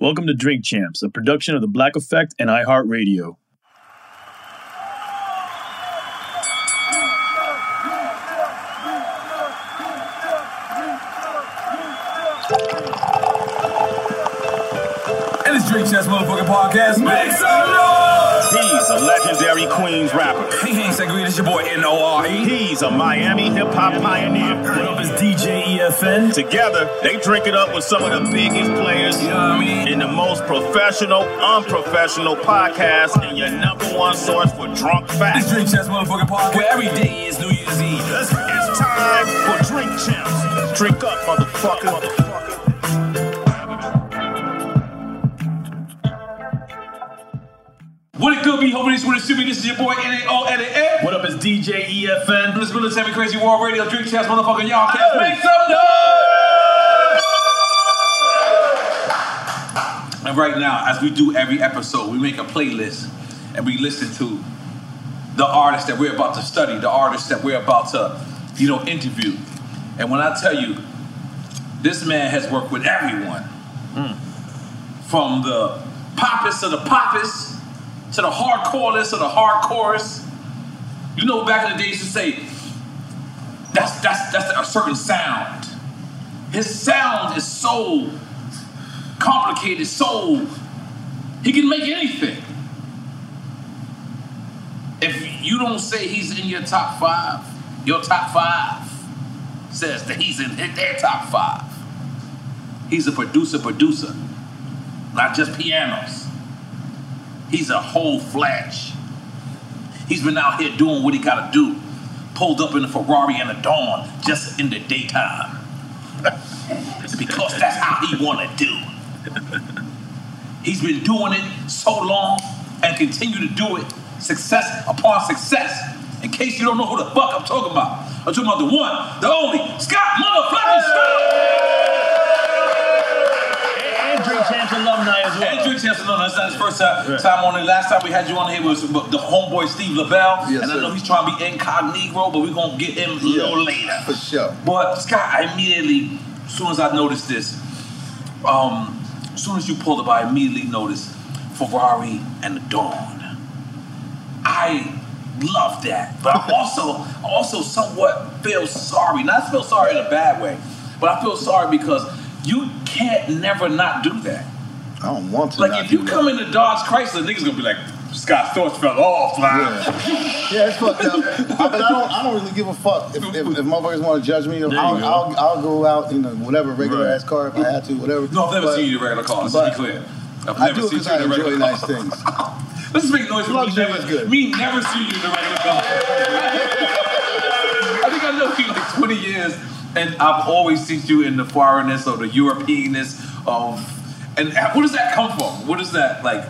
Welcome to Drink Champs, a production of The Black Effect and iHeartRadio. And it's Drink Champs motherfucking podcast. Make some noise! He's a legendary Queens rapper. He ain't Segreed, it's your boy N-O-R-E. He's a Miami hip-hop pioneer. Heard of his DJ EFN. Together, they drink it up with some of the biggest players, you know what I mean? In the most professional, unprofessional podcast, and your number one source for drunk facts. It's Drink Champs motherfucking podcast, where every day is New Year's Eve. It's time for Drink Champs. Drink up, motherfucker. What it could be, hoping this would assume me. This is your boy N-A-O-N-A-N. What up, it's DJ EFN. Bliss, Bliss, Heavy Crazy World Radio, Drink Champs, motherfucking y'all cats. Make some noise! And right now, as we do every episode, we make a playlist and we listen to the artists that we're about to study, the artists that we're about to, you know, interview. And when I tell you, this man has worked with everyone. From the poppest to the poppest, to the hardcoreless or the hardcorest. You know, back in the day, used to say, that's a certain sound. His sound is so complicated, so he can make anything. If you don't say he's in your top five, your top five says that he's in their top five. He's a producer, not just pianos. He's a whole flash. He's been out here doing what he gotta do. pulled up in a Ferrari and a Dawn just in the daytime. Because that's how he wanna do. He's been doing it so long and continue to do it success upon success. In case you don't know who the fuck I'm talking about. I'm talking about the one, the only, Scott motherfucking Storch! And Drink Champs alumni as well. And Drink Champs alumni. That's not his first time on it. Last time we had you on here was the homeboy Steve Lobell. Yes, and I know he's trying to be incognito, but we're going to get him a little later. For sure. But Scott, I immediately, as soon as I noticed this, as soon as you pulled up, I immediately noticed Ferrari and the Dawn. I love that, but I also somewhat feel sorry. Not feel sorry in a bad way, but I feel sorry because you can't never not do that. I don't want to. Like if you come into Dodge Chrysler, niggas gonna be like, Scott Storch fell off, man. Yeah, it's fucked up. I don't really give a fuck if motherfuckers want to judge me. I'll go out in whatever regular ass car if I had to, whatever. No, I've never seen you in a regular car. Let's be clear. I do because I enjoy nice things. Let's make noise for me never see you in the regular car. I think I know you like 20 years, and I've always seen you in the foreignness or the Europeanness of, and where does that come from? What is that, like,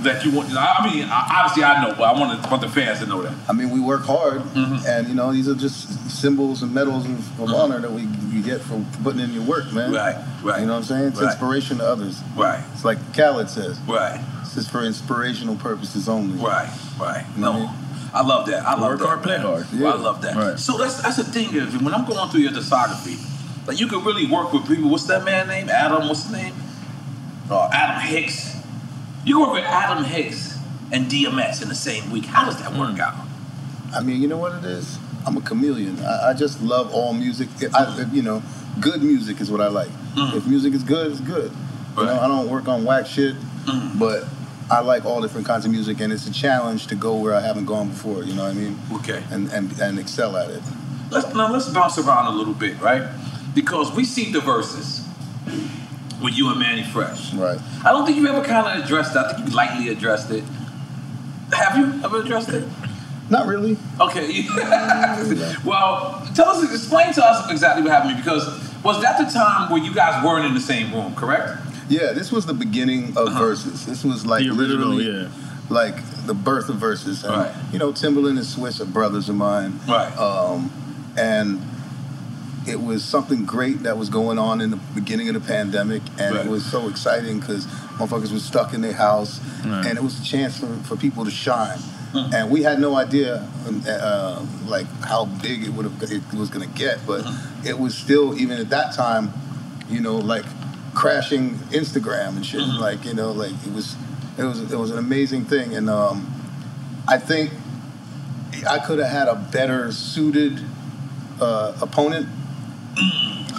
that you want? I mean, obviously I know, but I want the fans to know that. I mean, we work hard, and, you know, these are just symbols and medals of honor that you get for putting in your work, man. Right. You know what I'm saying? It's inspiration to others. Right. It's like Khaled says. Right. Is for inspirational purposes only. Right. You know what I mean? I love that. I love that. Work hard, play hard. Yeah. I love that. Right. So that's the thing is, when I'm going through your discography, like you can really work with people. What's that man's name? Adam Hicks. You work with Adam Hicks and DMX in the same week. How does that work out? I mean, you know what it is? I'm a chameleon. I just love all music. You know, good music is what I like. If music is good, it's good. Right. You know, I don't work on whack shit, but I like all different kinds of music, and it's a challenge to go where I haven't gone before, you know what I mean? Okay. And excel at it. Let's bounce around a little bit, right? Because we see the verses with you and Manny Fresh. Right. I don't think you ever kind of addressed that. I think you lightly addressed it. Have you ever addressed it? Not really. Okay. Well, explain to us exactly what happened, because was that the time where you guys weren't in the same room, correct? Yeah, this was the beginning of Versus. This was like literally like the birth of Versus. And, you know, Timbaland and Swiss are brothers of mine. Right. And it was something great that was going on in the beginning of the pandemic. And it was so exciting because motherfuckers were stuck in their house. Right. And it was a chance for people to shine. And we had no idea, like, how big it was going to get. But it was still, even at that time, you know, like, crashing Instagram and shit, like, you know, like it was an amazing thing, and I think I could have had a better suited opponent.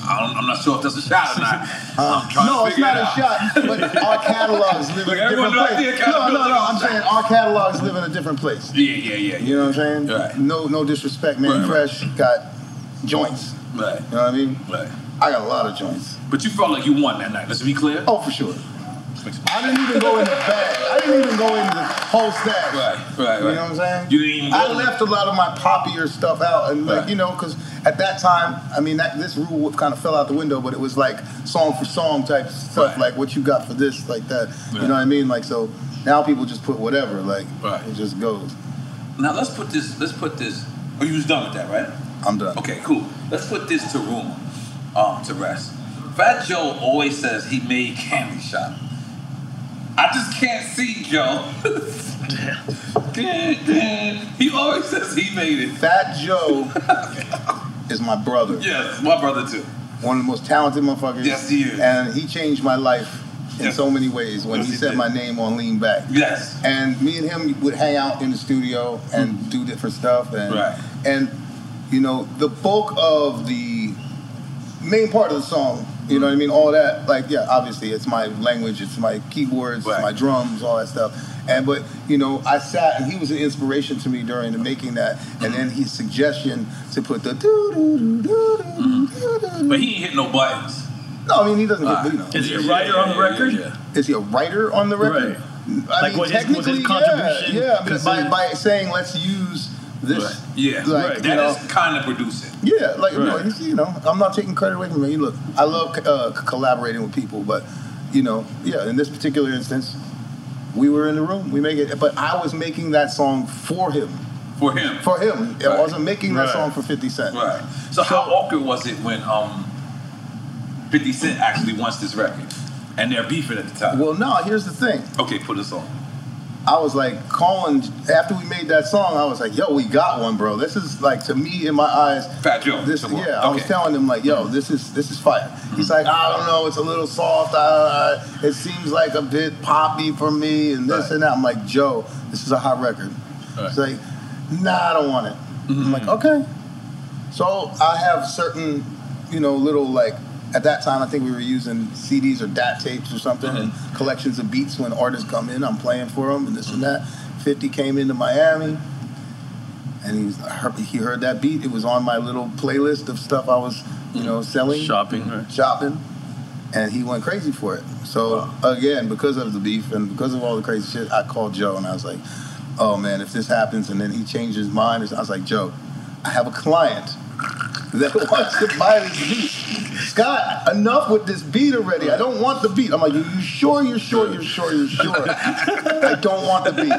I'm not sure if that's a shot or not. No, it's not a shot, but our catalogs live in a different place. No, I'm saying our catalogs live in a different place. Yeah. You know what I'm saying? Right. No disrespect, man. Right. Fresh got joints. Right. You know what I mean? Right. I got a lot of joints. But you felt like you won that night. Let's be clear. Oh, for sure. I didn't even go in the bag. I didn't even go in the whole stack. Right. You know what I'm saying? You didn't even go left a lot of my poppier stuff out. And, like, you know, because at that time, I mean, this rule kind of fell out the window, but it was like song for song type stuff, like what you got for this, like that. Right. You know what I mean? Like, so now people just put whatever, like, it just goes. Now, let's put this. Oh, you was done with that, right? I'm done. Okay, cool. Let's put this to room. To rest. Fat Joe always says he made candy shop. I just can't see Joe. He always says he made it. Fat Joe is my brother. Yes, my brother too. One of the most talented motherfuckers. Yes, he is. And he changed my life in so many ways when he said my name on Lean Back. Yes. And me and him would hang out in the studio and do different stuff. And, and, you know, the bulk of the main part of the song, you know what I mean, all that, like, yeah, obviously it's my language, it's my keyboards, it's my drums, all that stuff. And but, you know, I sat, and he was an inspiration to me during the making that, and then his suggestion to put the doo-doo-doo-doo-doo-doo-doo-doo. But he ain't hit no buttons. No, I mean, he doesn't get, you know. Is he a writer on the record? Is he a writer on the record? I mean, technically, was his contribution? Yeah, I mean, by saying, let's use this. Right. Yeah, like, right. That is kind of producing. Yeah, like, right. you know, I'm not taking credit away from me. Look, I love collaborating with people, but, you know, yeah, in this particular instance, we were in the room. We make it, but I was making that song for him. For him? For him. Right. I wasn't making that song for 50 Cent. Right. So how awkward was it when 50 Cent actually wants this record? And they're beefing at the time. Well, no, here's the thing. Okay, put this on. I was like calling, after we made that song, I was like, yo, we got one, bro. This is like, to me, in my eyes. Fat Joe. This, yeah, okay. I was telling him like, yo, this is fire. Mm-hmm. He's like, I don't know, it's a little soft. It seems like a bit poppy for me and this and that. I'm like, Joe, this is a hot record. Right. He's like, nah, I don't want it. Mm-hmm. I'm like, okay. So I have certain, you know, little like, at that time, I think we were using CDs or DAT tapes or something, mm-hmm. and collections of beats when artists come in. I'm playing for them and this mm-hmm. and that. 50 came into Miami, and he heard that beat. It was on my little playlist of stuff I was, you know, selling. Shopping. And he went crazy for it. So, again, because of the beef and because of all the crazy shit, I called Joe, and I was like, oh, man, if this happens, and then he changed his mind. I was like, Joe, I have a client that wants to buy this beat. Scott, enough with this beat already. I don't want the beat. I'm like, you sure? I don't want the beat.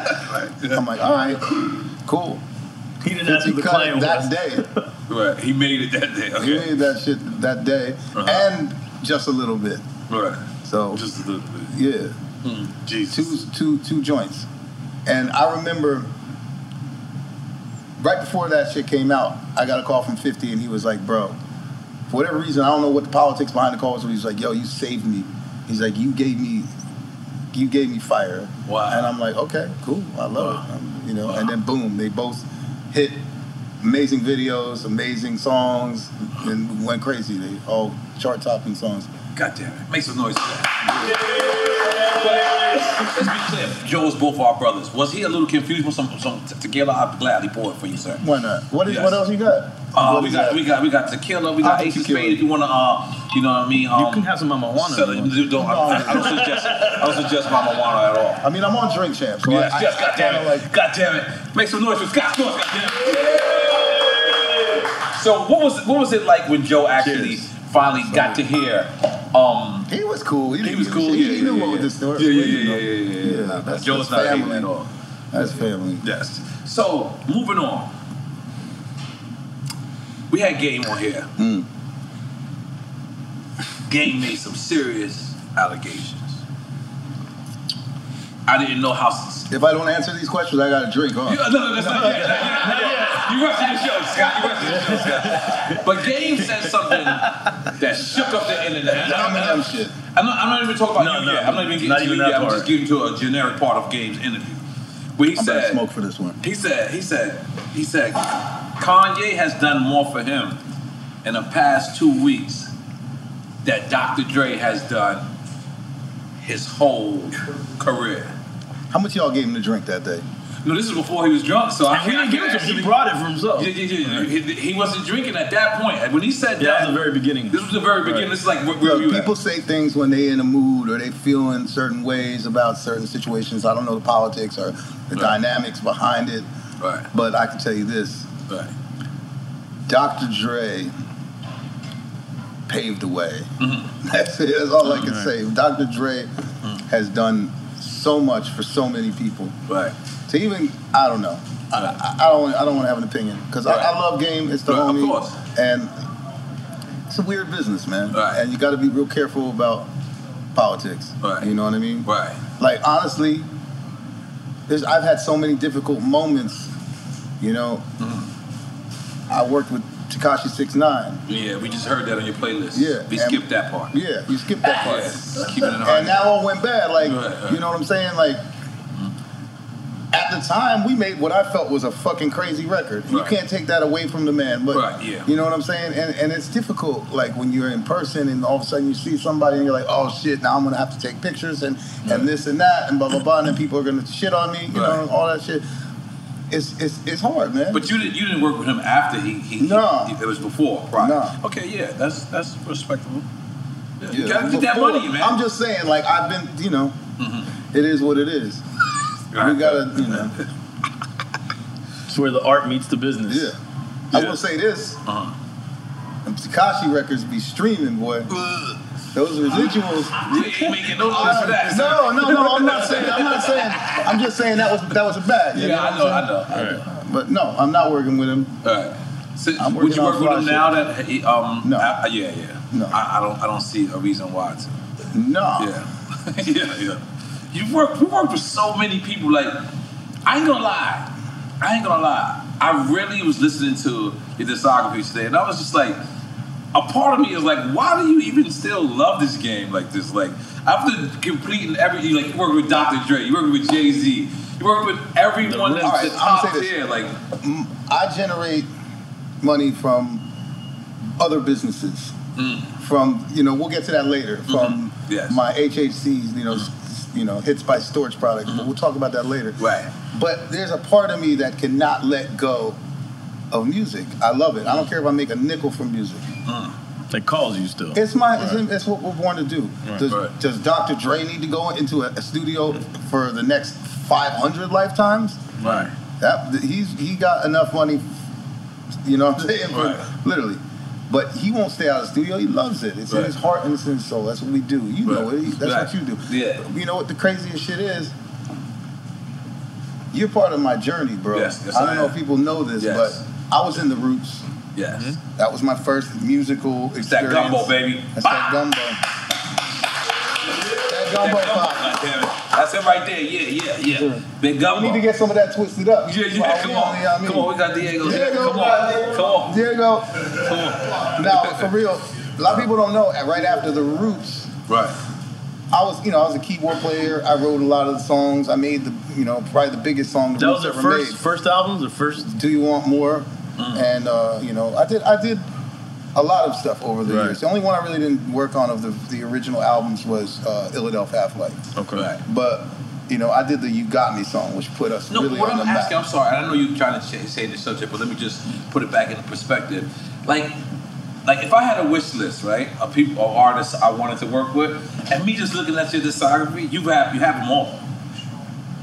I'm like, all right, cool. He didn't ask the client that day. Right. He made it that day. Okay. He made that shit that day, and just a little bit. Right. So just a little bit. Yeah. Jesus. Two joints, and I remember. Right before that shit came out, I got a call from 50, and he was like, bro, for whatever reason, I don't know what the politics behind the call was, but he was like, yo, you saved me. He's like, you gave me fire. Wow. And I'm like, okay, cool, I love it. I'm, you know, and then boom, they both hit amazing videos, amazing songs, and went crazy. They all chart-topping songs. God damn it. Make some noise for that. Yeah. Let's be clear. Joe's both our brothers. Was he a little confused with some tequila? I'd gladly pour it for you, sir. Why not? What else you got? We got tequila. We got Ace of Spades. If you want to, you know what I mean. You can have some marijuana. I don't suggest marijuana at all. I mean, I'm on Drink Champs. So yeah, yes, God damn it! Make some noise for Scott Storch. God damn it! Yeah. So what was it like when Joe actually finally got to hear? He was cool. He was cool. He knew what the story was. Yeah. That's Joe's not family at all. That's family. Yes. So moving on, we had Game on here. Game made some serious allegations. I didn't know how. If I don't answer these questions, I got a drink, huh? No, that's not. You rushing the show, Scott. But Game said something that shook up the internet. I'm not even talking about you yet. I'm not even getting to you yet. I'm just getting to a generic part of Game's interview. Where he said, smoke for this one. He said, Kanye has done more for him in the past 2 weeks that Dr. Dre has done his whole career. How much y'all gave him to drink that day? No, this is before he was drunk, so I can't give it to him. He brought it for himself. Yeah. He wasn't drinking at that point. When he said that was the very beginning. This was the very beginning. Right. This is like where you people at? Say things when they in a mood or they feel in certain ways about certain situations. I don't know the politics or the dynamics behind it, but I can tell you this. Right. Dr. Dre paved the way. Mm-hmm. That's it. That's all I can say. Dr. Dre has done so much for so many people. Right. To even, I don't know. I don't want to have an opinion because I love Game. It's the homie. Of course. And it's a weird business, man. Right. And you got to be real careful about politics. Right. You know what I mean? Right. Like honestly, I've had so many difficult moments. You know, I worked with Tekashi 6ix9ine. Yeah, we just heard that on your playlist. Yeah. We skipped that part. Yeah, you skipped that part. Yeah. Keep it in the heart. And that all went bad. Like, you know what I'm saying? Like, at the time, we made what I felt was a fucking crazy record. Right. You can't take that away from the man. But you know what I'm saying? And it's difficult, like, when you're in person and all of a sudden you see somebody and you're like, oh, shit, now I'm going to have to take pictures and this and that and blah, blah, blah, and then people are going to shit on me, you know, and all that shit. It's hard, man. But you didn't work with him after he it was before, right? No. Okay, yeah, that's respectable. Yeah, you gotta get that money, man. I'm just saying, like I've been, you know, it is what it is. Right. We gotta, you know. That's where the art meets the business. Yeah. I will say this. Them Tekashi records be streaming, boy. Those residuals. You ain't making no noise for that. No, I'm not saying. I'm just saying that was a bag. Yeah, I know. All right. But no, I'm not working with him. All right. So would you work with him now? That he, no. Yeah. No. I don't see a reason why to. No. Yeah. yeah. We worked with so many people. Like, I ain't gonna lie. I really was listening to your discography today, and I was just like, a part of me is like, why do you even still love this game like this? Like, after completing everything, like, you worked with Dr. Dre, you worked with Jay-Z, you worked with everyone that's right, the top tier. Like, I generate money from other businesses. From, we'll get to that later. From my HHCs, Hits by Storch product, but we'll talk about that later. Right. But there's a part of me that cannot let go of music. I love it. I don't care if I make a nickel from music. It calls you still. It's what we're born to do. Right. Does Dr. Dre need to go into a studio for the next 500 lifetimes? Right. He got enough money, you know what I'm saying? Right. Literally. But he won't stay out of the studio. He loves it. It's in his heart and it's in his soul. That's what we do. You know it. That's what you do. Yeah. You know what the craziest shit is? You're part of my journey, bro. Yes, I don't know if people know this, but I was in The Roots. Yes. Mm-hmm. That was my first musical experience. It's that gumbo, baby. That gumbo pop. That's it right there. Yeah. Sure. Big gumbo. We need to get some of that twisted up. Yeah. Come on. We got Diego. Come on. Now, for real, a lot of people don't know, right after The Roots, I was a keyboard player. I wrote a lot of the songs. I made probably the biggest song that was ever made. First albums or first? Do You Want More? And I did a lot of stuff over the years. The only one I really didn't work on of the original albums was Illadelph Half-Life. Okay. Right. But I did the "You Got Me" song, which put us really on the map. I'm sorry. I know you're trying to say this subject, but let me just put it back into perspective. Like if I had a wish list, right, of people or artists I wanted to work with, and me just looking at your discography, you have them all.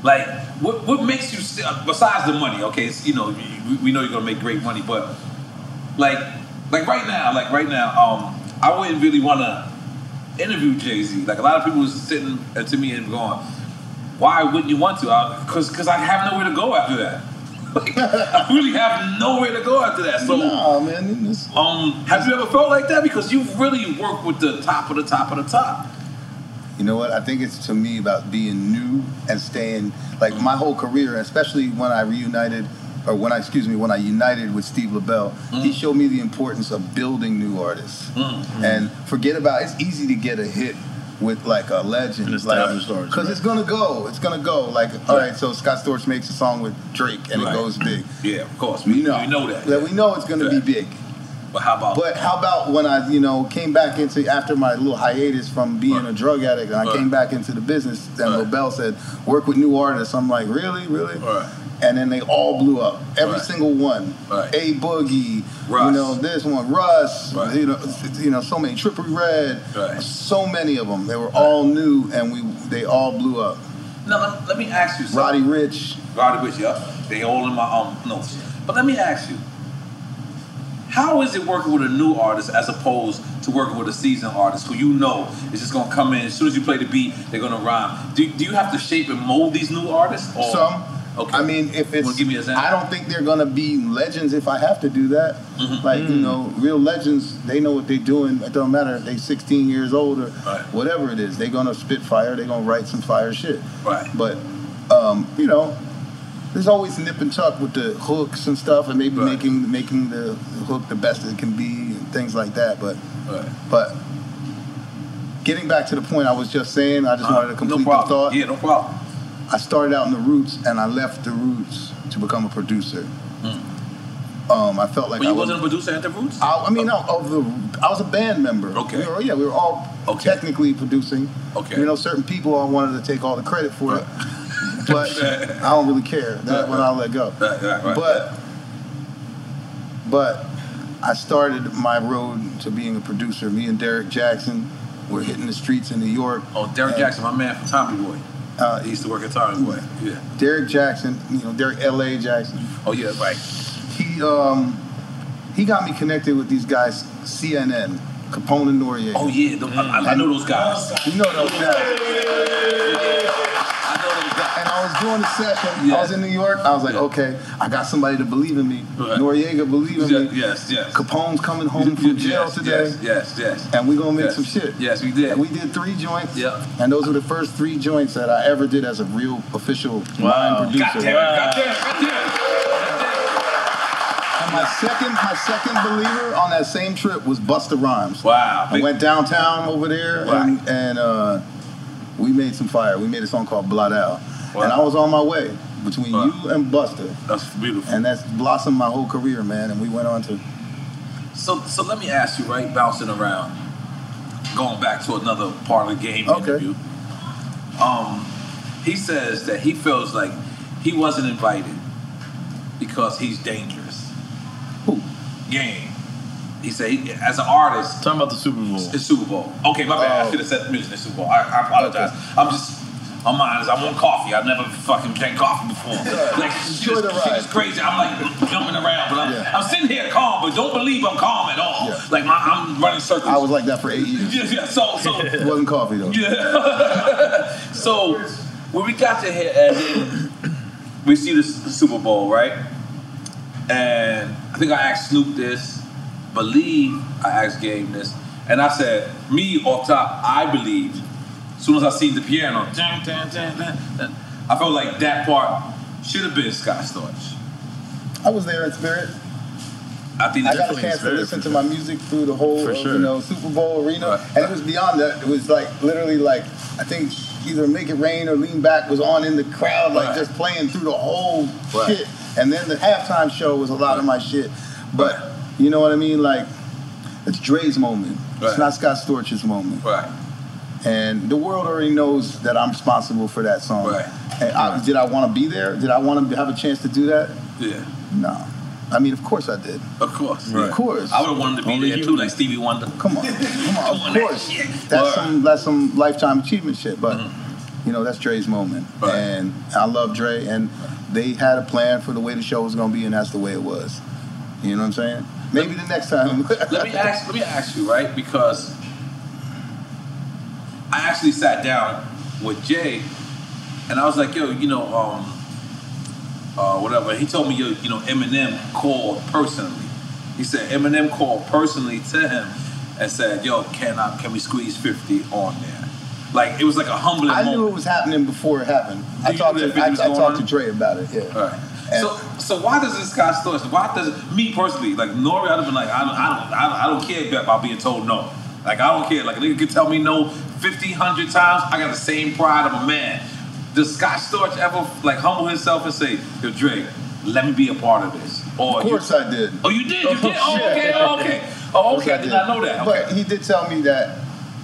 Like, what makes you besides the money? Okay, it's, we know you're gonna make great money, but like right now, I wouldn't really want to interview Jay-Z. Like, a lot of people was sitting to me and going, "Why wouldn't you want to?" Because I have nowhere to go after that. Like, I really have nowhere to go after that. So, nah, man. Have you ever felt like that? Because you've really worked with the top of the top of the top. You know what? I think it's, to me, about being new and staying. Like, my whole career, especially when I united with Steve Lobell, he showed me the importance of building new artists. And forget about, it's easy to get a hit with like a legend, because it's gonna go. Like, all right, so Scott Storch makes a song with Drake, and it goes big. Yeah, of course. We know that. Yeah. We know it's gonna be big. But how about when I, came back into, after my little hiatus from being a drug addict, and I came back into the business, and Lobell said, "Work with new artists." I'm like, really? And then they all blew up. Every single one. A Boogie, Russ. This one, Russ, so many, Trippie Redd, so many of them. They were all new, and they all blew up. Now, let me ask you something. Roddy Ricch, yeah. They all in my notes. But let me ask you, how is it working with a new artist as opposed to working with a seasoned artist who is just going to come in, as soon as you play the beat, they're going to rhyme? Do you have to shape and mold these new artists? Or? Some. Okay. I mean, if it's, I don't think they're gonna be legends if I have to do that. Mm-hmm. Like, real legends, they know what they're doing. It don't matter if they're 16 years old or whatever it is. They're gonna spit fire. They're gonna write some fire shit. Right. But, there's always nip and tuck with the hooks and stuff, and maybe making the hook the best it can be and things like that. But, but getting back to the point I was just saying, I just wanted to complete the thought. Yeah, no problem. I started out in The Roots, and I left The Roots to become a producer. I felt like I wasn't a producer at The Roots? I was a band member. Okay. We were all technically producing. Okay. Certain people I wanted to take all the credit for it, but I don't really care. That's when I let go. But I started my road to being a producer. Me and Derek Jackson were hitting the streets in New York. Oh, Derek Jackson, my man from Tommy Boy. He used to work at Target Way. Yeah. Derek Jackson, you know, Derek L.A. Jackson. Oh, yeah, right. He got me connected with these guys, CNN, Capone and Noriega. Oh, yeah. I know those guys. You know those guys. I know those guys. And I was doing a session. Yeah. I was in New York. I was like, okay, I got somebody to believe in me. Right. Noriega believing me. Yes, yes. Capone's coming home from jail today. Yes, yes, yes. And we're going to make some shit. Yes, we did. And we did 3 joints. Yeah. And those were the first 3 joints that I ever did as a real official line producer. God damn it. God damn it. God damn it. My second believer on that same trip was Busta Rhymes. Wow. I went downtown over there, right. and we made some fire. We made a song called Blot Out. Wow. And I was on my way between you and Busta. That's beautiful. And that's blossomed my whole career, man. And we went on to... So let me ask you, right, bouncing around, going back to another part of the Game interview. He says that he feels like he wasn't invited because he's dangerous. Game. He said, as an artist... Talking about the Super Bowl. It's Super Bowl. Okay, my bad. I should have said mentioned the Super Bowl. I apologize. Okay. I'm honest. I want coffee. I've never fucking drank coffee before. Like, shit is crazy. I'm like jumping around, but I'm sitting here calm, but don't believe I'm calm at all. Yeah. Like, I'm running circles. I was like that for 8 years. Yeah. So it wasn't coffee, though. Yeah. So, when we got to here, and then we see the Super Bowl, right? And... I think I asked Snoop this, believe I asked Game this, and I said, me off top, I believed. As soon as I seen the piano, I felt like that part should have been Scott Storch. I was there in spirit. I got a chance to listen to my music through the whole Super Bowl arena, and it was beyond that. It was like literally like I think either Make It Rain or Lean Back was on in the crowd, like just playing through the whole shit. And then the halftime show was a lot of my shit. But you know what I mean? Like, it's Dre's moment. Right. It's not Scott Storch's moment. Right. And the world already knows that I'm responsible for that song. Right. And did I want to be there? Did I want to have a chance to do that? Yeah. No. I mean, of course I did. Of course. Right. Of course. I would have wanted to be there too, like Stevie Wonder. Come on. Of course. That's some lifetime achievement shit. But, you know, that's Dre's moment. Right. And I love Dre. And... They had a plan for the way the show was going to be, and that's the way it was. You know what I'm saying? Maybe the next time. Let me ask you, right? Because I actually sat down with Jay, and I was like, yo, you know, whatever. He told me, yo, you know, Eminem called personally. He said Eminem called personally to him and said, yo, can we squeeze 50 on there? Like, it was like a humbling moment. I knew it was happening before it happened. I talked to Dre about it, yeah. All right. So why does this Scott Storch, me personally, like, Nori, I'd have been like, I don't care about being told no. Like, I don't care. Like, a nigga could tell me no 50, 100 times. I got the same pride of a man. Does Scott Storch ever, like, humble himself and say, yo, Dre, let me be a part of this? Or of course I did. Oh, you did? You did? Oh, okay, okay. Oh, okay, I did not know that. Okay. But he did tell me that,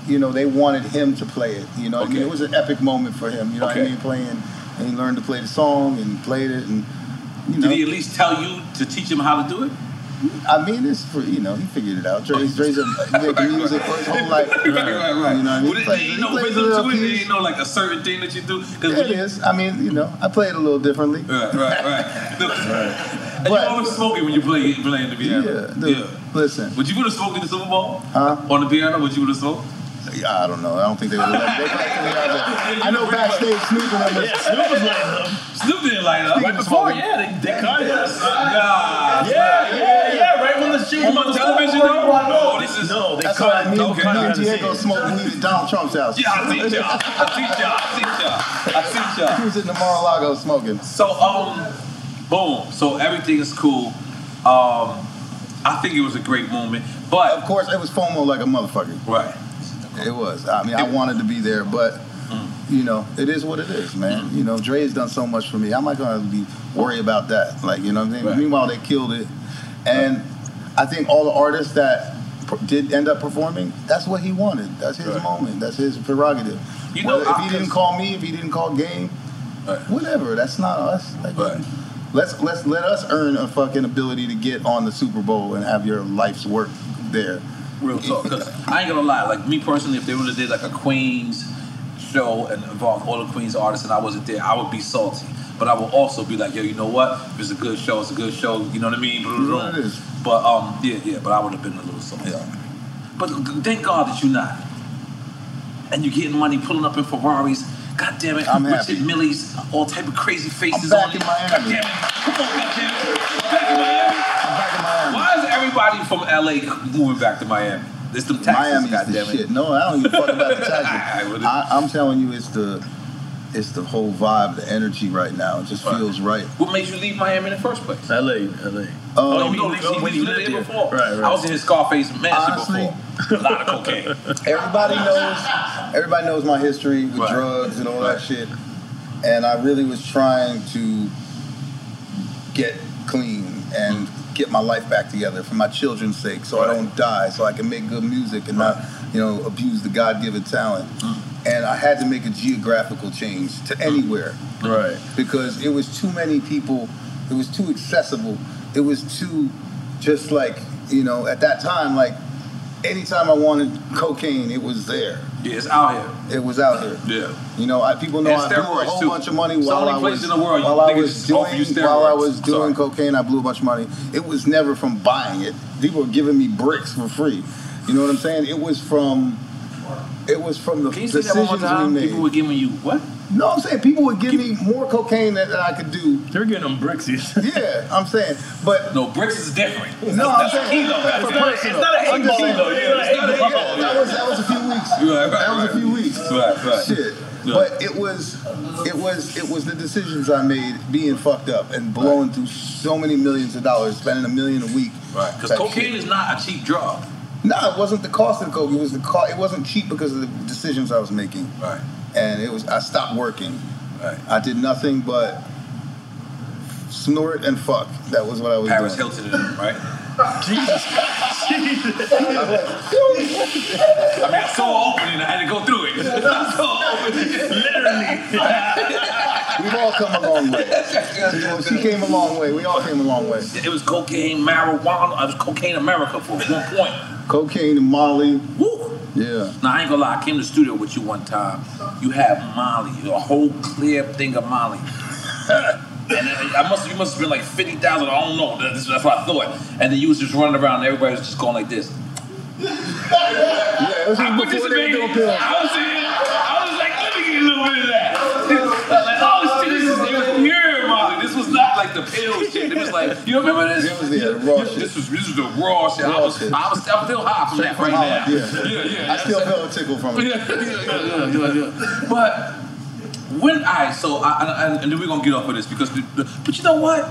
you know, they wanted him to play it. You know, I mean, it was an epic moment for him. You know what I mean? Playing, and he learned to play the song and played it. And you know, did he at least tell you to teach him how to do it? I mean, it's for, you know, he figured it out. Dre's making music for his whole life. Right. You know what I mean? There ain't no like a certain thing that you do. It is. I mean, you know, I play it a little differently. Right. And but, you always smoking when you playing the piano. Listen. Would you would have smoked in the Super Bowl? Huh? On the piano? Would you would have smoked? I don't know. I don't think they would let me. I know backstage Snoop was like, Snoop was lighting up. Snoop didn't light up. Right before, they cut us. Yeah. Right when the shit was on television, they cut us. No, Diego smoked weed at Donald Trump's house. Yeah, I see y'all. He was in the Mar-a-Lago smoking. So, boom. So everything is cool. I think it was a great moment. But, of course, it was FOMO like a motherfucker. Right. It was. I mean, I wanted to be there, but, you know, it is what it is, man. You know, Dre has done so much for me. I'm not going to be worried about that. Like, you know what I mean? Right. Meanwhile, they killed it. And I think all the artists that did end up performing, that's what he wanted. That's his moment. That's his prerogative. You know, if he didn't call me, if he didn't call Game, whatever. That's not us. Like, let us earn a fucking ability to get on the Super Bowl and have your life's work there. Real talk, because I ain't gonna lie, like me personally, if they would have did like a Queens show and involve all the Queens artists and I wasn't there, I would be salty. But I will also be like, yo, you know what? If it's a good show, it's a good show. You know what I mean? But but I would have been a little salty. Yeah. But thank God that you're not. And you're getting money, pulling up in Ferraris. God damn it, I'm Richard Millie's, all type of crazy faces on you. God damn it. Come on, God damn it. Back in Miami. I'm back in Miami. Why is everybody from LA moving back to Miami? It's the taxes, God damn it. No, I don't give a fuck about the taxes. I'm telling you, it's the whole vibe, the energy right now. It just feels right. What made you leave Miami in the first place? LA. When you lived there before. Right. I was in his Scarface mansion before. A lot of cocaine. Everybody knows my history with drugs and all that shit. And I really was trying to get clean and get my life back together for my children's sake, so I don't die, so I can make good music and not, abuse the God-given talent. And I had to make a geographical change to anywhere. Right. Because it was too many people, it was too accessible, it was too just like, at that time, like, anytime I wanted cocaine, it was there. Yeah, it's out here. It was out here. Yeah. People know I blew a whole bunch of money while I was doing cocaine, I blew a bunch of money. It was never from buying it. People were giving me bricks for free. You know what I'm saying? It was from the decisions we made. Can you say that one more time? People were giving you what? No, I'm saying people would give me more cocaine that I could do. They're getting them brixies. Yeah, I'm saying. But no, bricks is different. That's a kilo. It's not a kilo. That was a few weeks. That was a few weeks. Right. Shit. Yeah. But it was the decisions I made being fucked up and blowing through so many millions of dollars, spending $1 million a week. Right. Because cocaine is not a cheap drug. No, it wasn't the cost of the coke. It wasn't cheap because of the decisions I was making. Right. And I stopped working. Right. I did nothing but snort and fuck. That was what I was doing. Paris Hilton in him, right? Jesus. I saw an opening. I had to go through it. I saw an opening. Literally. We've all come a long way. She came a long way. We all came a long way. It was cocaine, marijuana. It was cocaine America for one point. Cocaine and Molly. Woo. Yeah. Now, I ain't gonna lie. I came to the studio with you one time. You had Molly, a whole clear thing of Molly. And you must have been like 50,000. I don't know. That's what I thought. And then you was just running around, and everybody was just going like this. Yeah, it was participating. I was like, let me get a little bit of that. Like, oh shit, it was pure, Molly. This was not like the pill shit. It was like, you remember this? It was the raw shit. This was the raw shit. I was still high from that right now. Yeah. I still felt a tickle from it. Yeah. But. And then we're going to get off of this because, but you know what?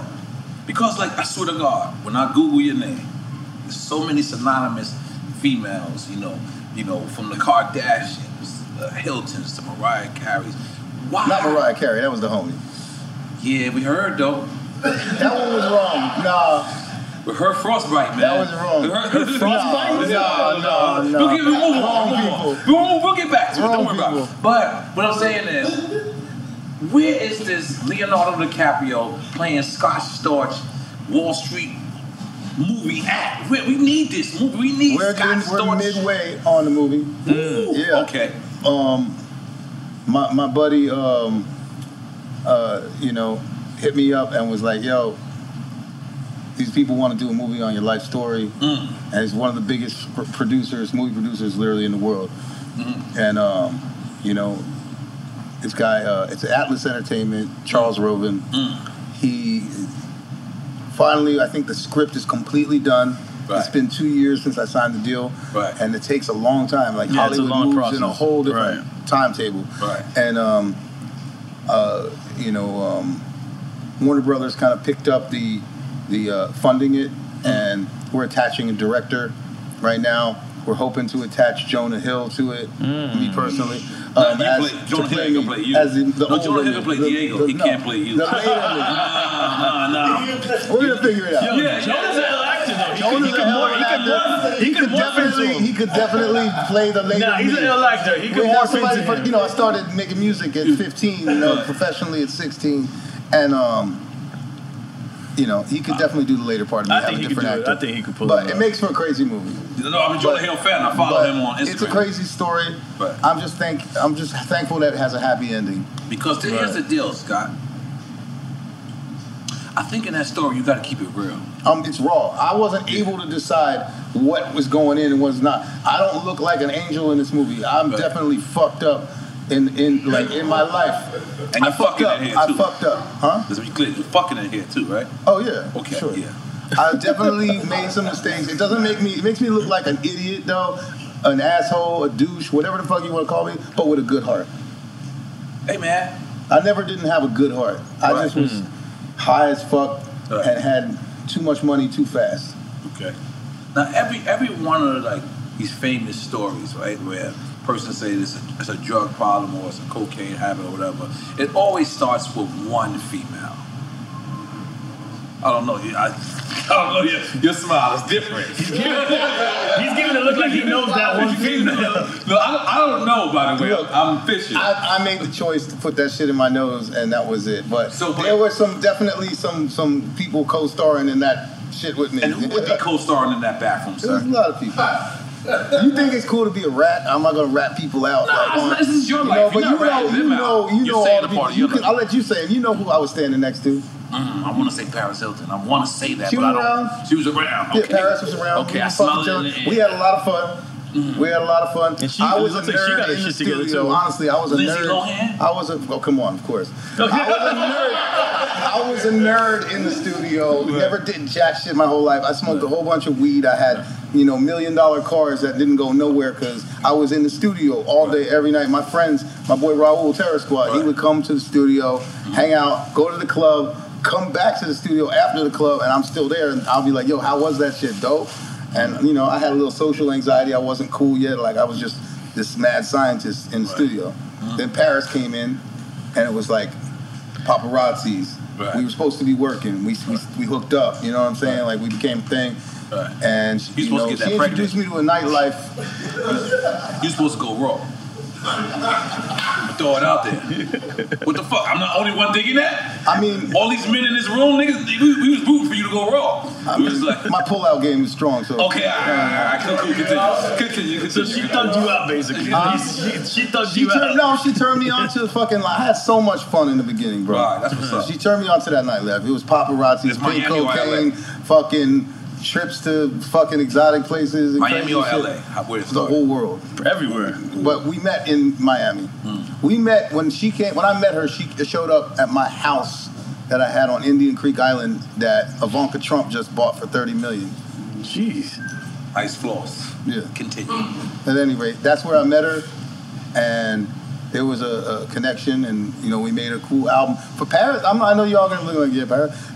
Because, like, I swear to God, when I Google your name, there's so many synonymous females, from the Kardashians, Hiltons to Mariah Carey's. Why? Not Mariah Carey, that was the homie. Yeah, we heard, though. That one was wrong. Nah. Her frostbite, man. That was wrong. Her frostbite? No. We'll get back to it. Don't worry about it. But what I'm saying is, where is this Leonardo DiCaprio playing Scott Storch Wall Street movie at? We need this movie. We need Scott Storch. We're midway on the movie. Yeah. Okay. My buddy, hit me up and was like, yo, these people want to do a movie on your life story. Mm. And he's one of the biggest movie producers literally in the world. Mm-hmm. And, this guy, it's Atlas Entertainment, Charles Roven. Mm. He finally, I think the script is completely done. Right. It's been 2 years since I signed the deal. Right. And it takes a long time. Like, Hollywood moves process in a whole different timetable. Right. And, Warner Brothers kind of picked up the funding it, and we're attaching a director right now. We're hoping to attach Jonah Hill to it. Mm. Me personally, Jonah Hill can play you. Jonah Hill can play Diego. He can't play you. No. We're gonna figure it out. Yeah, Jonah's an actor though. He could definitely play the lady. Nah, he's an ill actor. He could morph into him. I started making music at 15. Professionally at 16, and You know, he could definitely do the later part of me. I think he could do it. I think he could pull it off. It makes for a crazy movie. No, I'm enjoying Hell Fat, and I follow him on Instagram. It's a crazy story. But I'm just thankful that it has a happy ending. Because here's the deal, Scott. I think in that story you got to keep it real. It's raw. I wasn't able to decide what was going in and what's not. I don't look like an angel in this movie. I'm definitely fucked up in my life. And I fucked up. Huh? You're fucking in here too, right? Oh yeah. Okay. Sure. Yeah. I definitely made some mistakes. It doesn't make me. It makes me look like an idiot though, an asshole, a douche, whatever the fuck you want to call me, but with a good heart. Hey man, I never didn't have a good heart. I just was. High as fuck and had too much money too fast. Okay. Now every one of these famous stories, right, where a person say it's a drug problem or it's a cocaine habit or whatever, it always starts with one female. I don't know. I don't know. Your smile is different. He's giving it a look like he knows that one female. No, I don't know. By the way, look, I'm fishing. I made the choice to put that shit in my nose, and that was it. But there were definitely some people co-starring in that shit with me. And who would be co-starring in that bathroom? Sir? There's a lot of people. You think it's cool to be a rat? I'm not gonna rat people out. Nah, this is your life. You know, saying a part of your life. I'll let you say it. You know who I was standing next to. I want to say Paris Hilton. I want to say that, She was around. Okay. Yeah, Paris was around. Okay, I smelled it. We had a lot of fun. Mm-hmm. We had a lot of fun. And I was a nerd in the studio. Honestly, I was a nerd. Lohan? Oh, come on, of course. I was a nerd in the studio. Never did jack shit my whole life. I smoked a whole bunch of weed. I had, $1 million cars that didn't go nowhere because I was in the studio all day, every night. My friends, my boy Raul Terror Squad, he would come to the studio, hang out, go to the club, come back to the studio after the club, and I'm still there, and I'll be like, yo, how was that shit, dope? And, I had a little social anxiety. I wasn't cool yet. I was just this mad scientist in the studio. Then Paris came in, and it was like paparazzis. Right. We were supposed to be working. We hooked up, you know what I'm saying? Right. We became a thing. Right. And she introduced me to a nightlife. You're supposed to go raw. Throw it out there. What the fuck? I'm the only one thinking that? I mean, all these men in this room, niggas, we was rooting for you to go raw. My pullout game is strong, so. Okay, all right. Continue. So she thugged you out, basically. She thugged you out. No, she turned me on to the fucking life. I had so much fun in the beginning, bro. Right, that's what's up. She turned me on to that nightlife. It was paparazzi, pink cocaine, fucking trips to fucking exotic places. And Miami or LA? The whole world. Everywhere. But we met in Miami. We met when I met her, she showed up at my house that I had on Indian Creek Island that Ivanka Trump just bought for $30 million. Jeez. Ice floors. Yeah. Continue. At any rate, that's where I met her, and it was a connection, and we made a cool album for Paris. I know y'all gonna look like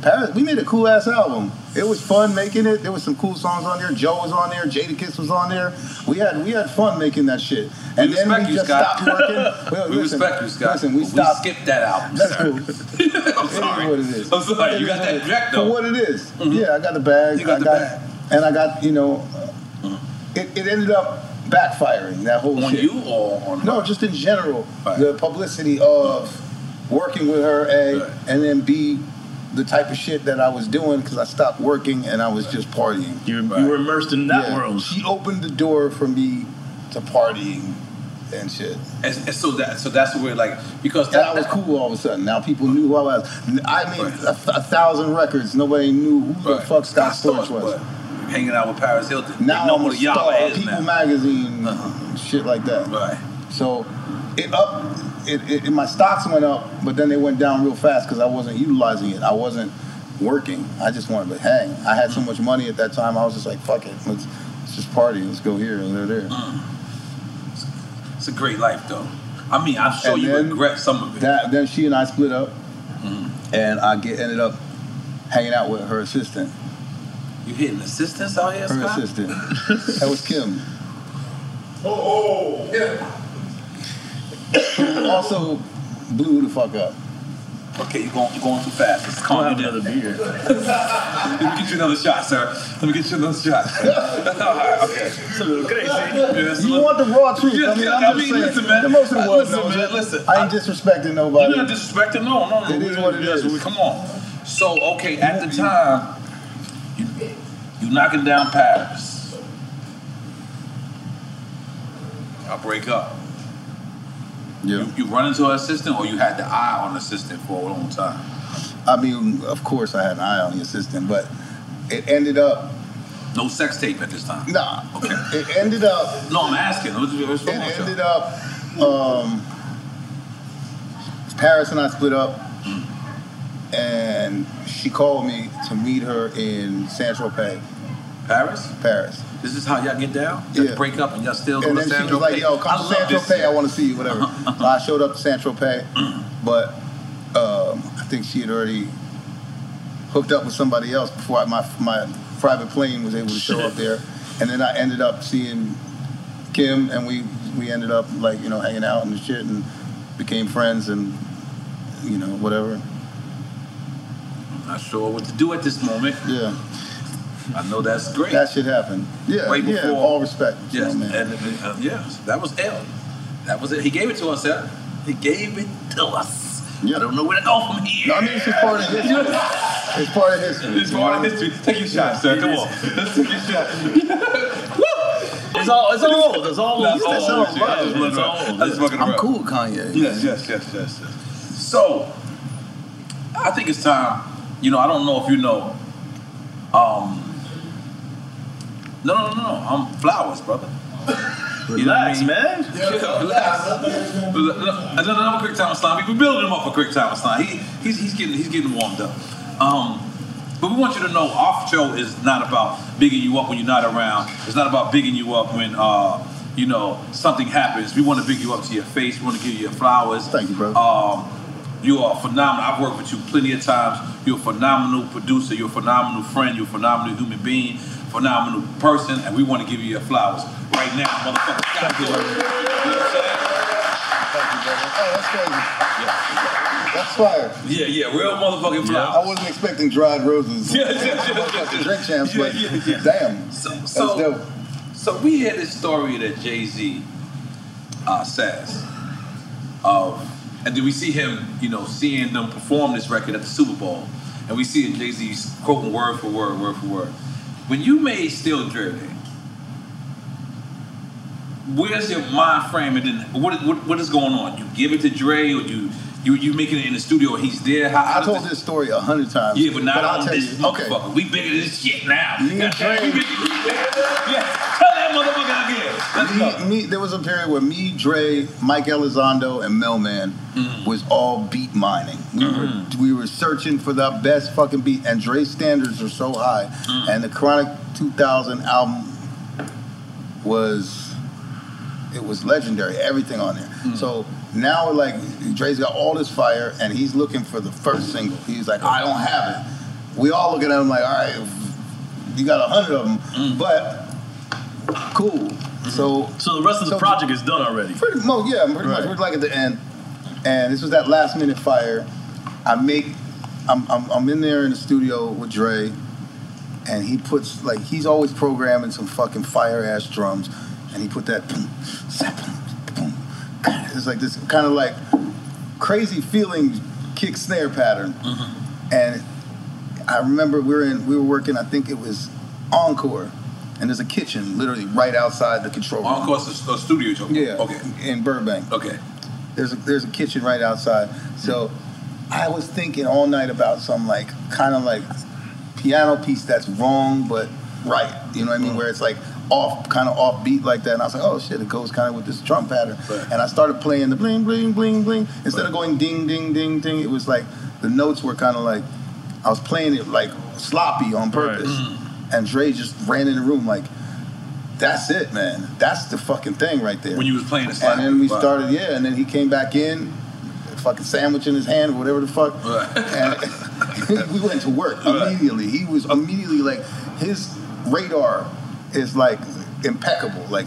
Paris. We made a cool ass album. It was fun making it. There was some cool songs on there. Joe was on there. Jadakiss was on there. We had fun making that shit. And we then we just stopped working. Respect you, Scott. Listen, we stopped. Skip that album. That's cool. I'm sorry. What it is. I'm sorry. You got that jack though. For what it is. Mm-hmm. Yeah, I got the bag. You got the bag. And I got it ended up backfiring, that whole shit. On you or on her? No, just in general. Right. The publicity of working with her, A, and then B, the type of shit that I was doing because I stopped working and I was just partying. You were immersed in that world. She opened the door for me to partying and shit. And so that's where because I was cool all of a sudden. Now people knew who I was. I made 1,000 records. Nobody knew who the fuck Scott Storch was. Hanging out with Paris Hilton. Now I'm a star, People Magazine, shit like that. Right. So my stocks went up, but then they went down real fast because I wasn't utilizing it. I wasn't working. I just wanted to hang. I had so much money at that time, I was just like, fuck it. Let's just party. Let's go here and there. It's a great life, though. I mean, I'm sure you regret some of it. Then she and I split up, and I ended up hanging out with her assistant. You hitting assistants out here, Scott? Her assistant. That was Kim. Oh, yeah. Also blew the fuck up. Okay, you're going too fast. Let's calm you down. Let me get you another shot, sir. All right, okay. It's a little crazy. You want the raw truth. I mean, listen, man. Listen, man. I ain't disrespecting nobody. You're not disrespecting? No. It is what it is. Come on. So, okay, at the time, you knocking down Paris. Y'all break up. Yeah. You run into an assistant, or you had the eye on the assistant for a long time? I mean, of course I had an eye on the assistant, but it ended up... No sex tape at this time? Nah. Okay. It ended up... No, I'm asking. What's wrong with you? It ended up... Paris and I split up, and she called me to meet her in Saint-Tropez. Paris? Paris. This is how y'all get down? You yeah. break up and y'all still go to Saint-Tropez? And then she was like, yo, come to Saint-Tropez, I want to see you, whatever. So I showed up to Saint-Tropez, but I think she had already hooked up with somebody else before my private plane was able to show up there. And then I ended up seeing Kim, and we ended up, like, you know, hanging out and shit, and became friends and, you know, whatever. I'm not sure what to do at this moment. Yeah. I know that's great. That shit happened. Yeah. Right before. Yeah, all respect. Yes. You know, man. And, yeah. That was L. That was it. He gave it to us, L. He gave it to us. Yeah. I don't know where to go from here. No, I mean, it's just part of history. It's part of history. It's part of history. Take your shot, sir. Come on. Let's take your shot. It's all old. It's all old. I'm cool with Kanye. Yes. So, I think it's time. You know, I don't know if you know. No. I'm Flowers, brother. Relax, you know what I mean? Man. Yeah, relax. Another quick time of slime. We're building him up for quick time of slime. He's getting warmed up. But we want you to know, our show is not about bigging you up when you're not around. It's not about bigging you up when, you know, something happens. We want to big you up to your face. We want to give you your flowers. Thank you, bro. You are phenomenal. I've worked with you plenty of times. You're a phenomenal producer. You're a phenomenal friend. You're a phenomenal human being. Phenomenal person. And we want to give you your flowers right now, motherfucker. Thank you, brother. You know what I'm saying? Thank you, brother. Oh, that's crazy. Yeah. That's fire. Yeah, real motherfucking flowers. Yeah, I wasn't expecting dried roses. Yeah. Drink Champs, but damn. So, that's dope. So we hear this story that Jay-Z says of, and then we see him, you know, seeing them perform this record at the Super Bowl, and we see Jay-Z's quoting word for word. When you made Still Dirty, where's your mind frame, and then what is going on? You give it to Dre, or you making it in the studio, and he's there? I told this story 100 times. Yeah, but not on this motherfucker. Okay. We bigger than this shit now. Yes. Tell that motherfucker again. There was a period where me, Dre, Mike Elizondo, and Melman was all beat mining. We were searching for the best fucking beat, and Dre's standards were so high. And the Chronic 2000 album was legendary. Everything on there. So... Now, like, Dre's got all this fire, and he's looking for the first single. He's like, I don't have it. We all looking at him like, all right, you got 100 of them, but cool. So the rest of the project is done already. Pretty much. We're like at the end, and this was that last minute fire. I'm in there in the studio with Dre, and he puts, like, he's always programming some fucking fire ass drums, and he put that boom, zap, boom. It's like this kind of like crazy feeling kick snare pattern. And I remember we were working, I think it was Encore, and there's a kitchen literally right outside the control room. Encore's a studio job. Yeah. Okay. In Burbank. Okay. There's a kitchen right outside. So I was thinking all night about some like kind of like piano piece that's wrong but right. You know what I mean? Where it's like kind of off beat like that, and I was like, oh shit, it goes kind of with this drum pattern. Right. And I started playing the bling, bling, bling, bling. Instead of going ding, ding, ding, ding, it was like the notes were kind of like, I was playing it like sloppy on purpose. And Dre just ran in the room like, that's it, man. That's the fucking thing right there. When you was playing it sloppy. And then we started, and then he came back in, fucking sandwich in his hand, or whatever the fuck. And we went to work immediately. He was immediately like, his radar is like impeccable. Like,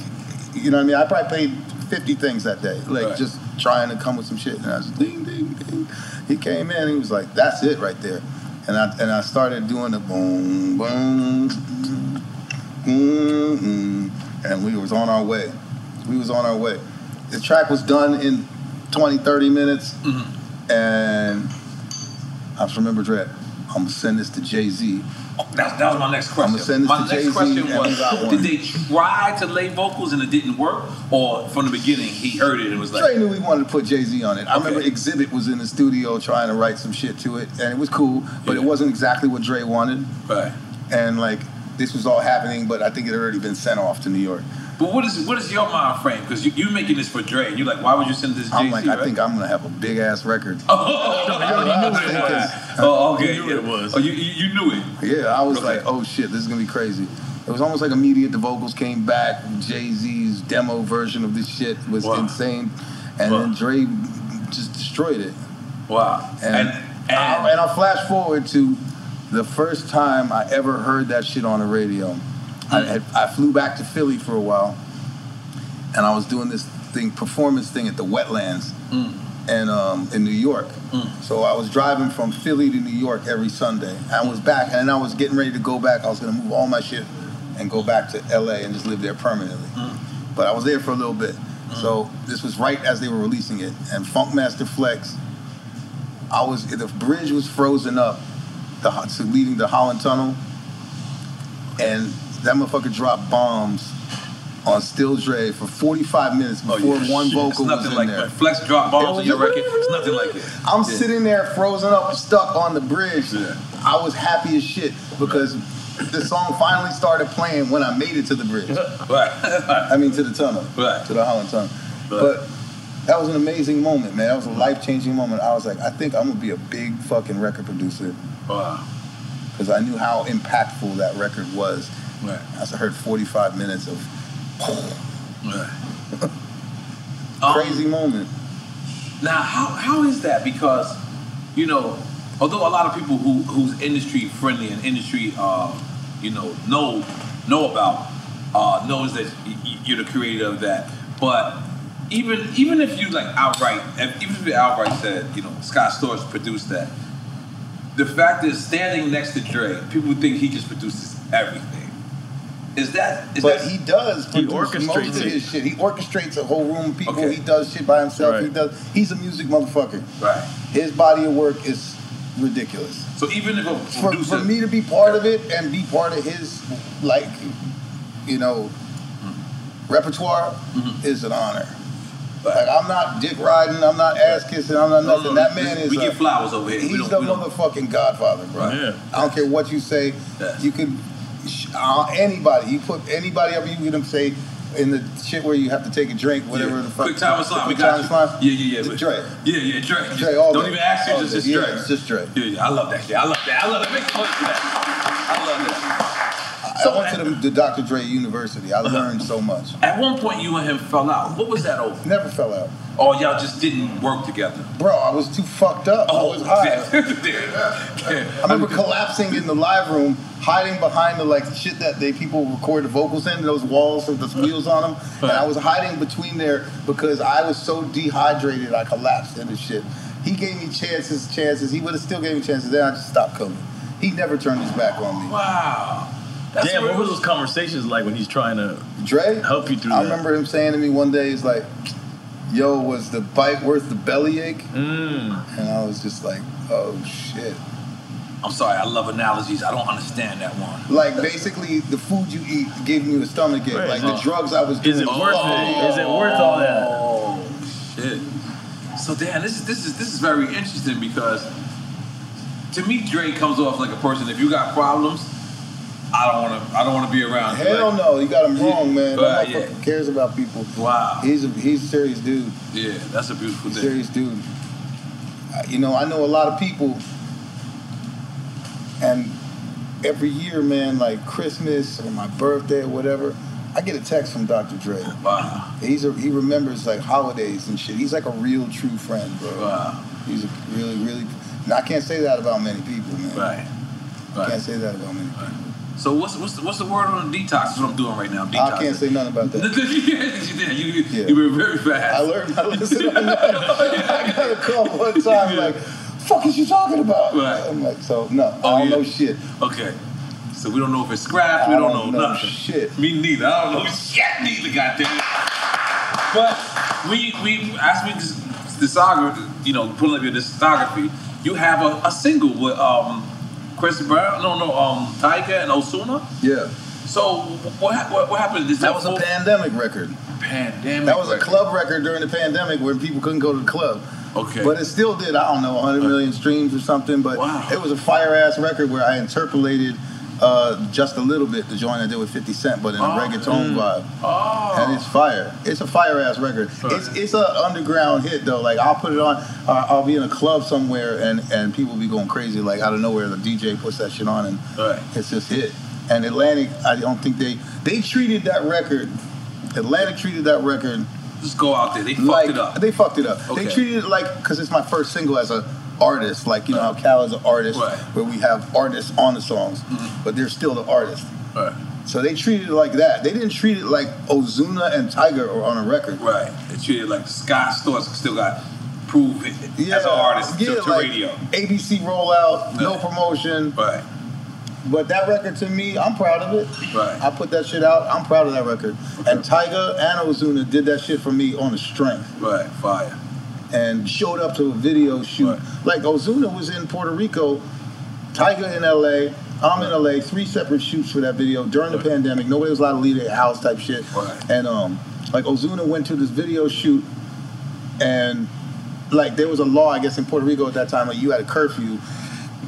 you know what I mean? I probably played 50 things that day, like just trying to come with some shit. And I was ding, ding, ding. He came in, he was like, that's it right there. And I started doing the boom, boom, boom, and we was on our way. The track was done in 20, 30 minutes, and I just remember Dre, I'm going to send this to Jay-Z. Oh, that was my next question. I'm going to send this to Jay-Z. My next question was, did they try to lay vocals and it didn't work? Or from the beginning, he heard it and was like... Trey knew he wanted to put Jay-Z on it. Okay. I remember Exhibit was in the studio trying to write some shit to it, and it was cool, but it wasn't exactly what Dre wanted. Right. And, like, this was all happening, but I think it had already been sent off to New York. But what is your mind frame? Because you're making this for Dre, and you're like, why would you send this to Jay-Z? I'm like, right? I think I'm gonna have a big ass record. Oh, no, okay, you knew it was. Oh, you knew it. Yeah, I was like, oh shit, this is gonna be crazy. It was almost like immediate. The vocals came back. Jay-Z's demo version of this shit was insane, and then Dre just destroyed it. Wow. And I flash forward to the first time I ever heard that shit on the radio. I flew back to Philly for a while, and I was doing this performance thing at the Wetlands and in New York. So I was driving from Philly to New York every Sunday. I was back, and I was getting ready to go back. I was going to move all my shit and go back to L.A. and just live there permanently. But I was there for a little bit. So this was right as they were releasing it. And Funkmaster Flex, the bridge was frozen up to leading the Holland Tunnel, and that motherfucker dropped bombs on Still Dre for 45 minutes before one vocal was in there. Flex dropped bombs on your record. It's nothing like it. I'm sitting there frozen up, stuck on the bridge. Yeah. I was happy as shit because the song finally started playing when I made it to the bridge. Right. I mean, to the tunnel. Right. To the Holland Tunnel. Right. But that was an amazing moment, man. That was a life-changing moment. I was like, I think I'm going to be a big fucking record producer. Wow. Because I knew how impactful that record was. Right. I heard 45 minutes of crazy moment. Now, how is that? Because, you know, although a lot of people who's industry friendly and industry, you know about, knows that you're the creator of that. But even if you like outright said, you know, Scott Storch produced that, the fact is standing next to Dre, people think he just produces everything. But he does. He orchestrates most of his shit. He orchestrates a whole room of people. Okay. He does shit by himself. Right. He's a music motherfucker. Right. His body of work is ridiculous. So even if for me to be part of it and be part of his, like, you know, repertoire is an honor. Right. Like, I'm not dick riding. I'm not ass kissing. I'm not nothing. That man is. We get flowers over here. He's the motherfucking godfather, bro. Yeah. I don't care what you say. Yeah. You could. Anybody, you put anybody up, you can say in the shit where you have to take a drink, whatever the fuck. Quick time and slime, Yeah. Dre. Dre all don't even ask you, just Dre. Yeah, it's just Dre. Yeah, I love that shit. I love that. Make fun of that. I love that. So, I went to the Dr. Dre University. I learned so much. At one point, you and him fell out. What was that over? Never fell out. Oh, y'all just didn't work together. Bro, I was too fucked up. Oh, I was high. I remember collapsing in the live room, hiding behind the like shit that they people record the vocals in, those walls with the wheels on them. And I was hiding between there because I was so dehydrated, I collapsed into shit. He gave me chances. He would have still gave me chances. Then I just stopped coming. He never turned his back on me. Wow. That's damn, what were those conversations like when he's trying to Dre, help you through that? I remember him saying to me one day, he's like, yo, was the bite worth the bellyache? And I was just like, oh, shit. I'm sorry, I love analogies. I don't understand that one. Like, basically, the food you eat gave me a stomachache. Right. Like, the drugs I was doing. Is it worth it? Is it worth all that? Oh, shit. So, Dan, this is very interesting because, to me, Dre comes off like a person, if you got problems, I don't want to be around. Hell like, no, you got him wrong, man. Nobody fucking cares about people. Wow. He's a serious dude. Yeah, that's a beautiful thing. Serious dude. You know, I know a lot of people, and every year, man, like Christmas or my birthday or whatever, I get a text from Dr. Dre. Wow. He remembers like holidays and shit. He's like a real true friend, bro. Wow. He's a really. I can't say that about many people, man. Right. Can't say that about many people. Right. So what's the word on detox? That's what I'm doing right now. Detox. I can't say nothing about that. You were very fast. I learned how to listen. I got a call one time like, "Fuck is you talking about?" Right. I'm like, so no, I don't know shit. Okay. So we don't know if it's scrapped. We don't know nothing. Shit. Me neither. I don't know shit neither. Goddamn. But we as we discography, you know, pulling up your discography, you have a single with Chris Brown, Tiger and Ozuna. Yeah. So what happened? This that was a pandemic record. That was a club record during the pandemic where people couldn't go to the club. Okay. But it still did, I don't know, 100 million streams or something. But it was a fire-ass record where I interpolated just a little bit the joint I did with 50 Cent, but in a reggaeton vibe. Oh. And it's fire. It's a fire-ass record. It's an underground hit, though. Like, I'll put it on, I'll be in a club somewhere, and people will be going crazy. Like, out of nowhere, the DJ puts that shit on, and it's just hit. And Atlantic, I don't think they treated that record, Atlantic treated that record. Just go out there. They fucked it up. They fucked it up. Okay. They treated it like, because it's my first single as a artist. Like, you know how Cal is an artist, where we have artists on the songs, but they're still the artist. Right. So they treated it like that. They didn't treat it like Ozuna and Tiger are on a record. Right. They treated it like Scott Storch still got proved as an artist to like radio. ABC rollout, no promotion. Right. But that record, to me, I'm proud of it. Right. I put that shit out. I'm proud of that record. Okay. And Tiger and Ozuna did that shit for me on the strength. Right. Fire. And showed up to a video shoot. Right. Like, Ozuna was in Puerto Rico, Tiger in L.A., I'm in L.A., three separate shoots for that video during the pandemic. Nobody was allowed to leave their house type shit. Right. And, like, Ozuna went to this video shoot, and, like, there was a law, I guess, in Puerto Rico at that time, like, you had a curfew.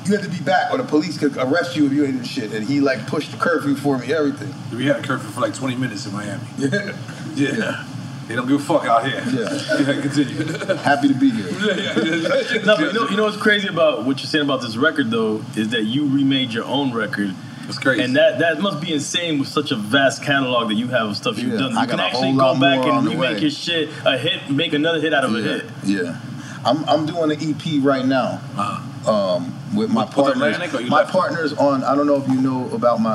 You had to be back, or the police could arrest you if you ain't shit. And he like pushed the curfew for me, everything. We had a curfew for like 20 minutes in Miami. Yeah. They don't give a fuck out here. Yeah, continue. Happy to be here. No, but you know what's crazy about what you're saying about this record though is that you remade your own record. It's crazy. And that must be insane with such a vast catalog that you have of stuff you've done. You can actually go back and remake your shit, a hit, make another hit out of a hit. Yeah. I'm doing an EP right now. With my partners. My partners on, I don't know if you know about my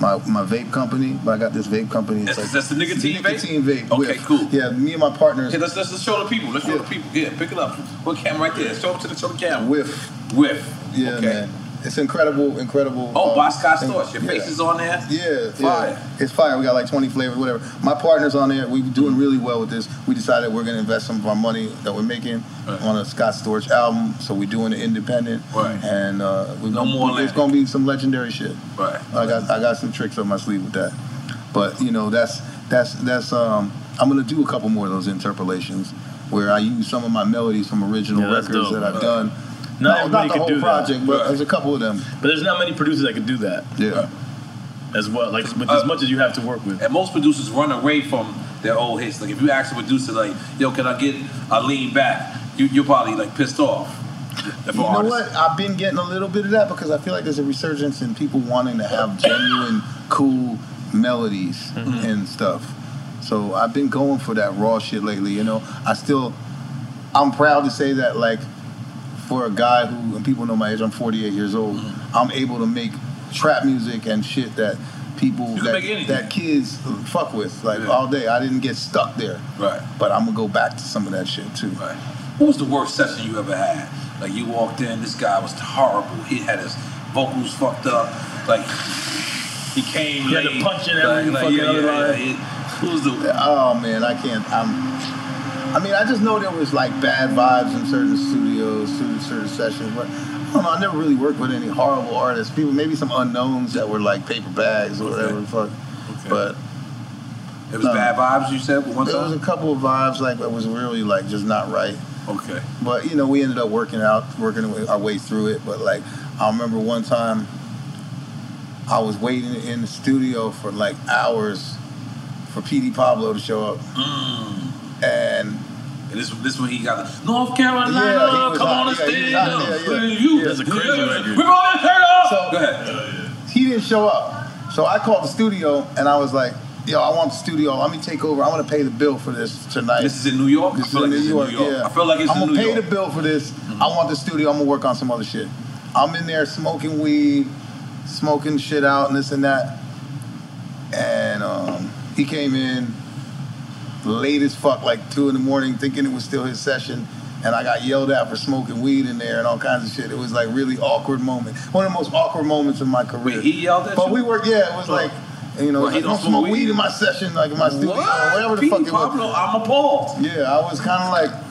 my vape company, but I got this vape company. It's that's the nicotine vape. Okay, cool. Yeah, me and my partners. Yeah, let's show the people. Let's show the people. Yeah, pick it up. One camera right there. Show the camera. Whiff. Yeah, man. It's incredible. Oh, by Scott Storch. Your face is on there. Yeah, fire. Yeah. It's fire. We got like 20 flavors, whatever. My partner's on there. We're doing really well with this. We decided we're going to invest some of our money that we're making on a Scott Storch album. So we're doing it independent. Right. And it's going to be some legendary shit. Right. I got some tricks up my sleeve with that. But, you know, that's I'm going to do a couple more of those interpolations where I use some of my melodies from original records that I've done. Not the whole project, but there's a couple of them. But there's not many producers that can do that. Yeah. As well, like with as much as you have to work with. And most producers run away from their old hits. Like if you ask a producer, like, "Yo, can I get a Lean Back?" You're probably like pissed off. You know what? I've been getting a little bit of that because I feel like there's a resurgence in people wanting to have genuine, cool melodies and stuff. So I've been going for that raw shit lately. You know, I'm proud to say that like. For a guy who, and people know my age, I'm 48 years old, I'm able to make trap music and shit that people, that kids fuck with, like all day. I didn't get stuck there. Right. But I'm gonna go back to some of that shit too. Right. What was the worst session you ever had? Like you walked in, this guy was horrible. He had his vocals fucked up. Like he came late. He had to punch in everything. Oh man, I mean, I just know there was like bad vibes in certain studios, certain sessions. But I don't know, I never really worked with any horrible artists. People, maybe some unknowns that were like paper bags or whatever the fuck. Okay. But it was bad vibes. You said one time? There was a couple of vibes like that was really like just not right. Okay. But you know, we ended up working our way through it. But like, I remember one time, I was waiting in the studio for like hours for P.D. Pablo to show up. And this one he got the North Carolina, come on and stand up. That's a crazy record. We're going to turn up. So, go ahead. He didn't show up. So I called the studio and I was like, yo, I want the studio. Let me take over. I want to pay the bill for this tonight. This is in New York? This is in New York, yeah. I feel like it's in New York. I'm going to pay the bill for this. I want the studio. I'm going to work on some other shit. I'm in there smoking weed, smoking shit out and this and that. And he came in. Late as fuck, like 2 a.m, thinking it was still his session, and I got yelled at for smoking weed in there and all kinds of shit. It was like really awkward moment, one of the most awkward moments of my career. Wait, he yelled at you? But we were, it was like, you know, I don't smoke weed in my session, like in my studio, or whatever the fuck it was. I'm appalled. Yeah, I was kind of like,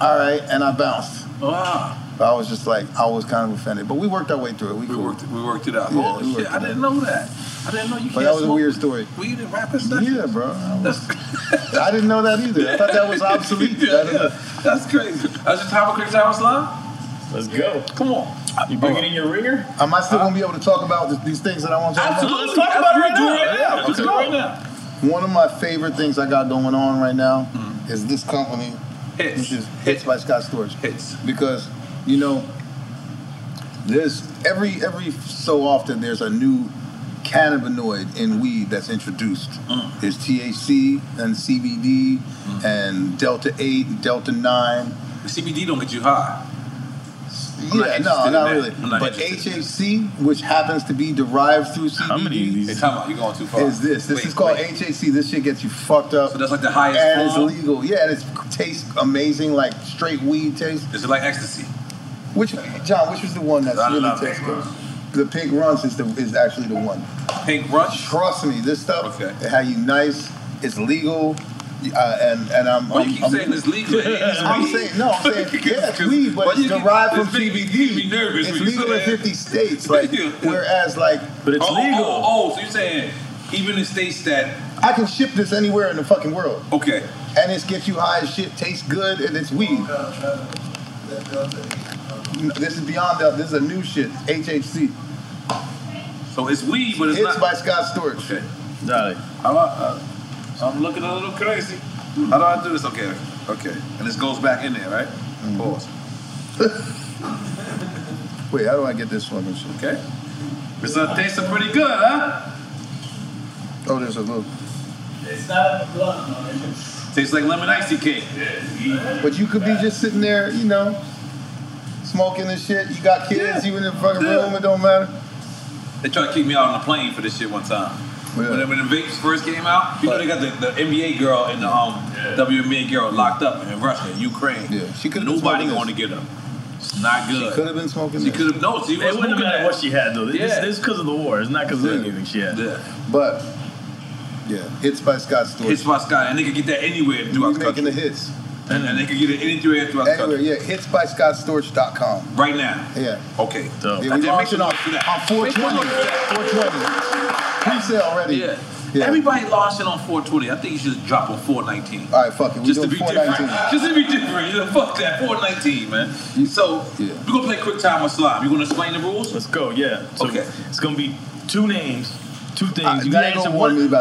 all right, and I bounced. Wow. But I was just like, I was kind of offended. But we worked our way through it. We worked it out. Yeah, oh, shit, I didn't know that. I didn't know you But that was a weird story. Weed and rap and stuff? Yeah, bro. I didn't know that either. I thought that was obsolete. That's crazy. I was just having a quick time slide. Let's go. Come on. You bring it in your ringer? Am I still going to be able to talk about these things that I want to talk about? Let's talk about it right now. Let's go right now. One of my favorite things I got going on right now is this company, which is Hits by Scott Storch. Hits. Because, you know, there's every so often there's a new cannabinoid in weed that's introduced. There's THC and CBD and Delta 8 and Delta 9. The CBD don't get you high. Yeah, no, not really. But HHC, which happens to be derived through CBD. How many of these? You're going too far. Is this? This is called HHC. This shit gets you fucked up. So that's like the highest form? And it's illegal. Yeah, and it tastes amazing, like straight weed taste. Is it like ecstasy? Which, John, which was the one that's really tastes good? The Pink Runch is actually the one. Pink Runch? Trust me, this stuff, it had you nice, it's legal. And I'm. Well, you keep saying it's legal. I'm saying no. I'm saying yeah, it's weed, but it's derived from CBD. It's legal in 50 states. Like, whereas, like, but it's legal. So you're saying even in states that I can ship this anywhere in the fucking world. Okay. And it gets you high as shit, tastes good, and it's weed. This is beyond that. This is a new shit. HHC. So it's weed, but it's not. It's by Scott Storch. Okay. Darling. I'm looking a little crazy. How do I do this? Okay. And this goes back in there, right? Pause. Wait, how do I get this one? Okay. This tastes pretty good, huh? Oh, there's a little. It's not a blunt, though. Tastes like lemon icy cake. Yeah. But you could be just sitting there, you know, smoking and shit. You got kids, you in the fucking room, it don't matter. They tried to keep me out on a plane for this shit one time. Yeah. When the vapes first came out, you know they got the NBA girl and the WNBA girl locked up in Russia, Ukraine. Yeah, she could. Nobody going to get her. It's not good. She could have been smoking. She could have. No, she wasn't. It wouldn't matter what she had though. Yeah. It's because of the war. It's not because of anything she had. Yeah. But yeah, Hits by Scott Storch. Hits by Scott, and they could get that anywhere throughout the country. Making the hits. And they can get it anywhere throughout the country. Yeah, hitsbyscottstorch.com. Right now. Yeah. Okay. So yeah, we launched it on 420. 420. Pre-sale already. Yeah. Everybody launched it on 420. I think you should just drop on 419. All right, fuck it. Just to be different. Just to be different. Fuck that. 419, man. So we're going to play Quick Time or Slime. You going to explain the rules? Let's go, yeah. So it's going to be two names. Two things. You gotta answer one or the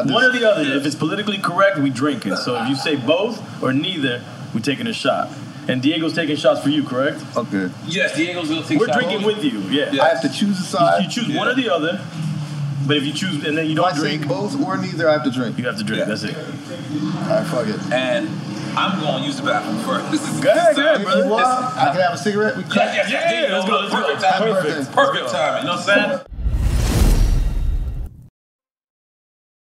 other. If it's politically correct, we drink it. So if you say both or neither, we're taking a shot. And Diego's taking shots for you, correct? Okay. Yes, Diego's gonna take shots. We're drinking with you, yeah. I have to choose a side. You choose one or the other, but if you choose and then you don't drink. If I say both or neither, I have to drink. You have to drink, that's it. Alright, fuck it. And I'm gonna use the bathroom first. This is good, brother. If you want, I can have a cigarette. Yeah, let's go. Perfect timing, you know what I'm saying?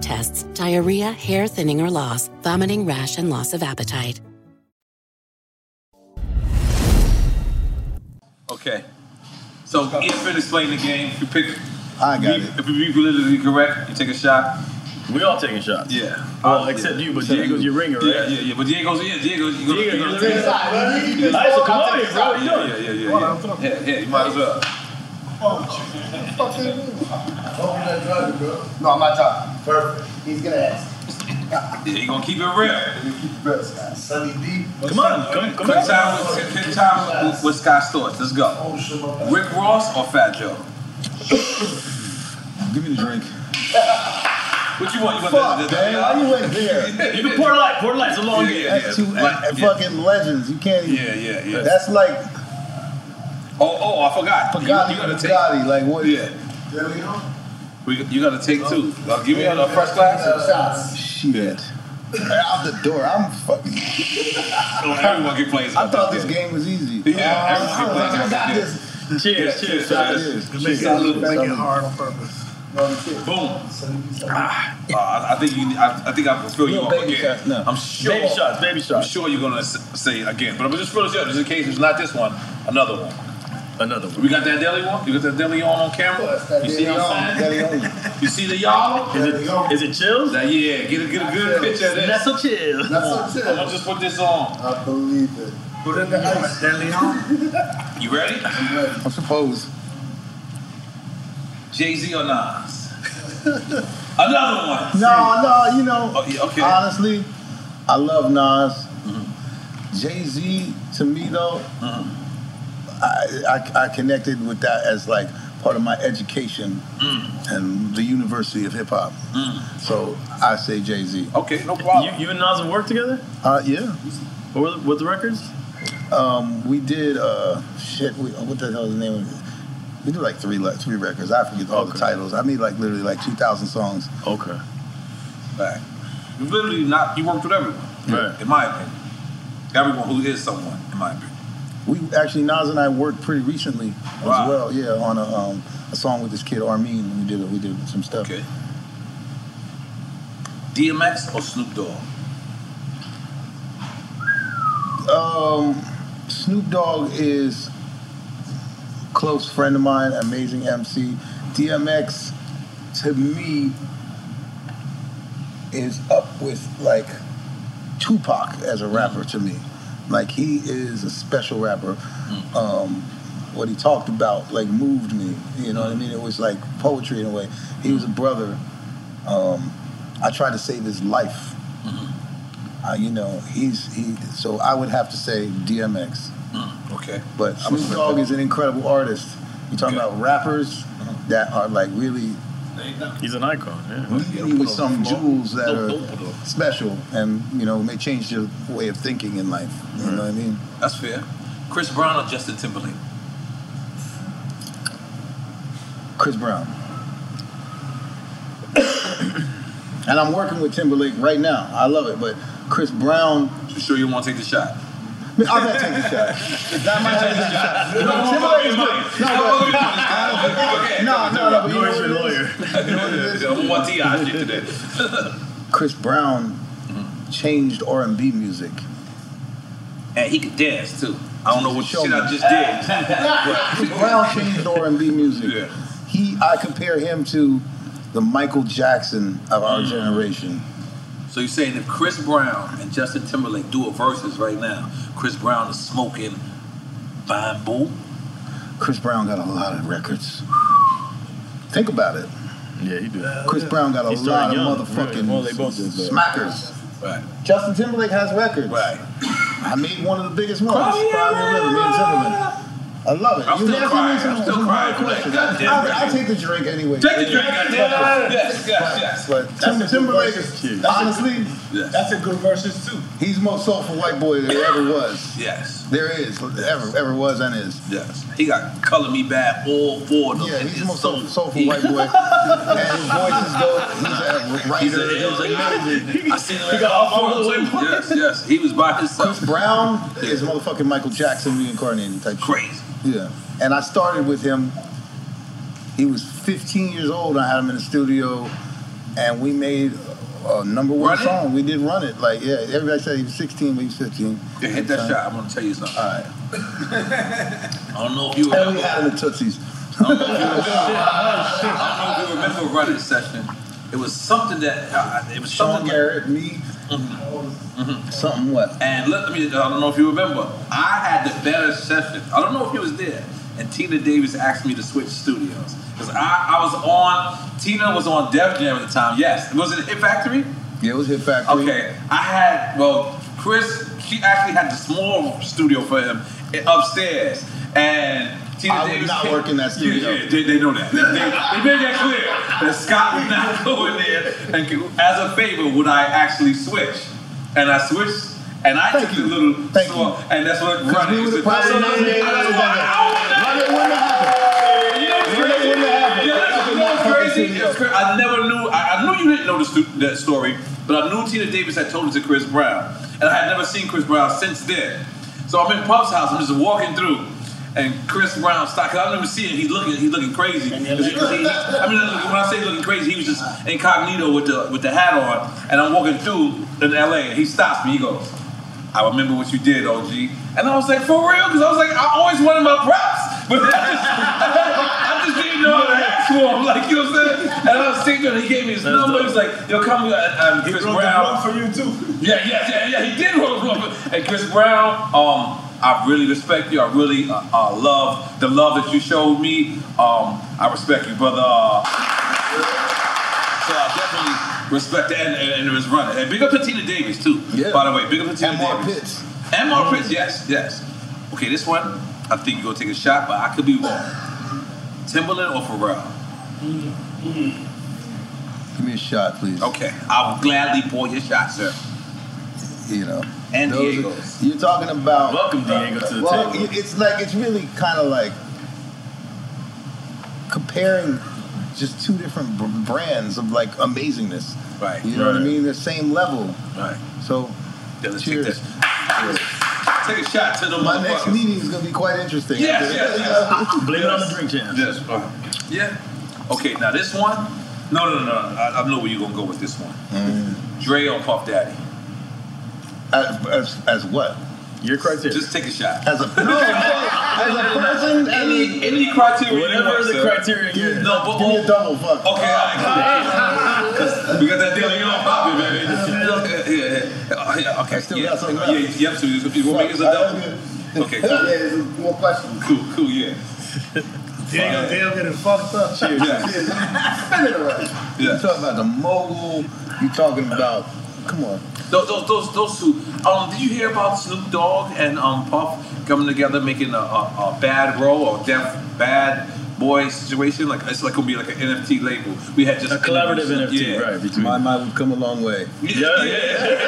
tests, diarrhea, hair thinning or loss, vomiting, rash, and loss of appetite. Okay, so EFN explain the game. You pick. I got it. If you be literally correct, you take a shot. We all taking shots. Yeah. Well, except you, but Diego's your ringer, right? Yeah. But Diego's. Diego's the ringer. Nice to come on here, bro. Yeah. You might as well. Oh, fuck you. Don't be that drug, bro. No, I'm not talking. Perfect. He's gonna ask. Yeah, you gonna keep it real. Sunny D. Come on. Quick time with Scott Storch. Let's go. Rick Ross or Fat Joe? Give me the drink. What you want? You want that? Why you went there? You can pour light. Pour light's a long game. That's two fucking legends. You can't even. Yeah. That's like. Oh, I forgot. Bugatti, you gotta take. Bugatti, like what? Yeah. There we go. You gotta take two. Give me a fresh glass of shots. Shit. Out the door. I'm fucking. Everyone can play. I thought this game was easy. Yeah, everyone can play. Cheers. Cheers. Make it hard on purpose. Boom. I think I feel you off again. No. I'm sure. Baby shots. I'm sure you're gonna say it again, but I'm just feeling sure. Just in case it's not this one, another one. We got that deli one? You got that deli on camera? You see what I'm saying? You see the y'all? Is it chills? Yeah, get a good picture of that. That's a chill. I'm going to just put this on. I believe it. Put it in the ice. Deli on. You ready? I'm ready. I suppose. Jay-Z or Nas? Another one. No, you know, okay. Honestly, I love Nas. Mm-hmm. Jay-Z, to me, though, mm-hmm. I connected with that as like part of my education and the University of Hip Hop. Mm. So I say Jay-Z. Okay, no problem. You and Nas worked together? Yeah. What the records? We did what the hell is the name of it? We did like three records. I forget all the titles. I mean like literally like 2,000 songs. Okay. Right. You worked with everyone. Right. In my opinion. Everyone who is someone, in my opinion. We actually, Nas and I worked pretty recently as well. Yeah, on a song with this kid Armin. We did some stuff. Okay. DMX or Snoop Dogg? Snoop Dogg is a close friend of mine, amazing MC. DMX, to me, is up with like Tupac as a rapper to me. Like, he is a special rapper. Mm. What he talked about, like, moved me. You know what I mean? It was like poetry in a way. He was a brother. I tried to save his life. Mm-hmm. You know, he. So I would have to say DMX. Mm. Okay. But Snoop Dogg is an incredible artist. You're talking about rappers that are like really. He's an icon. Yeah. With some jewels that are special, and you know, may change your way of thinking in life. You know what I mean? That's fair. Chris Brown or Justin Timberlake? Chris Brown. And I'm working with Timberlake right now. I love it, but Chris Brown. You sure you want to take the shot? I'm not taking a shot. That might take a shot. Chris Brown changed R&B music. And he could dance too. I don't know what shit I just did. Chris Brown changed R&B music. Yeah. I compare him to the Michael Jackson of our generation. So you're saying if Chris Brown and Justin Timberlake do a Versus right now, Chris Brown is smoking bamboo? Chris Brown got a lot of records. Think about it. Yeah, he do. Chris Brown got a lot of motherfucking smackers. Right. Justin Timberlake has records. Right. I made one of the biggest ones. I love it. I'm still crying. I'm still crying. I'll take the drink anyway. Take the drink. Yes. But Timberlake is, honestly, that's a good Versus too. He's the most soulful white boy there ever was. Yes. There is. Ever was and is. Yes. He got Color Me Bad all four of them. Yeah, he's the most soulful white boy. And his voice is dope. He's a writer. I seen him. He got all four of the white boys. Yes. He was by himself. Chris Brown is motherfucking Michael Jackson reincarnated type shit. Crazy. Yeah, and I started with him. He was 15 years old. I had him in the studio, and we made a number 1 song. We did Run It. Like, yeah, everybody said he was 16, but he was 15. Yeah, hit that shot. I'm going to tell you something. All right. I don't know if you remember. And we had him in Tootsies. I don't know if you remember Run It session. It was something that, it was Sean Garrett, me. Mm-hmm. Something what? And let me, I don't know if you remember, I had the better session. I don't know if you was there. And Tina Davis asked me to switch studios. Because I was on, Tina was on Def Jam at the time, yes. Was it Hit Factory? Yeah, it was Hit Factory. Okay, Chris, she actually had the small studio for him upstairs. And Tina Davis would not work in that studio. Yeah, they know that. They made that clear. That Scott would not go in there. And as a favor, would I actually switch? And I switched, and I took a little small, and that's what Run It was. That's why It wouldn't have happened. I never knew. I knew you didn't know that story, but I knew Tina Davis had told it to Chris Brown, and I had never seen Chris Brown since then. So I'm in Puff's house. I'm just walking through. And Chris Brown stopped, because I never see him. He's looking crazy. When I say looking crazy, he was just incognito with the hat on. And I'm walking through in LA, and he stops me. He goes, "I remember what you did, OG." And I was like, "For real?" Because I was like, I always wanted my props, but I just didn't know how to ask for him. Like, you know what I'm saying? And I was sitting there, and he gave me his number. He was like, "Yo, come here." He Chris wrote Brown the for you too. Yeah. He did wrote the. And Chris Brown, I really respect you. I really love the love that you showed me. I respect you, brother. So I definitely respect it. And it was Running. And big up to Tina Davis, too. Yeah. By the way, big up to Tina Davis. M.R. Pitts, yes. Okay, this one, I think you're going to take a shot, but I could be wrong. Timbaland or Pharrell? Give me a shot, please. Okay, I will gladly pour your shot, sir. You know. And Diego. You're talking about... Welcome, Diego, to the table. It's really kind of like comparing just two different brands of, like, amazingness. Right. You know what I mean? The same level. Right. So, yeah, cheers. Take a shot to the motherfuckers. My next meeting is going to be quite interesting. Yes. Blame it on the Drink Champs. Yes. Yeah. Okay, now this one... No. I know where you're going to go with this one. Dre or Puff Daddy? As what? Your criteria. Just take a shot. As a person, any criteria. Whatever the criteria is. No, but give me a double fuck. Okay, all right. We got that deal. You don't pop it, baby. Okay. I still got something else. Yeah, so you want to make us a double? Okay, cool. Yeah, more questions. Cool, yeah. Damn, getting fucked up. Cheers, yeah. You talking about the mogul, you talking about, come on. Those two. Did you hear about Snoop Dogg and Puff coming together, making a bad row or deaf bad boy situation? Like it's like gonna be like an NFT label. We had just a collaborative NFT, right? Between my would come a long way. Yeah.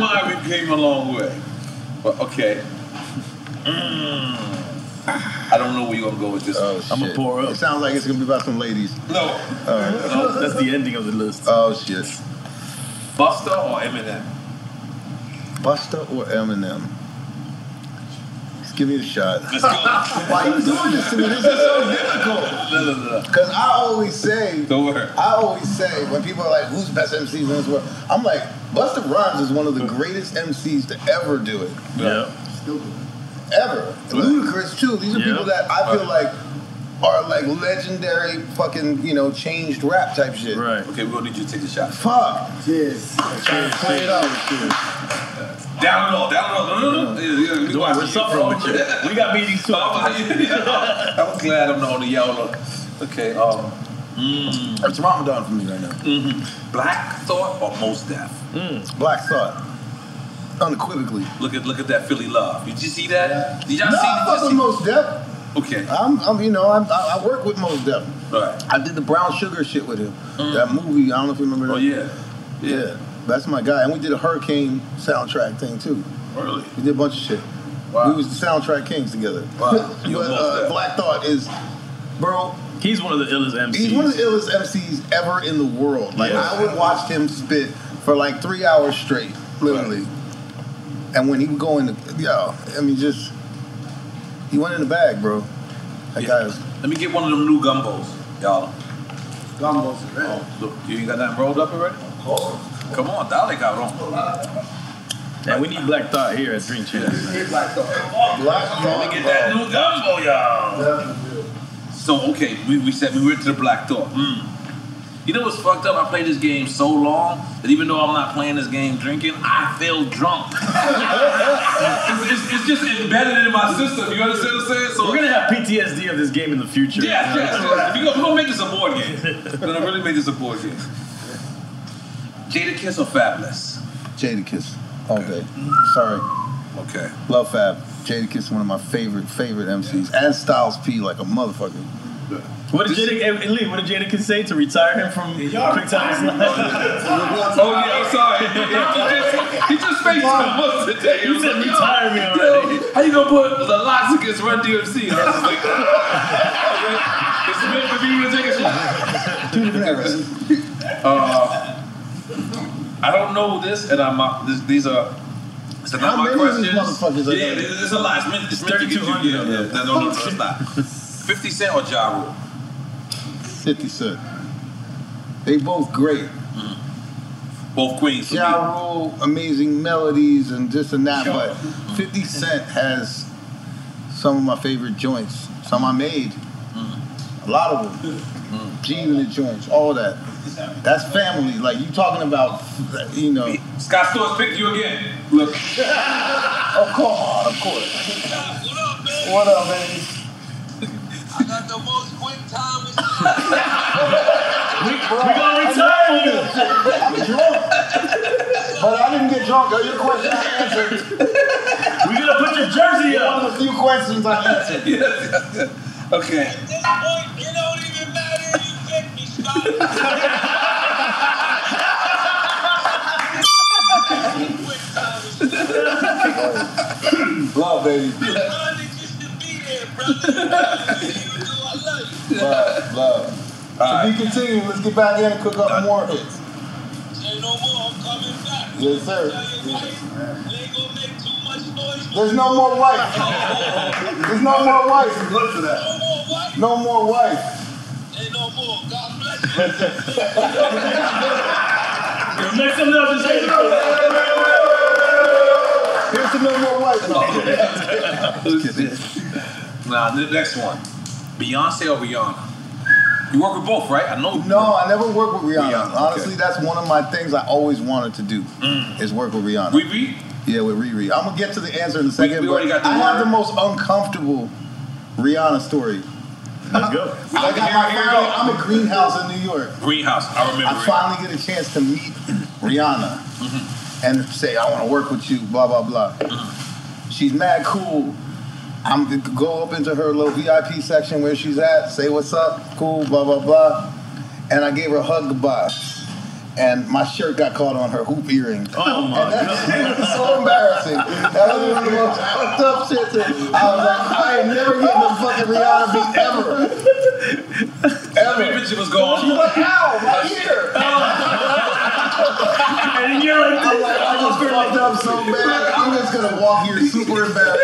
My would came a long way. But okay. I don't know where you're gonna go with this. Oh, I'm gonna pour up. It sounds like it's gonna be about some ladies. No. No, that's the ending of the list. Oh shit. Busta or Eminem? Busta or Eminem? Just give me the shot. Let's go. Why are you doing this to me? This is so difficult. No. Because I always say when people are like, who's the best MCs in this world? I'm like, Busta Rhymes is one of the greatest MCs to ever do it. Yeah. Still do it. Ever. Ludacris too. These are people that I feel like are like legendary fucking, changed rap type shit. Right. Okay, we're gonna need you to take a shot. Fuck. Cheers. Play it up. Down low. What's up wrong with you? We got meetings too. I'm glad I'm not on the yellow. Okay, it's Ramadan for me right now. Mm-hmm. Black Thought or Most Def? Black Thought. Unequivocally. Look at that Philly love. Did you see that? Did y'all see that? I fuck with Mos Def. Okay. I work with Mos Def. Right. I did the Brown Sugar shit with him. That movie, I don't know if you remember that. Oh yeah. That's my guy. And we did a Hurricane soundtrack thing too. Really? We did a bunch of shit. Wow. We was the soundtrack kings together. Wow. Black Thought is, bro. He's one of the illest MCs. He's one of the illest MCs ever in the world. Like I would watch him spit for like 3 hours straight, literally. Right. And when he would go in the, he went in the bag, bro. Let me get one of them new gumbos, y'all. Gumbos, look, you ain't got that rolled up already? Oh. Come on, Dolly got rolled up. And we need Black Thought here at Drink Champs. We need Black Thought. Let me get that new gumbo, y'all. Yeah. So, okay, we said we went to the Black Thought. You know what's fucked up? I played this game so long that even though I'm not playing this game drinking, I feel drunk. it's just embedded in my system. You understand what I'm saying? So we're gonna have PTSD of this game in the future. Yes. We're gonna make this a board game. We're gonna really make this a board game. Jada Kiss or Fabless? Jada Kiss all day. Sorry. Okay. Love Fab. Jada Kiss is one of my favorite MCs, and Styles P like a motherfucker. What did Jadakiss say to retire him from Quick Time's life? I'm sorry. He just faced us today. He said retire me already. How you gonna put the lots against Run DMC? I was like, it's meant for me to take a shot. Do the nervous. I don't know this, and these are. So not my questions. It's a lot. It's 3,200. I don't know. It's not. 50 Cent or Ja Rule? 50 Cent. They both great. Both queens. Ja Rule, amazing melodies and this and that, but 50 Cent has some of my favorite joints. Some I made. A lot of them. G Unit joints, all that. That's family. Like, you talking about, Scott Storch picked you again. Look. Of course. What up, man? I got the most quick time in the world. We're going to retire with you. I'm drunk. But I didn't get drunk. Your question I answered. We're going to put your jersey up. One of the few questions I answered. Okay. At this point, it don't even matter if you pick me, Scott. Love, baby. I'm just to be there, brother. Love. So right. We continue. Let's get back in and cook up more hits. Say no more. I'm coming back. Yes, sir. Ain't gonna make too much noise. There's no more wife. There's no more wife. Look for that. No more wife. Ain't no more. God bless you. Make some noise. Here's to no more wife. Nah, the next one. Beyonce or Rihanna? You work with both, right? I know. No, I never worked with Rihanna. Honestly, that's one of my things I always wanted to do is work with Rihanna. Riri? Yeah, with Riri. I'm gonna get to the answer in a second. We got I have the most uncomfortable Rihanna story. Let's go. I got my family. I'm at Greenhouse in New York. Greenhouse, I remember. I finally get a chance to meet Rihanna and say, I want to work with you, blah, blah, blah. She's mad cool. I'm going to go up into her little VIP section where she's at, say what's up, cool, blah, blah, blah. And I gave her a hug goodbye. And my shirt got caught on her hoop earring. Oh, my God. It was so embarrassing. That was one of the most fucked up shit. I was like, I ain't never getting a fucking Rihanna beat ever. Every bitch was going. She was like, ow, my ear. And you're like, I'm like, I just fucked up so bad. I'm just going to walk here super embarrassed.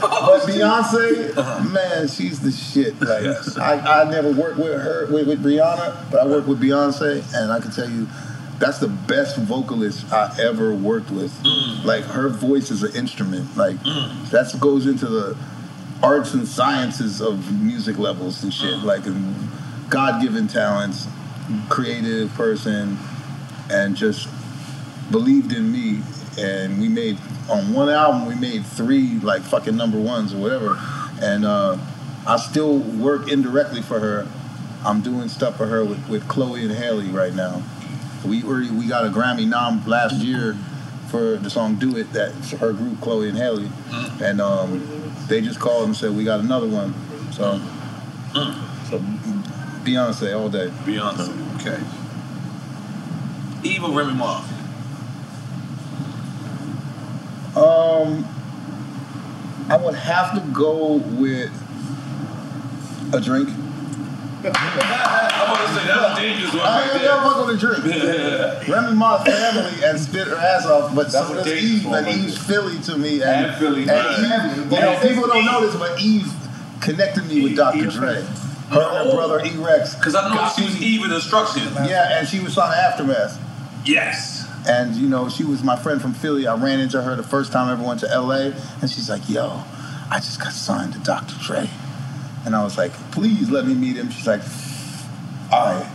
But Beyonce, man, she's the shit. Like, I never worked with her, with Rihanna, but I worked with Beyonce, and I can tell you, that's the best vocalist I ever worked with. Like, her voice is an instrument. Like, that goes into the arts and sciences of music levels and shit. Like, God-given talents, creative person, and just believed in me, and we made... On one album, we made 3 like fucking number ones or whatever, and I still work indirectly for her. I'm doing stuff for her with Chloe and Haley right now. We got a Grammy nom last year for the song "Do It." That's her group, Chloe and Haley, and they just called and said we got another one. So Beyonce all day. Beyonce, okay. Evil Remy Ma. I would have to go with a drink. I want to say that was a dangerous one. I ain't gonna fuck with a drink. Remy Ma's family and spit her ass off, but that's what Eve. Like Eve's Philly to me, and Philly. And Eve, you know, people don't know this, but Eve connected me with Dr. Dre. Her and her brother E-Rex. Because I know she was Eve in Instruction. Yeah, and she was on Aftermath. Yes. And, you know, she was my friend from Philly. I ran into her the first time I ever went to L.A. And she's like, yo, I just got signed to Dr. Dre. And I was like, please let me meet him. She's like, all right,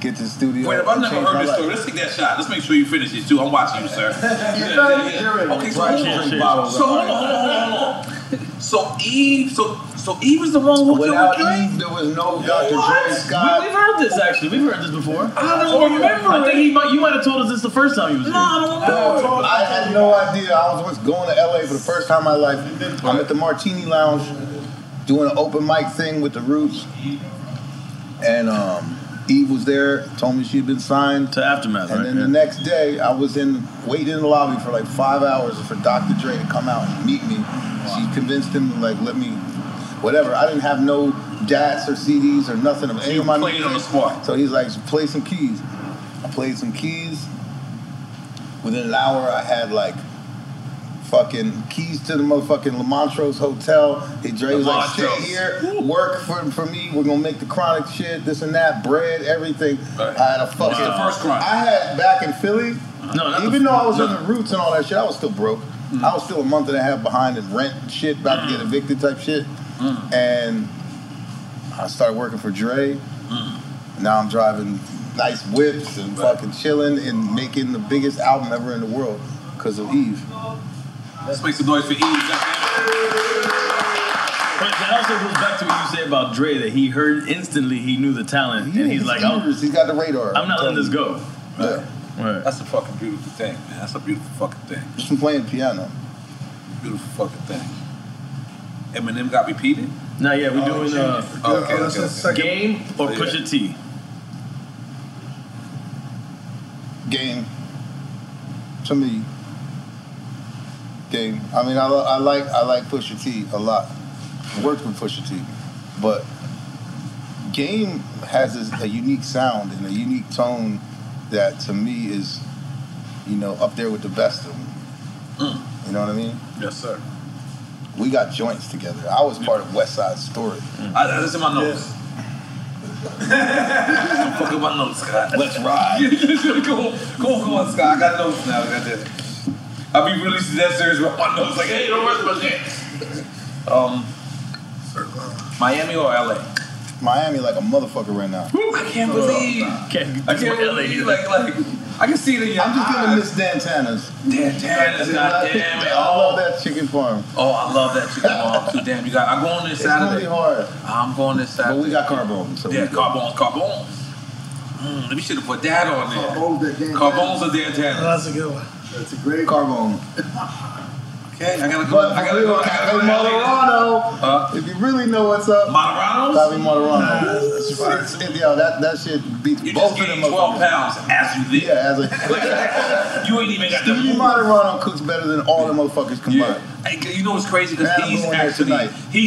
get to the studio. Wait, if I've never heard this story, let's take that shot. Let's make sure you finish it, too. I'm watching you, sir. Yeah. Okay, so hold on. So Eve is the one who killed Dre? There was no Dr. Dre, Scott. We've heard this, actually. We've heard this before. I don't remember. I think you might have told us this the first time you was here. No, I don't remember. I had no idea. I was going to L.A. for the first time in my life. I'm at the Martini Lounge doing an open mic thing with the Roots. And Eve was there, told me she had been signed. To Aftermath, and right? And then the next day, I was waiting in the lobby for like 5 hours for Dr. Dre to come out and meet me. She convinced him to like let me... Whatever. I didn't have no jats or CDs or nothing of any of my music. On the spot. So he's like, play some keys. I played some keys. Within an hour, I had like fucking keys to the motherfucking LaMontrose Hotel. Hey, Dre was like, stay here, work for me. We're gonna make the Chronic shit, this and that, bread, everything. Right. I had a fucking. The first Chronic. I had back in Philly. Even though I was in the Roots and all that shit, I was still broke. I was still a month and a half behind in rent and shit, about to get evicted type shit. And I started working for Dre. Now I'm driving nice whips and fucking chilling and making the biggest album ever in the world because of Eve. Let's make some noise for Eve. But that also goes back to what you say about Dre, that he heard instantly, he knew the talent, and he's like, he's got the radar. I'm not letting this go. Right. Right. That's a fucking beautiful thing, man. That's a beautiful fucking thing. Just from playing piano. Beautiful fucking thing. Eminem got repeated? No, yeah, we're doing okay. Game or Pusha T? Game. To me, Game. I mean, I like Pusha T a lot. I worked with Pusha T, but Game has a unique sound and a unique tone that to me is, you know, up there with the best of them. You know what I mean? Yes, sir. We got joints together. I was part of West Side Story. That's in my notes. Don't fuck up my notes, Scott. Let's ride. Come on, Scott. I got notes now. I'll be releasing that series with my notes. Like, hey, don't rush my shit. Miami or LA? Miami like a motherfucker right now. Woo, I can't believe. I can't believe. I can see it in your eyes. I'm just gonna miss Dantana's. Dantana's, goddamn it! I love that chicken farm. Oh, I love that chicken farm too. Damn, you got. I go on this Saturday. It's gonna be hard. I'm going this Saturday. But we got Carbone. So yeah, Carbones. We should have put that on there. Carbones or Dantana's. Oh, that's a good one. That's a great Carbone. Okay, I gotta go. Moderano. If you really know what's up, Moderano's? Probably Moderano. That shit beats you both of them. 12 pounds as you did. Yeah, as a you ain't even got the move. Moderano cooks better than all the motherfuckers combined. Yeah. You know what's crazy? Because he's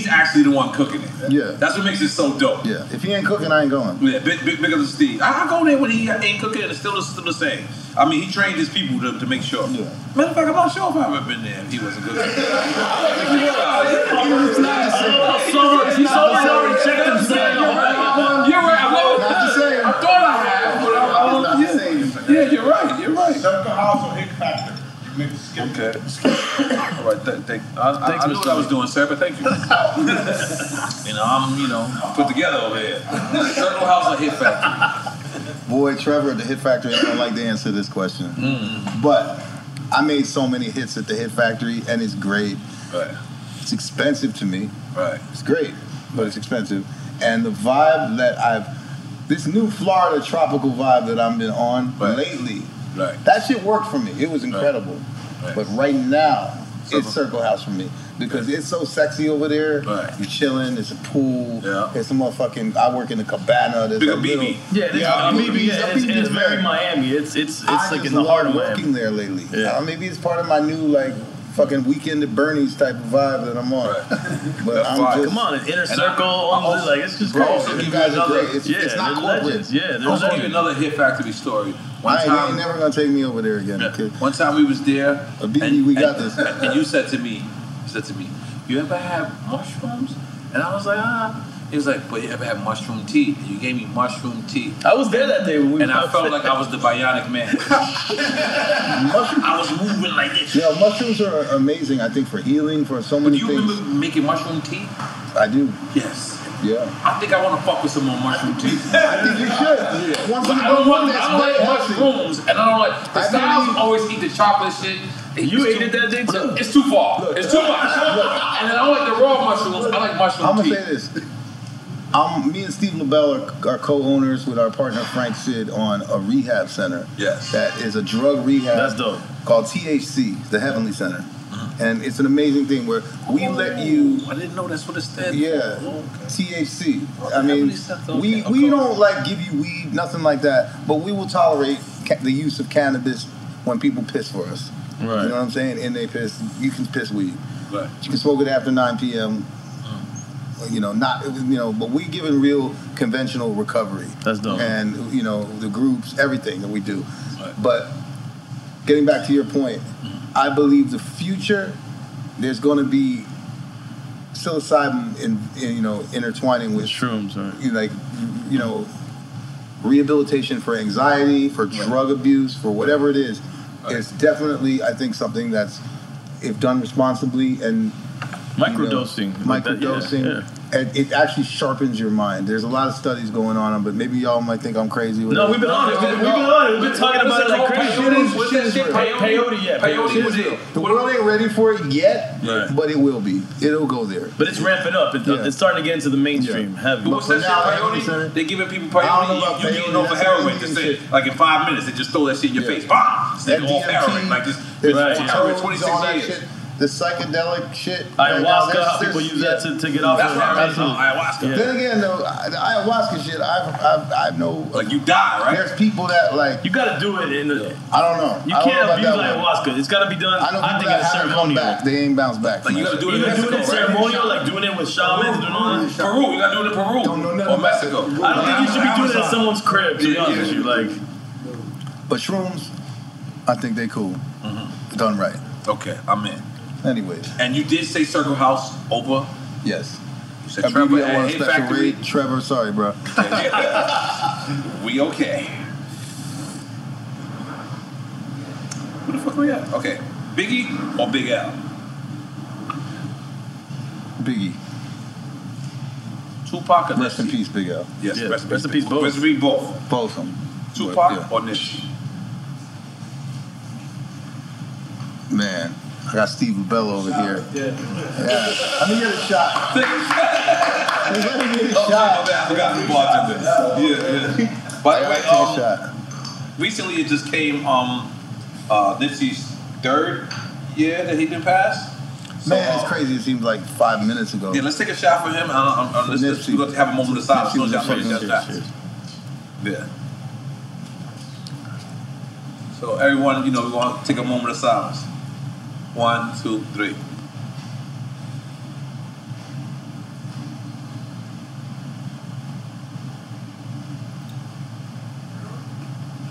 actually the one cooking it. Yeah. That's what makes it so dope. Yeah. If he ain't cooking, I ain't going. Yeah, big up to Steve. I go there when he ain't cooking and it's still the same. I mean, he trained his people to make sure. Yeah. Matter of fact, I'm not sure if I've ever been there. He was a good guy. He's already checked himself. You're right. I thought I had, but I was saying. Yeah, you're right. You're right. Circle House or Hick Factor. Okay. All right. I knew what I was doing, sir, but thank you. I'm put together over here. Circle House or Hick Factor. Boy, Trevor at the Hit Factory, I don't like to answer this question. But I made so many hits at the Hit Factory, and it's great. Right. It's expensive to me. Right. It's great, but it's expensive. And the vibe that this new Florida tropical vibe that I've been on lately, that shit worked for me. It was incredible. Right. But right now, it's Circle House for me. Because it's so sexy over there. Right. You're chilling. It's a pool. Yeah. It's a motherfucking. I work in a cabana. There's a BB. Yeah, BB. Yeah, it's very Miami. It's like in the heart of Miami. I just love working there lately. Yeah. Maybe it's part of my new fucking Weekend at Bernie's type of vibe that I'm on. Right. But come on, an inner circle. It's just great. You guys are great. It's not corporate. Yeah, there's another Hit Factory story. You ain't never gonna take me over there again. One time we was there. A BB, we got this. And you said to me, you ever have mushrooms? And I was like, He was like, but you ever have mushroom tea? And you gave me mushroom tea. I was there that day. And I felt like I was the bionic man. I was moving like this. Yeah, mushrooms are amazing, I think, for healing, for so many things. Do you remember making mushroom tea? I do. Yes. Yeah. I think I want to fuck with some more mushroom tea. I think you should. Yeah. I don't like mushrooms, and I don't like... The styles always eat the chocolate shit. You ate it that day too. It's too far. It's too much. And then I like the raw mushrooms. I like mushroom tea. I'm going to say this. Me and Steve Lobell are co-owners with our partner Frank Sid on a rehab center. Yes. That is a drug rehab. That's dope. Called THC, the Heavenly Center. And it's an amazing thing where we let you... I didn't know that's what it said. Yeah. Oh, okay. THC. I mean, we don't give you weed, nothing like that, but we will tolerate the use of cannabis when people piss for us. Right. You know what I'm saying? And they piss. You can piss weed. Right. You can smoke it after 9 p.m. But we give it real conventional recovery. That's dope. And, the groups, everything that we do. Right. But getting back to your point... I believe the future, there's going to be psilocybin intertwining with shrooms, right? Rehabilitation for anxiety, for drug abuse, for whatever it is. Okay. It's definitely, I think, something that's, if done responsibly and microdosing. It actually sharpens your mind. There's a lot of studies going on, but maybe y'all might think I'm crazy. No, we've been on it. We've been talking about it like crazy. What's that shit? Peyote, yeah. Peyote was it. The world ain't ready for it yet, but it will be. It'll go there. But it's ramping up. It's starting to get into the mainstream. Heavy. What's that shit? Peyote? They're giving people peyote. You're getting off of heroin. Like in 5 minutes, they just throw that shit in your face. Bam! They're off heroin. Like this. Heroin 26 years. The psychedelic shit. Ayahuasca, people use that to get off. That's what I mean. Ayahuasca. Yeah. Then again, though, the ayahuasca shit, I know. Like you die, right? There's people that you got to do it in the. I don't know. You can't abuse ayahuasca. It's got to be done. I think it's ceremonial. They ain't bounce back. Like you got to do it. You got to do it ceremonial, like doing it with shamans, doing all that. Peru, you got to do it in Peru. Don't know nothing. Or Mexico. I don't think you should be doing it in someone's crib. To be honest with you, But shrooms, I think they cool. Done right. Okay, I'm in. Anyways. And you did say Circle House over? Yes. You said Trevor and Hit Factory. Trevor, sorry, bro. We okay. Who the fuck we at? Okay. Biggie or Big L? Biggie. Tupac or Nipsey? Rest in peace, Big L. Yes, yeah. Rest in peace, both. Rest in peace, both. Both of them. Tupac or Nipsey? Man, I got Steve Lobell over here. Yeah. Let me get a shot. Let me get a shot. I forgot the bartender. Yeah. By the way, recently it just came Nipsey's third year that he didn't pass. So, man, it's crazy. It seems like 5 minutes ago. Yeah, let's take a shot for him. Let's have a moment of silence. Yeah. So everyone, you know, we want to take a moment of silence. 1, 2, 3.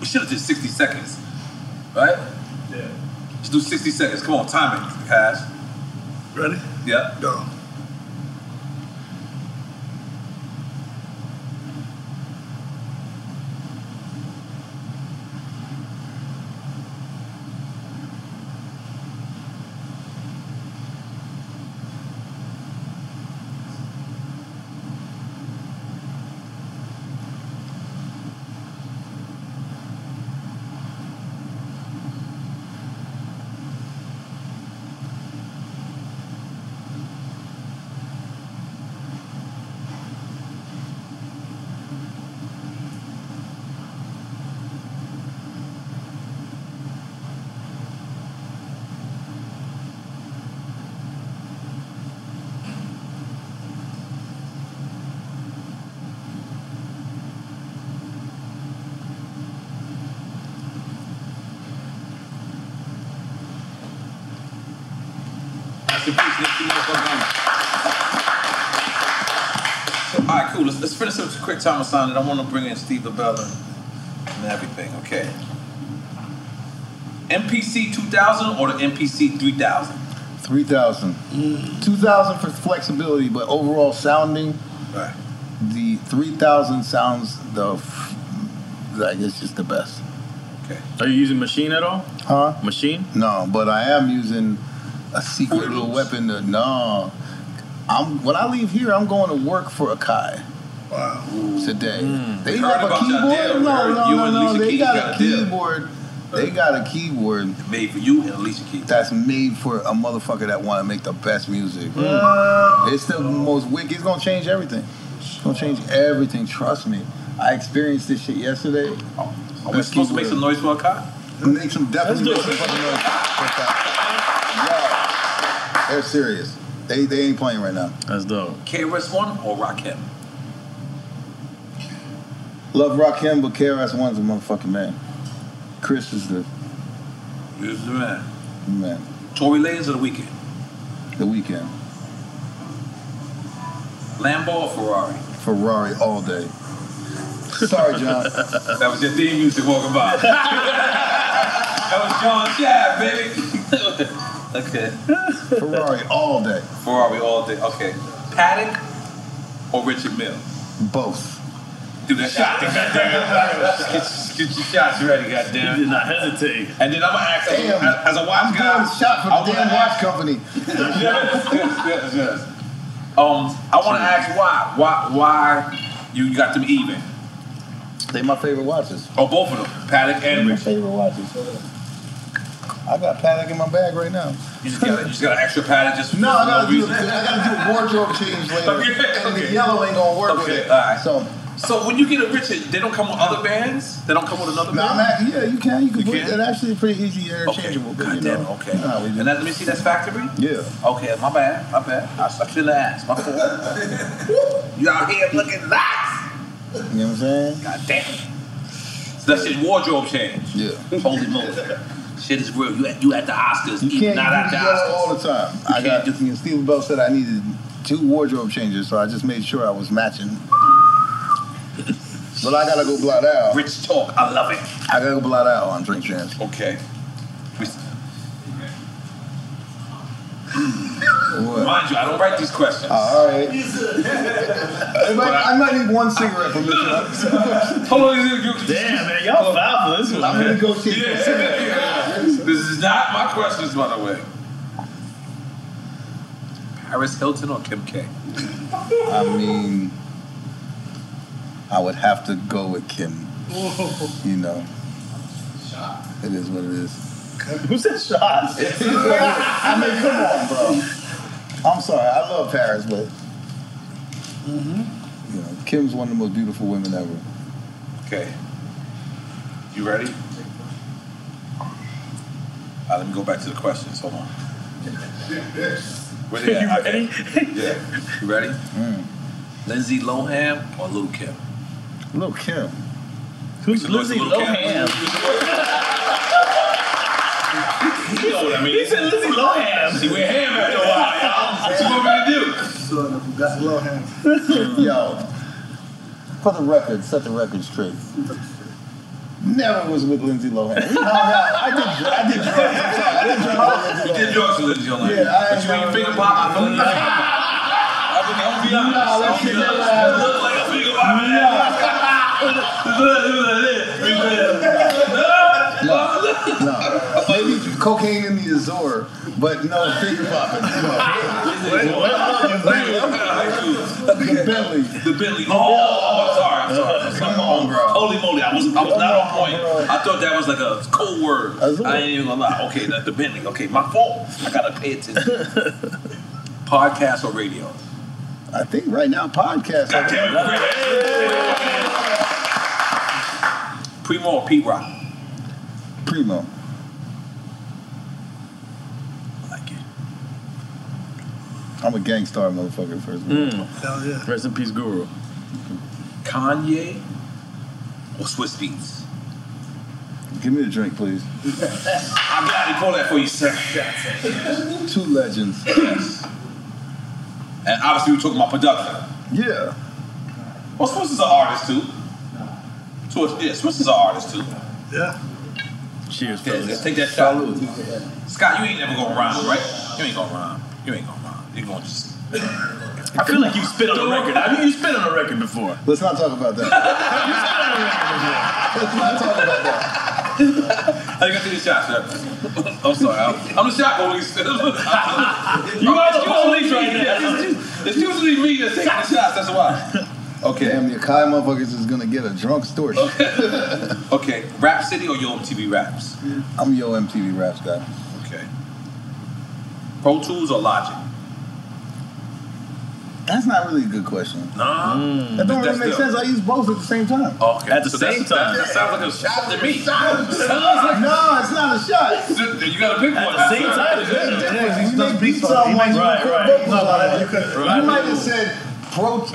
We should have did 60 seconds, right? Yeah. Let's do 60 seconds. Come on, time it, guys. Ready? Yeah. Go. Let's finish up with a quick time of sign, and I want to bring in Steve Lobell and everything, okay? MPC 2000 or the MPC 3000? 3000. 2000 for flexibility, but overall sounding, right. The 3000 sounds like it's just the best. Okay. Are you using machine at all? Huh? Machine? No, but I am using a secret little weapon. When I leave here, I'm going to work for Akai. Wow. Today. They have a keyboard? No. They got a keyboard. They got a keyboard made for you and Alicia Keys. That's made for a motherfucker that want to make the best music. It's the most wicked. It's going to change everything. It's going to change everything. Trust me. I experienced this shit yesterday. Are we supposed to make some noise for Akai? Definitely make some fucking noise for Akai. Yeah. They're serious. They ain't playing right now. That's dope. KRS-One or Rakim? Love Rakim, but KRS-One's a motherfucking man. Chris is the... He's the man. Man. Tory Lanez or The Weeknd? The Weeknd. Lambo or Ferrari? Ferrari all day. Sorry, John. That was your theme music walking by. That was John Shad, baby. Okay. Ferrari all day. Ferrari all day. Okay. Paddock or Richard Mill? Both. Do that shot. Get your shots ready, goddamn. You did not hesitate. And then I'm gonna ask as a watch guy. I want a watch company. Yes. I want to ask why you got them even? They my favorite watches. Oh, both of them, Paddock and Richard. My favorite watches. I got Paddock in my bag right now. You just got an extra Paddock just for I gotta do a wardrobe change later. Okay. The yellow ain't gonna work with it. All right. So when you get a Richard, they don't come with other bands? They don't come with another band? Yeah, you can. It's actually pretty easy, interchangeable. Okay. Goddamn, okay. And let me see, that's factory? Yeah. Okay, my bad. I feel the ass. My fault. You out here looking nice. You know what I'm saying? Goddamn. So that's his wardrobe change. Yeah. Holy moly. Shit is real. You at the Oscars. You can't not at the Oscars all the time. Steve Lobell said I needed 2 wardrobe changes, so I just made sure I was matching. But I gotta go blot out. Rich talk. I love it. I gotta go blot out on Drink Champs. Okay. Mind you, I don't write these questions. All right. I might need one cigarette for this. Hold on. Damn, man. Y'all foul for this one. I'm going to go see this. This is not my questions, by the way. Paris Hilton or Kim K? I mean, I would have to go with Kim. Whoa. You know. Shot. It is what it is. Who said shot? I mean, come on, bro. I'm sorry. I love Paris, but mm-hmm. you know, Kim's one of the most beautiful women ever. Okay. You ready? Let me go back to the questions. Hold on. Where they at? You ready? Okay. Yeah. You ready? Mm. Lindsay Lohan or Lil' Kim? Lil' Kim. Who's Lindsay Lohan? You know what I mean. He said Lindsay Lohan. She went ham after a while. What you want me to do? That's Lohan. Yo, for the record, set the record straight. Never was with Lindsay Lohan. No, I did drugs with Lindsay Lohan. Yeah, but you ain't finger pop. I'm gonna be honest. It looked like a finger pop. No. Maybe cocaine in the Azores, but no finger popping. The Bentley. Oh, I'm sorry. Come on, bro. Holy moly, I was not on point. Bro. I thought that was like a code word. I ain't even gonna lie. Okay, the Bentley. Okay, my fault. I gotta pay attention. Podcast or radio? I think right now podcast. Goddamn it. Primo or P-Rock? Primo. I like it. I'm a gangstar motherfucker first. Hell yeah. Rest in peace, Guru. Kanye or Swiss Beats? Give me a drink, please. I'm glad he called that for you, sir. Two legends. Yes. And obviously we're talking about production. Yeah. Well, Swiss is an artist too. Swiss is an artist too. Yeah. Cheers, fellas. Let's take that shot. Scott, you ain't never gonna rhyme, right? You ain't gonna rhyme. You're gonna just... I feel like you spit on the record. You spit on the record before. Let's not talk about that. How you gonna take the shot, sir? I'm sorry. I'm the shot police. You are the police right now. It's usually me that's taking the shots. That's why. Okay. Damn, the Akai motherfuckers is gonna get a drunk Storch. Okay. Rap City or Yo MTV Raps? I'm Yo MTV Raps guy. Okay. Pro Tools or Logic? That's not really a good question. Nah. That don't really make sense. I use both at the same time. Okay. At the same time. That sounds like a shot to me. No, it's not a shot. You gotta pick one. At the same time. You make beats on one. You might have said Pro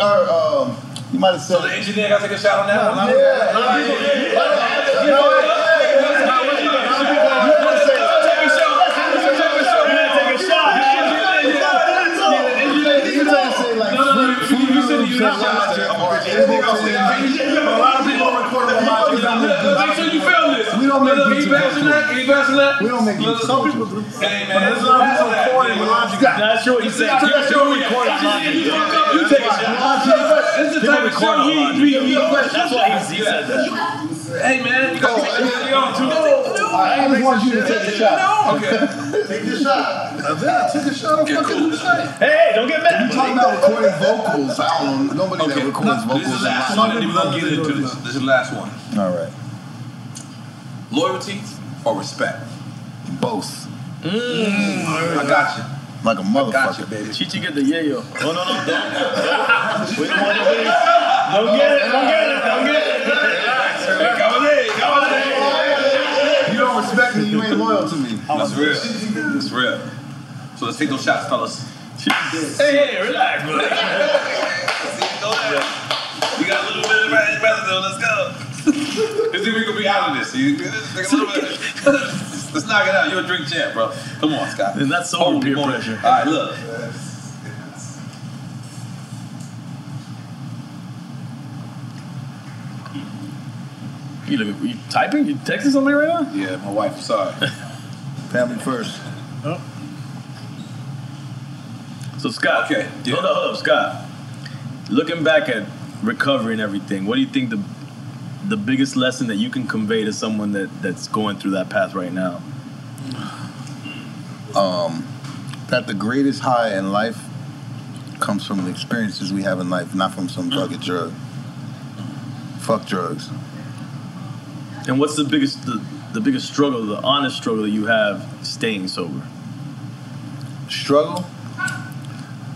you might have said. So the engineer got to take a shot on that one? Hey man, you got to I just want you to take a shot. Okay. Take the shot. Take a shot. Hey, don't get mad. You talking about recording vocals? I don't know. Nobody that records vocals. This is the last one, and we're gonna get into this. This is the last one. All right. Loyalty or respect? Both. I got you. Like a motherfucker, gotcha, baby. Chichi get the yayo. Oh, no, no, don't. We don't want to leave. Don't get it. Come on in. You don't respect me, you ain't loyal to me. That's real. So let's take those shots, fellas. Hey, relax, bro. We got a little bit of breath, though. Let's go. Let's see if we can be out of this. Let's knock it out. You're a drink champ, bro. Come on, Scott. And that's so peer pressure. All right, look. Yes. You typing? You texting somebody right now? Yeah, my wife. Sorry. Family first. Oh. So, Scott. Okay. Yeah. Hold up, Scott. Looking back at recovery and everything, what do you think the biggest lesson that you can convey to someone that's going through that path right now? That the greatest high in life comes from the experiences we have in life, not from some drug. Fuck drugs. And what's the biggest the biggest struggle, the honest struggle that you have staying sober? Struggle?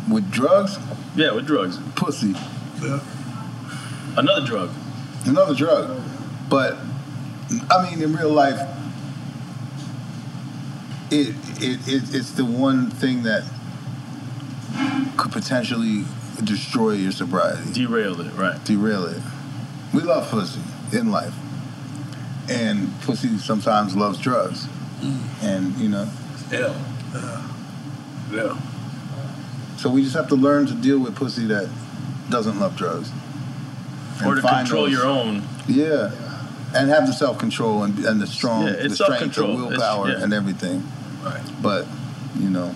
With drugs? Yeah, with drugs. Pussy. Yeah. Another drug. Another drug. But, I mean, in real life, it's the one thing that could potentially destroy your sobriety. Derail it, right. Derail it. We love pussy in life. And pussy sometimes loves drugs. Mm. And, you know. Yeah. Yeah. So we just have to learn to deal with pussy that doesn't love drugs. Or to control those, your own. Yeah. And have the self-control and the strong, the strength, the willpower, and everything. Right. But, you know,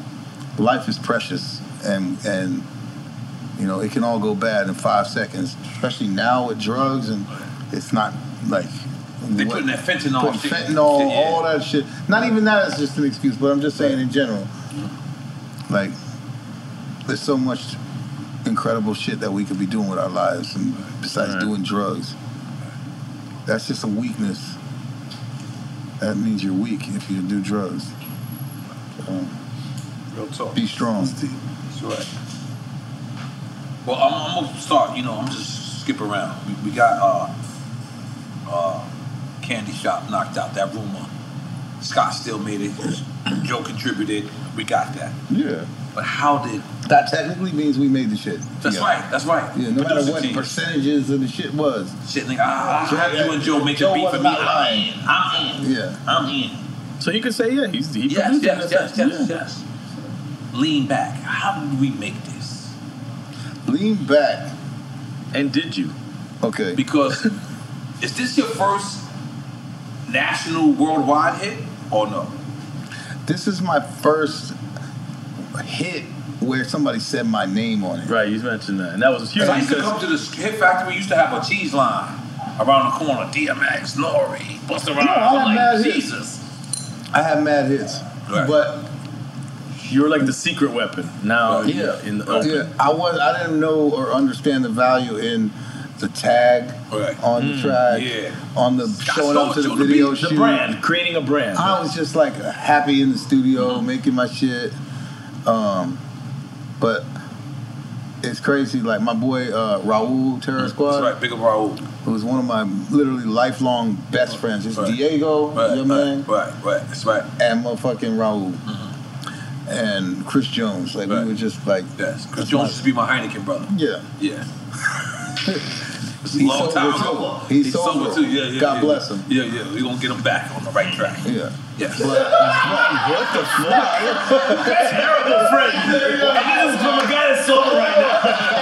life is precious. And you know, it can all go bad in 5 seconds, especially now with drugs. And it's not like... They putting that fentanyl. Putting fentanyl, all that shit. Not even that is just an excuse, but I'm just saying in general. Like, there's so much incredible shit that we could be doing with our lives, and besides doing drugs. That's just a weakness. That means you're weak if you do drugs. Real talk. Be strong. That's right. Well, I'm going to start, you know, I'm just skip around. We got Candy Shop knocked out that rumor. Scott still made it. Joe contributed. We got that. Yeah. But how did... That technically means we made the shit. That's right. That's right. Yeah, no matter what percentages of the shit was. Shit, like, you and Joe make a beat for me. I'm in. Yeah. I'm in. So you could say, he produced that. Yes. Lean Back. How did we make this? Lean Back. And did you? Okay. Because... Is this your first national worldwide hit or no? This is my first hit where somebody said my name on it. Right, you mentioned that. And that was huge. I used to come to the Hit Factory, we used to have a cheese line around the corner. DMX, N-O-R-E, Busta Rhymes, like Jesus. I had mad hits. Right. But you were like the secret weapon now in the open. Yeah, I didn't know or understand the value in the tag on the track, on the Scott showing up to the video shoot. The brand, creating a brand. I was just like happy in the studio, making my shit. But it's crazy. Like my boy Raul, Terror Squad. That's right, big up Raul. Who was one of my literally lifelong best friends. It's Diego, your man. Right, that's right. And motherfucking Raul. Mm-hmm. And Chris Jones. Like we were just like... Yes. Chris Jones used to be my Heineken brother. Yeah. Yeah. It's a long time ago. He's sober too. Yeah, God bless him. Yeah. We're gonna get him back on the right track. Yeah. What the fuck? That's terrible, friend. And this is from a guy that's sober right now.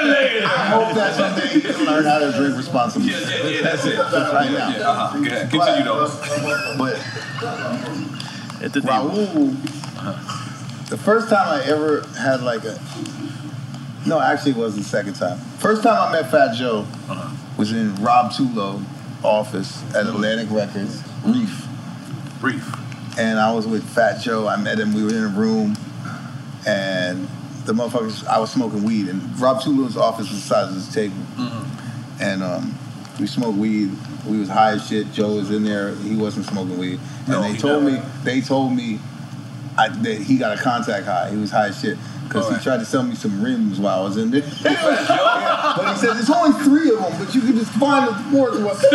Later. I hope that's one day you can learn how to drink responsibly. Yeah. That's it. Right now. Continue though. But at the Raul. The first time I ever had actually it was the second time. First time I met Fat Joe was in Rob Tulo's office at Atlantic Records, Reef. And I was with Fat Joe. I met him. We were in a room, and the motherfuckers. I was smoking weed, and Rob Tulo's office was the size of this table, and we smoked weed. We was high as shit. Joe was in there. He wasn't smoking weed, and they told me. He got a contact high. He was high as shit because he tried to sell me some rims while I was in there. But he said there's only 3 of them, but you can just find the 4th one. That's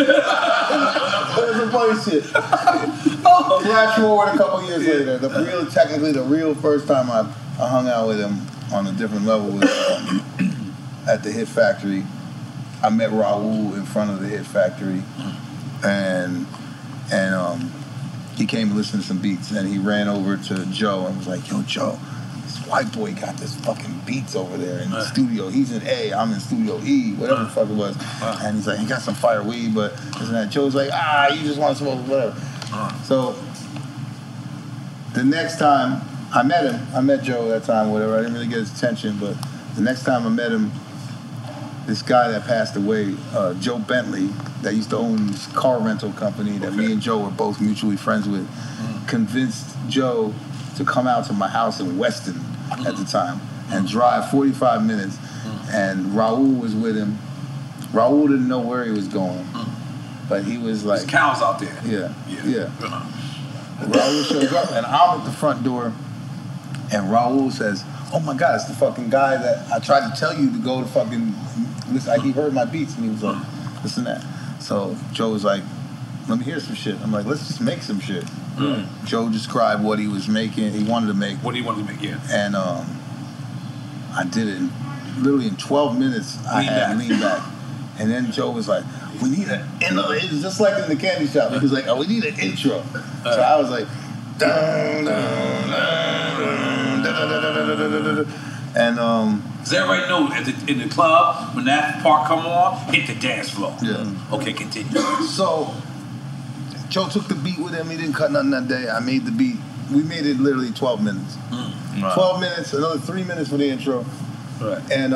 some funny shit. Flash forward a couple years later, the real first time I hung out with him on a different level was at the Hit Factory. I met Raul in front of the Hit Factory, and he came to listen to some beats, and he ran over to Joe and was like, yo, Joe, this white boy got this fucking beats over there in the studio. He's in A, I'm in Studio E, whatever the fuck it was. And he's like, he got some fire weed, but isn't that? Joe's like, you just want to smoke, whatever. So the next time I met Joe that time, whatever. I didn't really get his attention, but the next time I met him, this guy that passed away, Joe Bentley, that used to own this car rental company that me and Joe were both mutually friends with, convinced Joe to come out to my house in Weston at the time and drive 45 minutes and Raul was with him. Raul didn't know where he was going, but he was like, there's cows out there. Yeah. Raul shows up, and I'm at the front door, and Raul says, "Oh my God, it's the fucking guy that I tried to tell you to go to fucking listen." Like, he heard my beats, and he was like, "Listen to that." So Joe was like, "Let me hear some shit." I'm like, "Let's just make some shit." Mm. Joe described what he was making. He wanted to make what he wanted to make. Yeah. And I did it literally in 12 minutes. I had Lean Back. And then Joe was like, "We need an intro." It was just like in the candy shop. He was like, "Oh, we need an intro." So I was like, dun, dun, dun, dun, dun, dun, dun, dun. And does everybody know in the club when that part come on, hit the dance floor? Yeah. Okay, continue. So Joe took the beat with him. He didn't cut nothing that day. I made the beat. We made it literally 12 minutes. Mm. Wow. 12 minutes, another 3 minutes for the intro. Right. And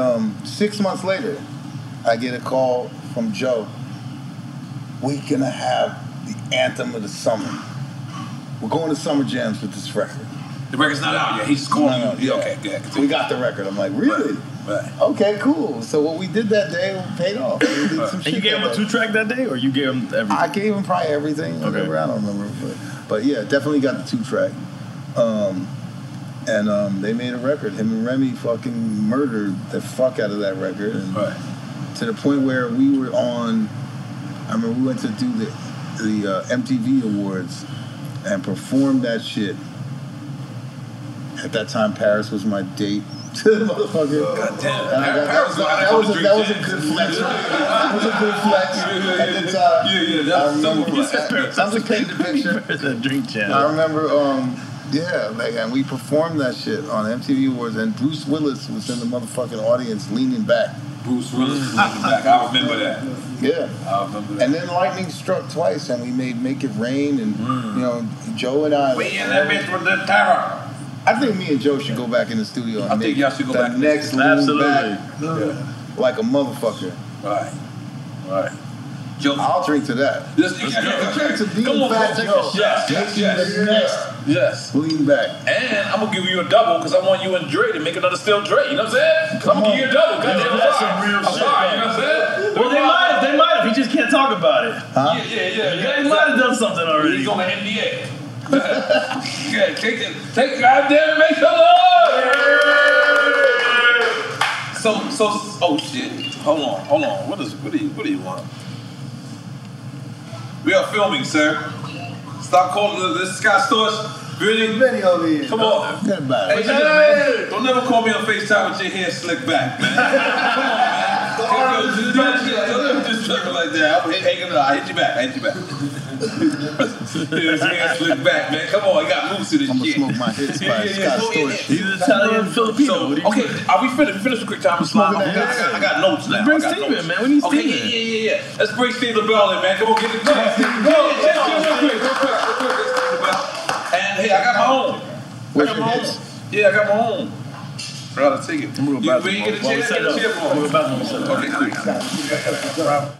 6 months later, I get a call from Joe. "We're going to have the anthem of the summer. We're going to summer jams with this record." The record's not out yet. He's just calling you. Yeah. Okay, good. Yeah, we got the record. I'm like, "Really? Right. Okay, cool." So what we did that day paid off. We did some shit. And you gave him a 2-track that day, or you gave him everything? I gave him probably everything. Okay. Whatever, I don't remember. But yeah, definitely got the 2-track. And they made a record. Him and Remy fucking murdered the fuck out of that record. And to the point where we were on, I remember we went to do the MTV Awards and performed that shit. At that time, Paris was my date to the motherfucker. God damn. That was a good flex. That was a good flex at the time. I was painting the picture. Drink Champs. I remember, and we performed that shit on MTV Awards, and Bruce Willis was in the motherfucking audience leaning back. Bruce Willis was leaning back. I remember that. Yeah. I remember that. And then lightning struck twice, and we made Make It Rain, and, you know, Joe and I. We in that bitch with the terror. I think me and Joe should go back in the studio. And I think y'all should go back. Next Lean Back, like a motherfucker. Right. Joe, I'll drink to that. Yes. Lean Back. And I'm gonna give you a double because I want you and Dre to make another Still Dre. You know what I'm saying? I'm gonna give you a double. That's some real shit. You know what I'm saying? Well, they might have. He just can't talk about it. Huh? Yeah. They might have done something already. He's on the NBA. Yeah, take it out there and make some love. Oh shit! Hold on. What do you want? We are filming, sir. Stop calling. This is Scott Storch. Really over here. Come on. Hey, don't never call me on FaceTime with your hair slicked back, man. Come on, man. Don't just do it like that. I hit you back. This man slick back, man. Come on, I got moves to this shit. I'm gonna smoke my hits by Scott Storch. He's Italian and Filipino. So, are we finished? Finish a quick time. I got notes now. Bring Steve in, man. We need Steve in. Yeah. Let's bring Steve Lobell in, man. Come on, get the gun. Real quick. Let's Steve Lobell. And hey, I got my own. I got my own. Bro, I'll take it. We get a chance. Get a chip on. We're about to set up. Okay, cool.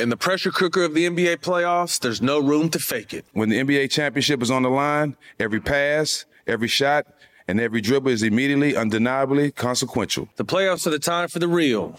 In the pressure cooker of the NBA playoffs, there's no room to fake it. When the NBA championship is on the line, every pass, every shot, and every dribble is immediately, undeniably consequential. The playoffs are the time for the real.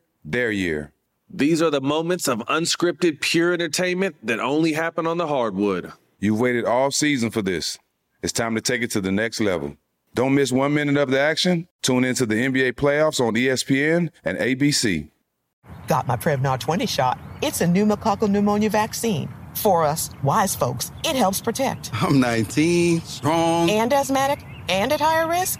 their year? These are the moments of unscripted, pure entertainment that only happen on the hardwood. You've waited all season for this. It's time to take it to the next level. Don't miss 1 minute of the action. Tune into the NBA playoffs on ESPN and ABC. Got my Prevnar 20 shot. It's a pneumococcal pneumonia vaccine. For us, wise folks, it helps protect. I'm 19, strong, and asthmatic, and at higher risk.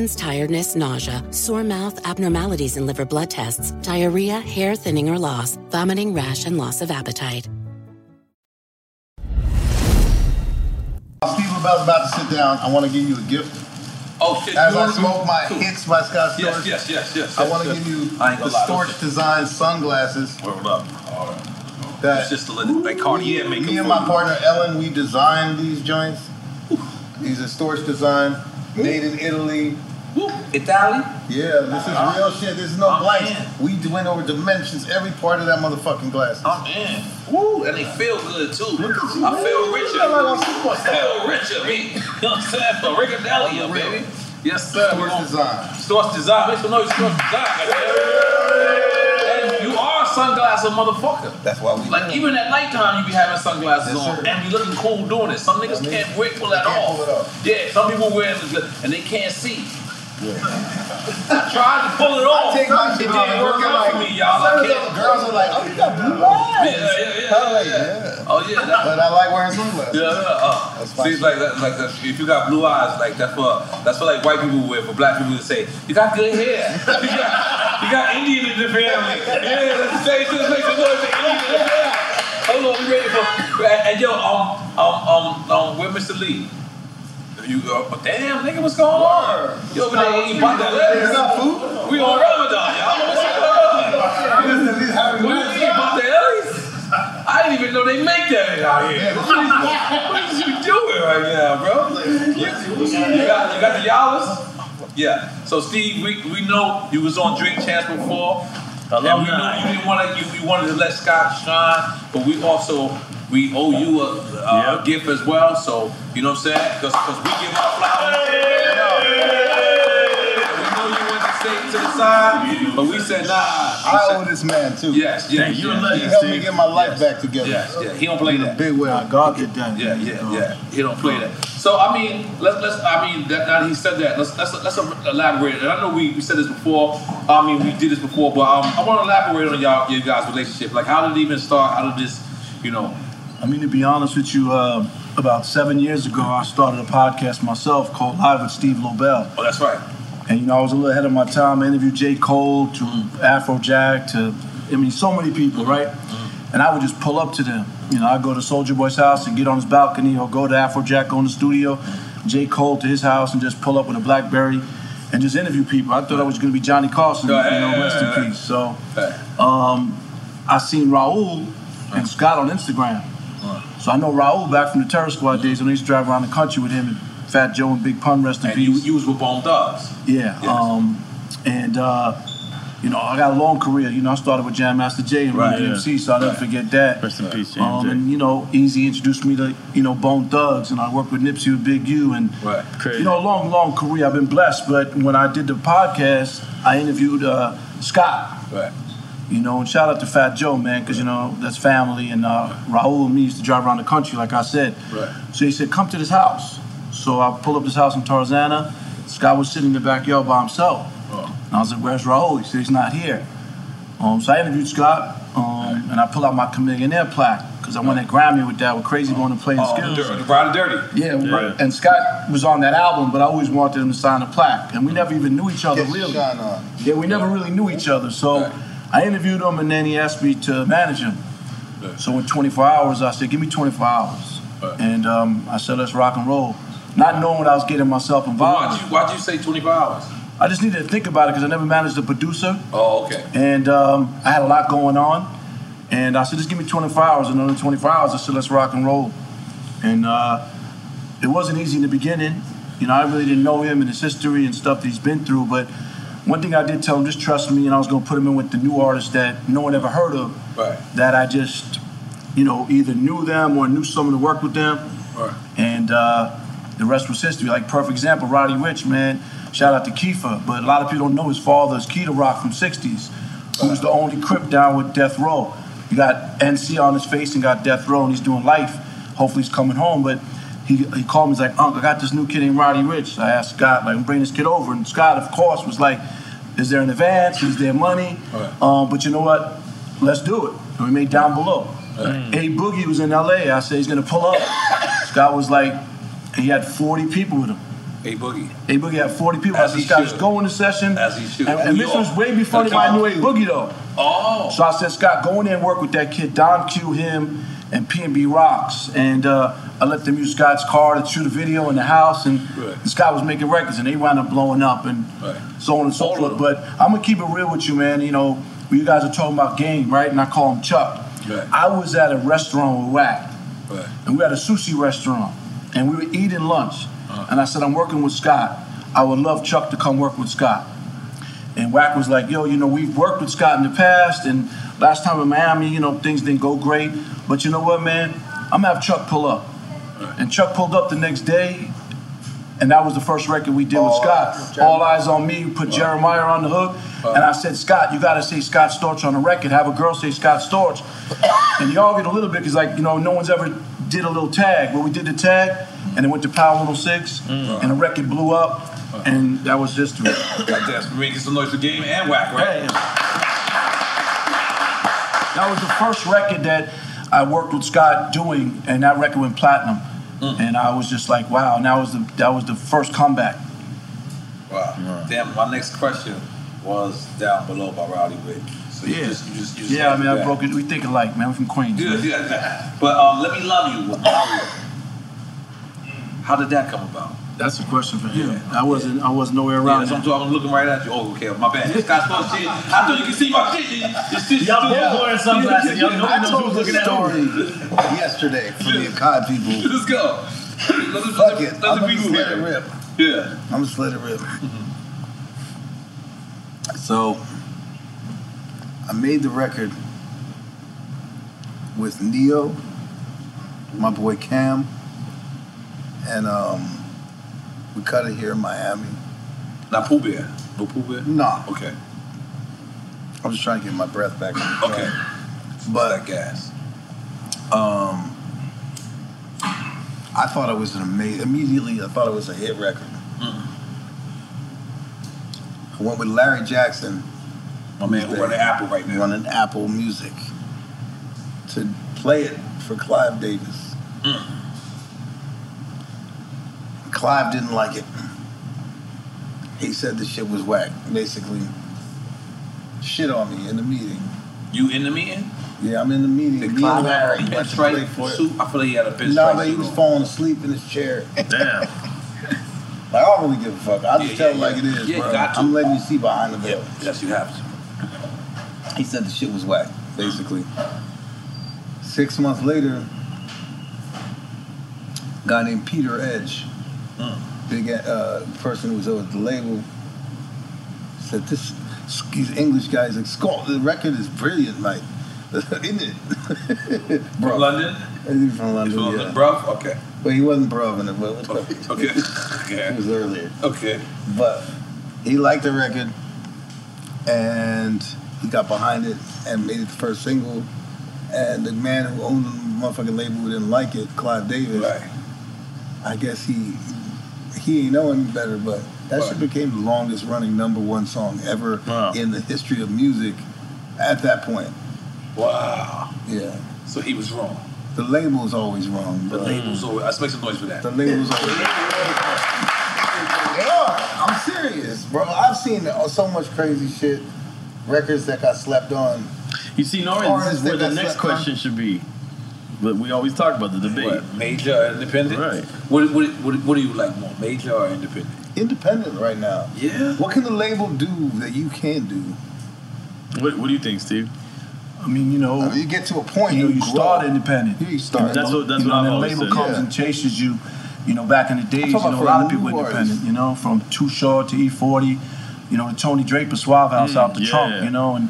tiredness, nausea, sore mouth, abnormalities in liver blood tests, diarrhea, hair thinning or loss, vomiting, rash, and loss of appetite. Steve Lobell's about to sit down. I want to give you a gift. Oh, shit. As I smoke my hits by Scott Storch. Yes. I want to give you the Storch design sunglasses. Hold up. All right. That's just a little bit Cartier. Me and my partner Ellen, we designed these joints. These are Storch design, made in Italy. Italy? Yeah, this is real shit. This is no blanks. We went over dimensions, every part of that motherfucking glass. I'm in. Woo, and they feel good too. I feel richer. I feel richer, man. You know what I'm saying? For Riccadella, baby. Yes, sir. Storch design. Make some noise, Storch design. And you are a sunglasses motherfucker. That's why we like, even at nighttime, you be having sunglasses on, and you looking cool doing it. Some niggas can't wear pull that off. Yeah, some people wear it and they can't see. Yeah. I tried to pull it off. It didn't work out for me, y'all. Girls are like, oh, you got blue eyes. Yeah. Oh, yeah. But I like wearing sunglasses. Seems like that, if you got blue eyes, like that's for like white people wear. For black people to say, you got good hair. you got Indian in the family. Yeah, that's the same thing. Make some noise for Indian in the family. Hold on, we ready for? And yo, where Mr. Lee? You go, oh, damn, nigga, what's going on? You over there eating about that lettuce? Is that food? We on Ramadan, y'all. What's going on? We eating about that lettuce? I didn't even know they make that out here. What is you doing right now, bro? You got the Yalas? Yeah. So, Steve, we know you was on Drink Champs before. And we knew you didn't wanted to let Scott shine, but we owe you a gift as well, so you know what I'm saying? Because we give our flowers. And we know you went to stay to the side, but we said, nah. I owe this man too. Yes. You helped me get my life back together. Yes. He don't play that. Big way. God get done. Yeah. He don't play that. So I mean, now that he said that, let's elaborate. And I know we said this before. I mean, we did this before, but I want to elaborate on your guys' relationship. Like, how did it even start? How did this, you know? I mean, to be honest with you, about 7 years ago, I started a podcast myself called Live with Steve Lobell. Oh, that's right. And, you know, I was a little ahead of my time. I interviewed J. Cole to Afrojack to, I mean, so many people, right? Mm-hmm. And I would just pull up to them. You know, I'd go to Soulja Boy's house and get on his balcony, or go to Afrojack on the studio, J. Cole to his house, and just pull up with a BlackBerry and just interview people. I thought I was going to be Johnny Carson, rest in peace. So I seen Raul and Scott on Instagram. Right. So I know Raul back from the Terror Squad days when I used to drive around the country with him and Fat Joe and Big Pun, rest in peace. You was with Bone Thugs. Yeah. Yes. You know, I got a long career. You know, I started with Jam Master Jay and right, MC, so I never forget that. Rest in peace, Jam Jay. And, you know, Eazy introduced me to, you know, Bone Thugs, and I worked with Nipsey with Big U. And, you know, a long, long career. I've been blessed. But when I did the podcast, I interviewed Scott. Right. You know, and shout out to Fat Joe, man, because, you know, that's family. And Raul and me used to drive around the country, like I said. Right. So he said, come to this house. So I pulled up this house in Tarzana. Scott was sitting in the backyard by himself. And I was like, where's Raul? He said, he's not here. So I interviewed Scott, and I pulled out my Chamillionaire plaque, because I won that Grammy with that, with Crazy Bone and Playing Skills. The Ride Dirty. Yeah, and Scott was on that album, but I always wanted him to sign a plaque. And we never even knew each other, really. Yeah, we never really knew each other. So I interviewed him, and then he asked me to manage him. So in 24 hours, I said, give me 24 hours. And I said, let's rock and roll. Not knowing what I was getting myself involved with. Why'd you say 24 hours? I just needed to think about it because I never managed a producer. Oh, okay. And I had a lot going on. And I said, just give me 24 hours. And in 24 hours, I said, let's rock and roll. And it wasn't easy in the beginning. You know, I really didn't know him and his history and stuff that he's been through. But one thing I did tell him, just trust me. And I was going to put him in with the new artists that no one ever heard of. Right. That I just, you know, either knew them or knew someone to work with them. Right. And the rest was history. Like, perfect example, Roddy Ricch, man. Shout out to Keefa, but a lot of people don't know his father is Keita Rock from 60s, who was the only Crip down with Death Row. He got NC on his face and got Death Row, and he's doing life. Hopefully he's coming home, but he called me, he's like, Unc, I got this new kid named Roddy Ricch. I asked Scott, like, bring this kid over, and Scott, of course, was like, is there an advance? Is there money? But you know what? Let's do it. And we made Down Below. A Boogie was in L.A. I said, he's going to pull up. Scott was like, he had 40 people with him. A Boogie had 40 people. As I said, Scott, just go in the session. As he should. And this was way before anybody knew A Boogie, though. Oh. So I said, Scott, go in there and work with that kid. Don Q, him, and P&B Rocks. And I let them use Scott's car to shoot a video in the house. And Scott was making records, and they wound up blowing up and so on and so forth. But I'm going to keep it real with you, man. You know, you guys are talking about Game, right? And I call him Chuck. I was at a restaurant with Wack. And we had a sushi restaurant. And we were eating lunch. And I said, I'm working with Scott. I would love Chuck to come work with Scott. And Wack was like, yo, you know, we've worked with Scott in the past, and last time in Miami, you know, things didn't go great. But you know what, man? I'm going to have Chuck pull up. And Chuck pulled up the next day, and that was the first record we did with Scott. All Eyes on Me, put Jeremiah on the hook. And I said, Scott, you got to say Scott Storch on the record. Have a girl say Scott Storch. And y'all get a little bit, because, like, you know, no one's ever did a little tag. But we did the tag. And it went to Power 106, and the record blew up, and that was history. That's making some noise for Game and Wack, right? That was the first record that I worked with Scott doing, and that record went platinum. And I was just like, wow, and that was the first comeback. Wow. Damn, my next question was Down Below by Roddy Ricch. So you just I mean, I broke it. We think alike, man. I'm from Queens. Yeah. But Let Me Love You with Mario. How did that come about? That's a question for him. I wasn't nowhere around. I'm looking right at you. Oh, okay, my bad. Scott Storch shit. I thought you could see my shit. Y'all both wearing sunglasses. Y'all know who's looking at me. Yesterday for the Akai people. Let's go. Fuck it. I'm gonna slit a rip. Yeah. I'm gonna slit a rip. So I made the record with Neo, my boy Cam. And we cut it here in Miami. Not Pooh Bear? No Pooh Bear? Nah. Okay. I'm just trying to get my breath back. Okay. But gas. I thought it was an amazing. Immediately, I thought it was a hit record. I went with Larry Jackson, my man who's running Apple right now, running Apple Music, to play it for Clive Davis. Clive didn't like it. He said the shit was whack. Basically, shit on me in the meeting. You in the meeting? Yeah, I'm in the meeting. The Clive had a bench right for suit. I feel like he had a bench right. No, but he was falling asleep in his chair. Damn. Like, I don't really give a fuck. I just tell it like it is, bro. I'm letting you see behind the veil. Yes, you have to. He said the shit was whack, basically. 6 months later, a guy named Peter Edge, big person who was over the label, said this. These English guys like, Scott, the record is brilliant, like, isn't it? From London? He's from London. He's from London. Bruv? Okay. But he wasn't Bruv in the world. Okay. It was earlier. Okay. But he liked the record and he got behind it and made it the first single. And the man who owned the motherfucking label who didn't like it, Clive Davis, right. I guess he ain't know any better, but that shit became the longest running #1 song ever in the history of music at that point. Wow. Yeah. So he was wrong. The label's always wrong. The label's always... Let's make some noise for that. The label's always wrong. I'm serious, bro. I've seen so much crazy shit. Records that got slept on. You see, Norman, this is where the next question should be. But we always talk about the debate. What, major or independent? Right. What do you like more, major or independent? Independent right now. Yeah. What can the label do that you can't do? What do you think, Steve? I mean, you know, you get to a point. You start independent. You start. That's what I've always said. The label comes and chases you. You know, back in the days, you know, a lot of people were independent. You know, from Too Short to E40, you know, to Tony Drake, to Suave House out the trunk. You know, and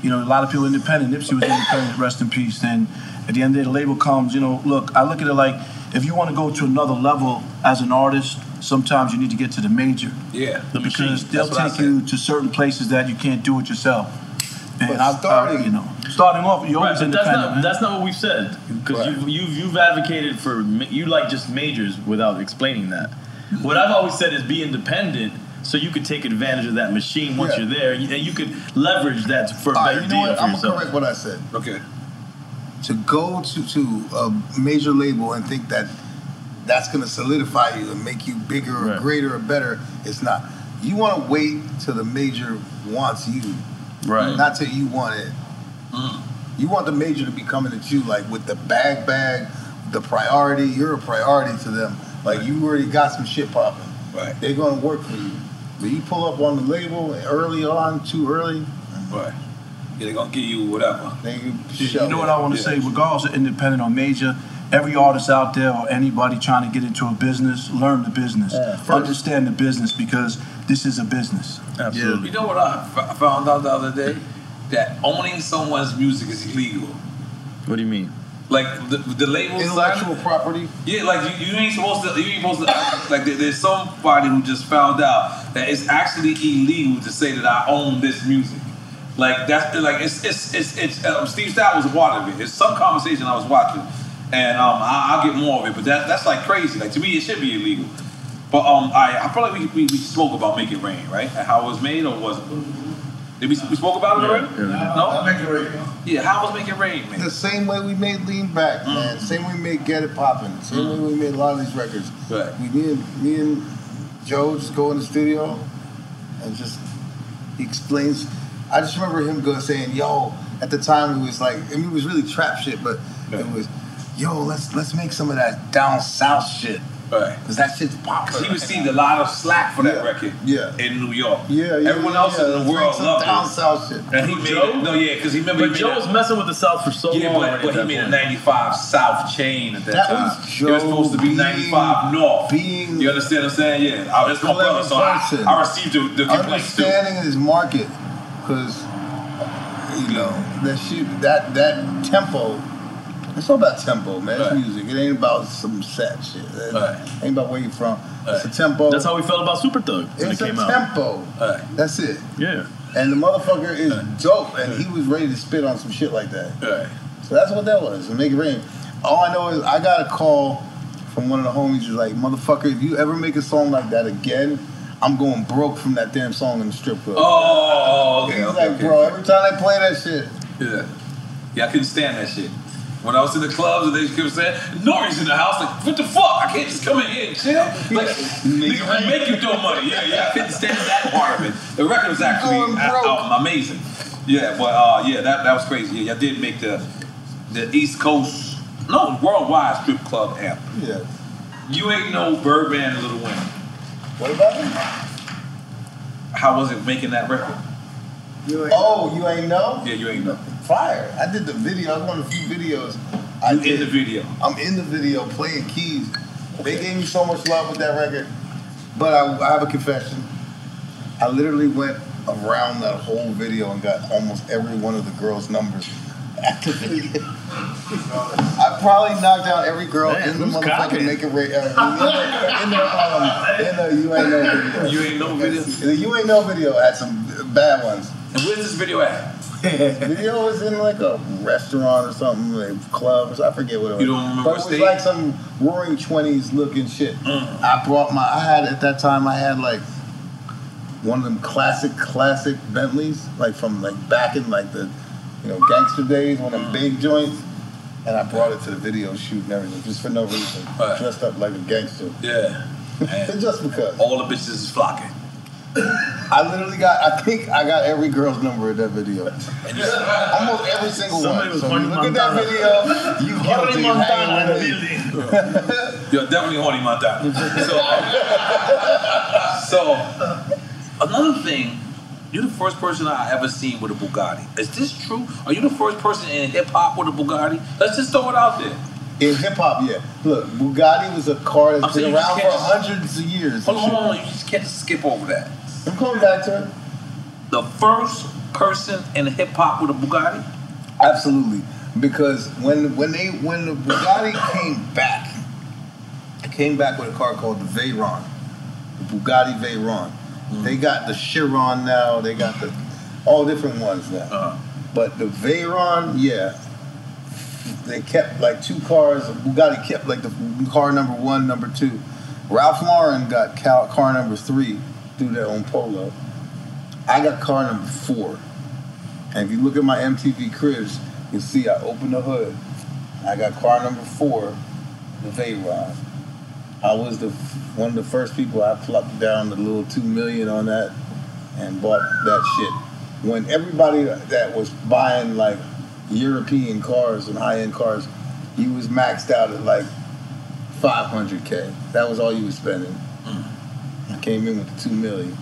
you know, a lot of people independent. Nipsey was independent. Rest in peace. And at the end of the day, the label comes. You know, look, I look at it like, if you want to go to another level as an artist, sometimes you need to get to the major. Yeah. Because they'll take you to certain places that you can't do it yourself. And starting off, you're always independent. That's not what we've said. Because you've advocated for, you like just majors without explaining that. What I've always said is be independent so you could take advantage of that machine once you're there. And you could leverage that for a better deal for yourself. I'm going to correct what I said. Okay. To go to a major label and think that that's going to solidify you and make you bigger or greater or better, it's not. You want to wait till the major wants you, right? Not till you want it. You want the major to be coming at you like with the bag, the priority. You're a priority to them. Like you already got some shit popping. Right. They're going to work for you. But you pull up on the label too early. Right. Yeah, they're going to give you whatever. You know what I want to say? Regardless of independent or major, every artist out there or anybody trying to get into a business, learn the business. Understand the business, because this is a business. Absolutely. Yeah. You know what I found out the other day? That owning someone's music is illegal. What do you mean? Like the label intellectual property. Yeah, like you ain't supposed to. You ain't supposed to. Like there's somebody who just found out that it's actually illegal to say that I own this music. Like that's like it's Steve Stout was a part of it. It's some conversation I was watching, and I'll get more of it. But that's like crazy. Like to me, it should be illegal. But I probably we spoke about Make It Rain, right? How it was made or was it? Did we spoke about it already? Yeah. No, Make It Rain. Yeah, how was Make It Rain, man? The same way we made Lean Back, man. Same way we made Get It Poppin'. Same way we made a lot of these records. Right. Me and Joe just go in the studio and just he explains. I just remember him saying, "Yo," at the time it was like, I mean, it was really trap shit, but it was, "Yo, let's make some of that down south shit." Right. Because that shit's popular. He received a lot of slack for that record. Yeah. In New York. Yeah. Everyone else in the world loved it. Down south shit. And he Joe? No, yeah, because he remember. But Joe was messing with the South for so long. Yeah, but he made a 95 South chain at that time. Was Joe. It was supposed to be 95 North. You understand what I'm saying? Yeah. That's my brother. So I received the complaints too. Understanding his market. Because, you know, that tempo, it's all about tempo, man. It's music. It ain't about some sad shit. It ain't about where you're from. It's a tempo. That's how we felt about Super Thug when it came out. It's a tempo. That's it. Yeah. And the motherfucker is dope, and he was ready to spit on some shit like that. So that's what that was, Make It Rain. All I know is I got a call from one of the homies who's like, "Motherfucker, if you ever make a song like that again, I'm going broke from that damn song in the strip club." Oh, okay. He's like, "Bro, every time I play that shit." Yeah, I couldn't stand that shit. When I was in the clubs, they kept saying, "Nori's in the house." Like, what the fuck? I can't just come in here and chill. Like, nigga, make you throw money. Yeah, I couldn't stand that part of it. The record was actually amazing. Yeah, but that was crazy. Yeah, I did make the East Coast, worldwide strip club amp. Yeah. You ain't no Birdman, Little Wayne. What about it? How was it making that record? You ain't know? Yeah, you ain't know. Fire. I did the video. I was one of the few videos. I'm in the video playing keys. They gave me so much love with that record. But I have a confession. I literally went around that whole video and got almost every one of the girls' numbers. I probably knocked out every girl in the motherfucking Naked Ray in the You Ain't No video. You Ain't No video? In the You Ain't No video had some bad ones. And where's this video at? The video was in like a restaurant or something, like clubs. I forget what it was. You don't remember what state? But it was like some Roaring 20s looking shit. Mm. I had at that time like one of them classic Bentleys, like from like back in like the gangster days, one of them big joints. And I brought it to the video shoot and everything, just for no reason. Right. Dressed up like a gangster. Yeah. Just because. All the bitches is flocking. I think I got every girl's number in that video. Almost every single one. So you look at that video, you guilty of hanging with me. You're definitely horny Montana. So, another thing, you're the first person I ever seen with a Bugatti. Is this true? Are you the first person in hip-hop with a Bugatti? Let's just throw it out there. In hip-hop, yeah. Look, Bugatti was a car that's been around for hundreds of years. Hold on. You just can't skip over that. I'm coming back to it. The first person in hip-hop with a Bugatti? Absolutely. Because when the Bugatti came back, it came back with a car called the Veyron. The Bugatti Veyron. Mm-hmm. They got the Chiron now. They got all different ones now. Uh-huh. But the Veyron, yeah. They kept like two cars. Bugatti kept like the car number one, number two. Ralph Lauren got car number three through their own Polo. I got car number four. And if you look at my MTV Cribs, you'll see I opened the hood. I got car number four, the Veyron. I was one of the first people. I plucked down the little $2 million on that and bought that shit. When everybody that was buying like European cars and high-end cars, you was maxed out at like $500K. That was all you was spending. I came in with the $2 million.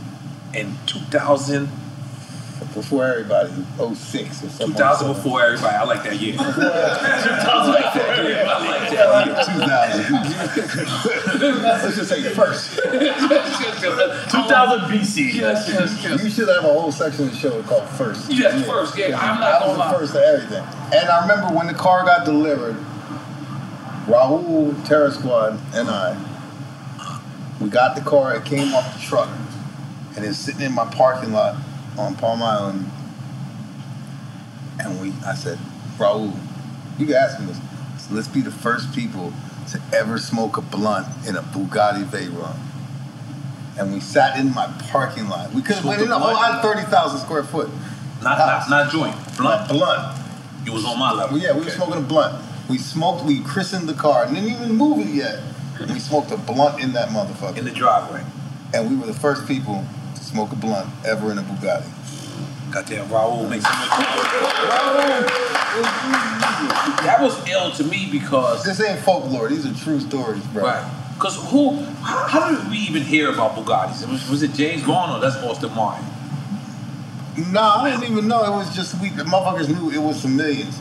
In 2000? Before everybody, 2006 or something. 2000 before everybody, I like that year. 2000 before everybody, I like that year. 2000. Let's just say first. 2000 BC. Yes. You should have a whole section of the show called First. First, yeah. I'm not going to lie. I was the first to everything. And I remember when the car got delivered, Raul, Terror Squad, and I, we got the car, it came off the truck, and it's sitting in my parking lot on Palm Island, and I said, Raul, you can ask me this. So let's be the first people to ever smoke a blunt in a Bugatti Veyron. And we sat in my parking lot. We could have went in a whole 30,000 square foot. Not joint, blunt. Blunt. You was on my level. Well, yeah, we were smoking a blunt. We christened the car, and didn't even move it yet. And we smoked a blunt in that motherfucker. In the driveway. And we were the first people smoke a blunt ever in a Bugatti. Goddamn, Raul makes so much Raul! That was ill to me because this ain't folklore. These are true stories, bro. Right. Because how did we even hear about Bugattis? Was it James Bond or that's Austin Martin? Nah, I didn't even know. It was just, the motherfuckers knew it was some millions.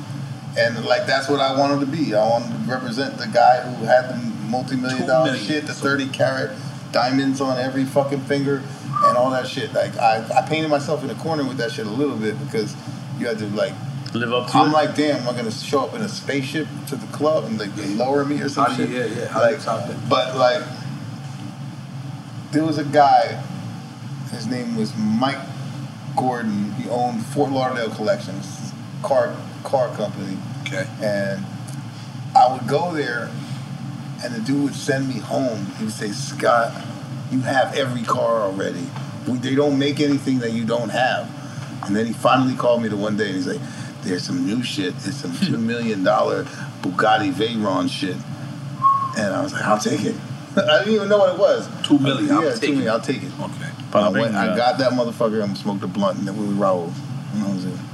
And like, that's what I wanted to be. I wanted to represent the guy who had the multi-million dollar shit, the 30 carat diamonds on every fucking finger. And all that shit, like I painted myself in the corner with that shit a little bit because you had to like live up to. I'm like, damn, am I gonna show up in a spaceship to the club and like they lower me or some shit? Yeah. But like, there was a guy. His name was Mike Gordon. He owned Fort Lauderdale Collections, car company. Okay. And I would go there, and the dude would send me home. He would say, Scott, you have every car already. They don't make anything that you don't have. And then he finally called me the one day and he's like, there's some new shit. It's some $2 million Bugatti Veyron shit. And I was like, I'll take it. I didn't even know what it was. $2 million, I'll take it. Okay. But I got that motherfucker and smoked a blunt and then we were Raul.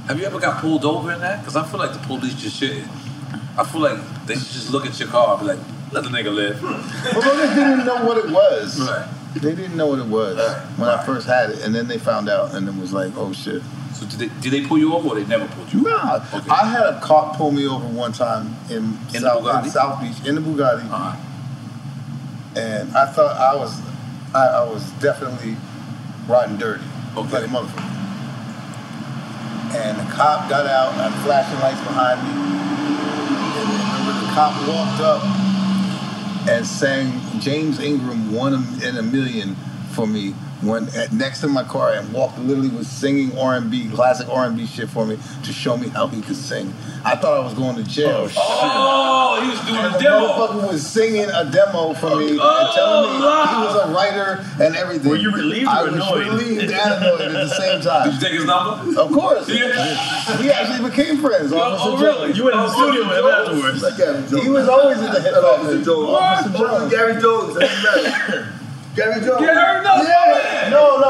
Have you ever got pulled over in that? Because I feel like the police just shit. I feel like they should just look at your car and be like, let the nigga live. Well, they didn't know what it was. Right. They didn't know what it was when I first had it, and then they found out, and it was like, oh shit. So did they pull you over, or they never pulled you over? Nah. Okay. I had a cop pull me over one time in South Beach, in the Bugatti. And I thought I was definitely rotten dirty. Okay. Bloody motherfucker. And the cop got out, I had flashing lights behind me. And then the cop walked up and sang James Ingram, One in a Million for me, next to my car, and walked literally was singing R&B, classic R&B shit for me to show me how he could sing. I thought I was going to jail. Oh, he was doing a demo. Motherfucker was singing a demo for me and telling me he was a writer and everything. Were you relieved or annoyed? I was relieved and annoyed at the same time. Did you take his number? Of course. Yeah. We actually became friends. Oh, really? You went in the studio with him afterwards. Like, he was always in the hip hop. Officer Jones. Gary Jones. Gary Jones. Get her no yeah. No. Not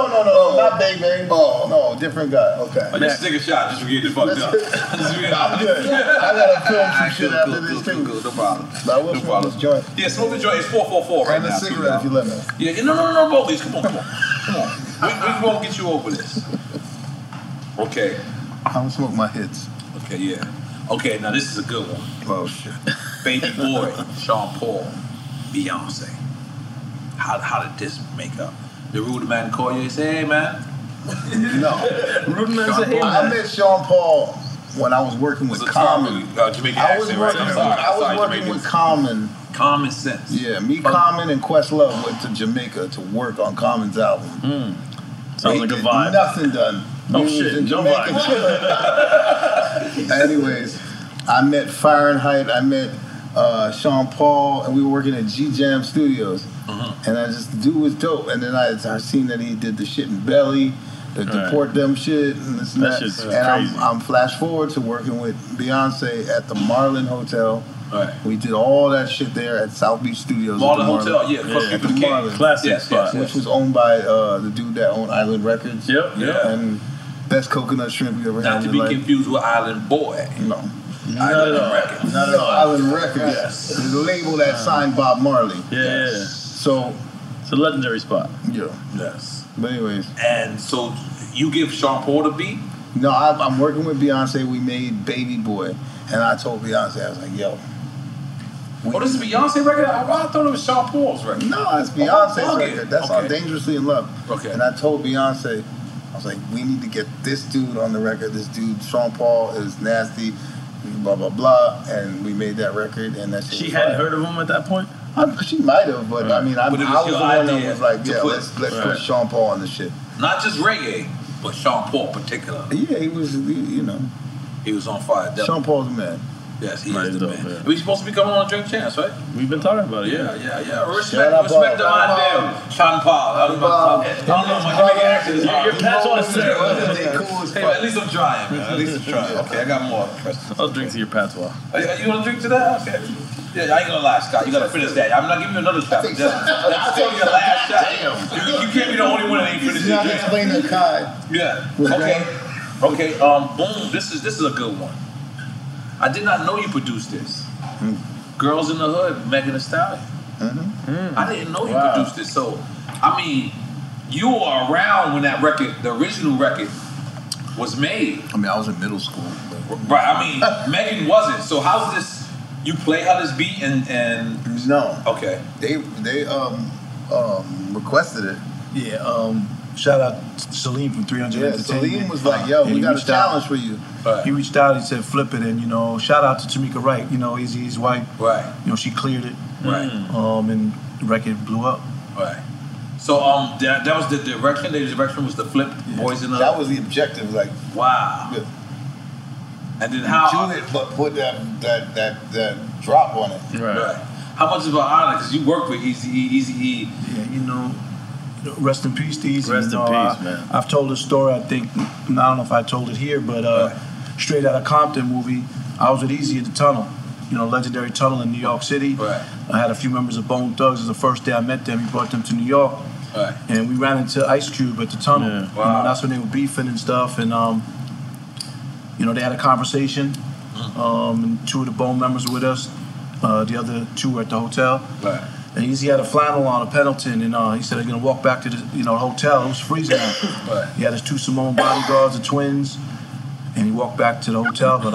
Big Bang Ball. No, different guy. Okay. Oh, just take a shot just to get the fuck up. I'm good. I gotta film some shit after this too. No problem. No problem. Joint. Yeah, smoke the joint. It's 444 right now. And a cigarette if you let me. Yeah, no, both these. Come on. We won't get you over this. Okay. I'm gonna smoke my hits. Okay, yeah. Okay, now this is a good one. Oh, shit. Baby Boy, Sean Paul, Beyonce. How did this make up? The rude man call you and say, hey, man. No. Rude man said, hey, man. I met Sean Paul when I was working with Common. I was working with Common. Common Sense. Yeah, Common and Questlove went to Jamaica to work on Common's album. Sounds like a vibe. Nothing done. Oh, shit. No vibe. Anyways, I met Fahrenheit. I met Sean Paul, and we were working at G Jam Studios. And I just, the dude was dope. And then I seen that he did the shit in Belly, the Deport Them shit, and this and that. And I'm flash forward to working with Beyonce at the Marlin Hotel. Right. We did all that shit there at South Beach Studios. Marlin Hotel, at the Marlin. Classic spot. Which was owned by the dude that owned Island Records. Yep. And best coconut shrimp you ever had in your life. Not to be confused with Island Boy. No. Not at all. Island Records. Yes. The label that signed Bob Marley. Yeah. So it's a legendary spot. Yeah. Yes. But anyways. And so you give Sean Paul the beat? No, I'm working with Beyonce. We made Baby Boy. And I told Beyonce, I was like, yo. This is Beyonce record? I thought it was Sean Paul's record. No, it's Beyonce's record. That's on Dangerously in Love. Okay. And I told Beyonce, I was like, we need to get this dude on the record. This dude, Sean Paul, is nasty. Blah blah blah, and we made that record, and that she hadn't heard of him at that point. She might have, but I mean, I was the one that was like, yeah, let's put Sean Paul on this shit. Not just reggae, but Sean Paul in particular. Yeah, he was on fire. Definitely. Sean Paul's the man. Yes, he is the man. Yeah. We supposed to be coming on Drink Champs, right? We've been talking about it. Yeah. Respect to my damn Sean Paul. I don't know my Jamaican accent. Your pat's on a stick. Hey, at least I'm trying, man. Okay, I got more questions. I'll drink to your patois. You want to drink to that? Okay. Yeah, I ain't gonna lie, Scott. You gotta finish that. I'm not giving you another shot. I'll take your last shot. Damn. You can't be the only one that ain't finished. You gotta explain the card. Yeah. Okay. Boom. This is a good one. I did not know you produced this. Girls in the Hood, Megan Thee Stallion. I didn't know you produced this. So, I mean, you were around when that record, the original record, was made. I mean, I was in middle school. Right. I mean, Megan wasn't. So how's this? You play how this beat and no. Okay. They requested it. Yeah. Shout out Salim from 300 Entertainment. Salim was like, yo, we got a challenge for you. Right. He reached out, he said, flip it, and, shout out to Tamika Wright, Eazy-E's wife. Right. She cleared it. Right. And the record blew up. Right. So, that was the direction? The direction was to flip Boys in the Hood? That was the objective, like. Wow. Yeah. And then Juliet put that drop on it. Right. How much of an honor, because you worked with Eazy-E. Yeah, rest in peace to Eazy. Rest in peace, man. I've told a story, I think, I don't know if I told it here, but Straight Outta Compton movie, I was with Eazy at the Tunnel, legendary tunnel in New York City. Right. I had a few members of Bone Thugs. It was the first day I met them. He brought them to New York. Right. And we ran into Ice Cube at the Tunnel. Yeah. Wow. That's when they were beefing and stuff. And, they had a conversation. And two of the Bone members were with us. The other two were at the hotel. Right. And Eazy had a flannel on, a Pendleton, and he said, I'm going to walk back to the hotel. It was freezing out. Right. He had his two Samoan bodyguards, the twins, and he walked back to the hotel. But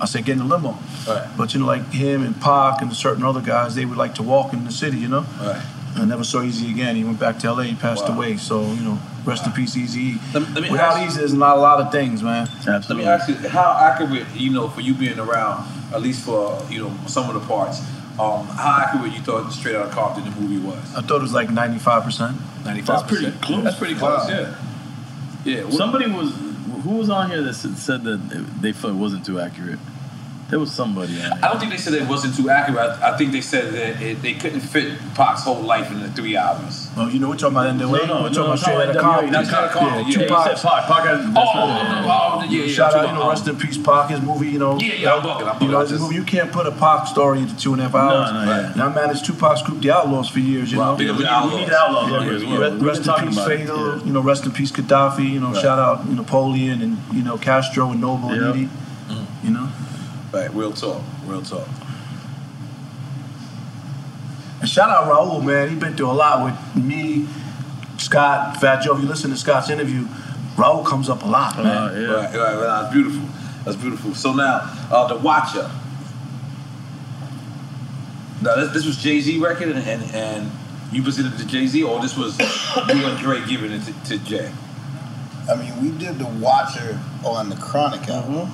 I said, get in the limo. Right. But, you know, like him and Pac and certain other guys, they would like to walk in the city, you know? Right. I never saw Eazy again. He went back to L.A. He passed away. So, you know, rest in peace, Eazy-E. Without Eazy, there's not a lot of things, man. Absolutely. Let me ask you, how accurate, you know, for you being around, at least for, you know, some of the parts, how accurate you thought Straight Outta Compton the movie was? I thought it was like 95%. 95%. That's pretty close. That's pretty close, yeah. Yeah. Somebody was, who was on here that said that they felt it wasn't too accurate? There was somebody on there. I don't think they said it wasn't too accurate. I think they said that they couldn't fit Pac's whole life into 3 hours. Oh, you know, we're talking about N.O.R.E. We're talking about Straight Outta Compton. That's not Compton. Yeah, Tupac. Pac. Shout out, you know, rest in peace, Pac. His movie, you know. Yeah, I'm bugging. You know, his movie, you can't put a Pac story into 2.5 hours. No, and I managed Tupac's group, The Outlaws, for years, you know. We need The Outlaws. Rest in peace, Fatal. You know, rest in peace, Gaddafi. You know, shout out Napoleon and, you know, Castro and Noble and Edie. You know. Right, real talk, real talk. And shout out Raul, man. He's been through a lot with me, Scott, Fat Joe. If you listen to Scott's interview, Raul comes up a lot, man. Yeah. Right, that's beautiful. That's beautiful. So now, The Watcher. Now, this was Jay-Z record, and you presented it to Jay-Z, or this was you and Dre giving it to Jay? I mean, we did The Watcher on the Chronic album.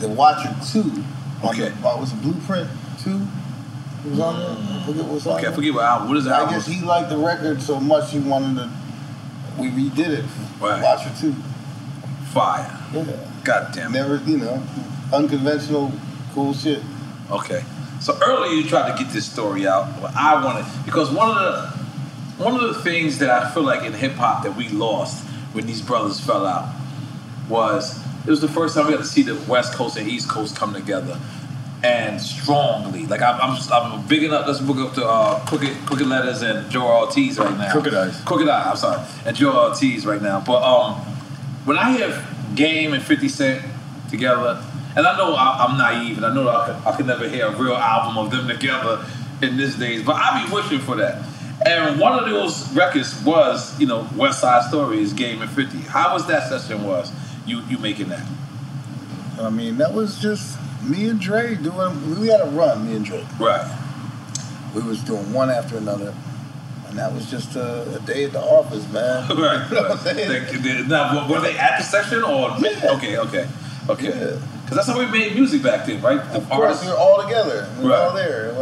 The Watcher 2. Okay. Was it Blueprint 2? It was on there. I forget what's on there. Okay, I forget what album. What is that album? I guess he liked the record so much he wanted to... We redid it. Right. Watcher 2. Fire. Yeah. God damn it. Never, you know, unconventional, cool shit. Okay. So earlier you tried to get this story out. But I wanted... Because one of the things that I feel like in hip-hop that we lost... when these brothers fell out, it was the first time we got to see the West Coast and East Coast come together, and strongly. Like I'm bigging up. Let's look up to Crooked Letters and Joe Ortiz right now. Crooked Eyes. I'm sorry, and Joe Ortiz right now. But when I hear Game and 50 Cent together, and I know I'm naive, and I know I could never hear a real album of them together in these days, but I be wishing for that. And one of those records was, you know, West Side Stories, Game and 50. How was that session? Was you making that? I mean, that was just me and Dre doing. We had a run, me and Dre. Right. We was doing one after another, and that was just a day at the office, man. Right. You know what I'm saying? Now, were they at the session or? Yeah. Okay. Yeah. Because that's how we made music back then, right? Of course, we were all together. We were all there.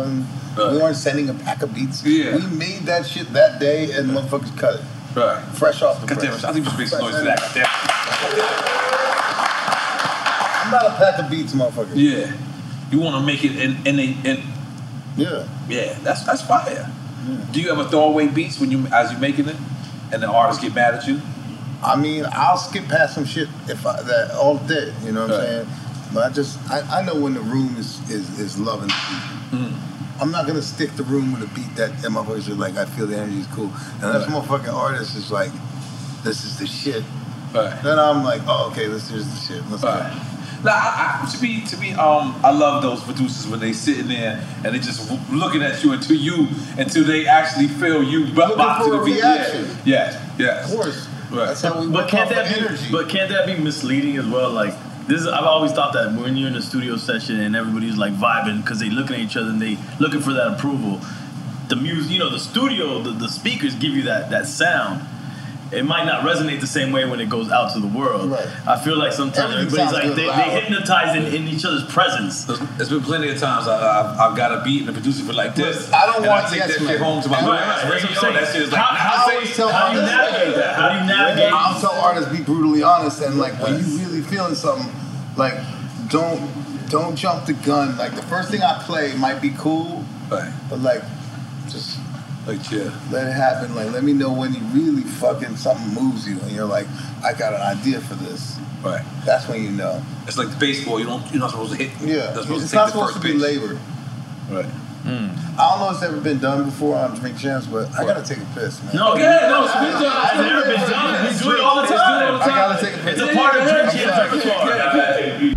We weren't sending a pack of beats. Yeah. We made that shit that day, and motherfuckers cut it. Right. Fresh off the press. I think we should make some noise for that. Goddamn. I'm not a pack of beats, motherfucker. Yeah. You want to make it in. Yeah. Yeah. That's fire. Yeah. Do you ever throw away beats as you're making it, and the artists get mad at you? I mean, I'll skip past some shit that all day. You know what I'm saying? But I know when the room is loving the beat. I'm not gonna stick the room with a beat that my voice is like, I feel the energy is cool. And that's motherfucking artist is like, this is the shit. Right. Then I'm like, oh, okay, this is the shit. Let's go. Now, I love those producers when they sitting there and they just looking at you until they actually feel you bop to the beat. Yeah. Of course. Right. That's how we work off the energy. But can't that be misleading as well? Like, I've always thought that when you're in a studio session and everybody's like vibing because they looking at each other and they looking for that approval, the music, you know, the studio, the speakers give you that sound. It might not resonate the same way when it goes out to the world. Right. I feel like sometimes everybody's like they hypnotized in each other's presence. There's been plenty of times I've got a beat and the producer for like this. I don't want to take that shit home to my mind. How do you navigate that? How do you navigate? I'll tell artists be brutally honest and like when you really feeling something, like don't jump the gun. Like the first thing I play might be cool, but like just. Like, yeah. Let it happen. Like, let me know when you really fucking something moves you, and you're like, I got an idea for this. Right. That's when you know. It's like the baseball. You're not supposed to hit. Yeah. It's not supposed to be labored. Right. I don't know if it's ever been done before on Drink Champs, but I gotta take a piss, man. It's never been done. We do it all the time. I gotta take a piss. It's a part of Drink Champs.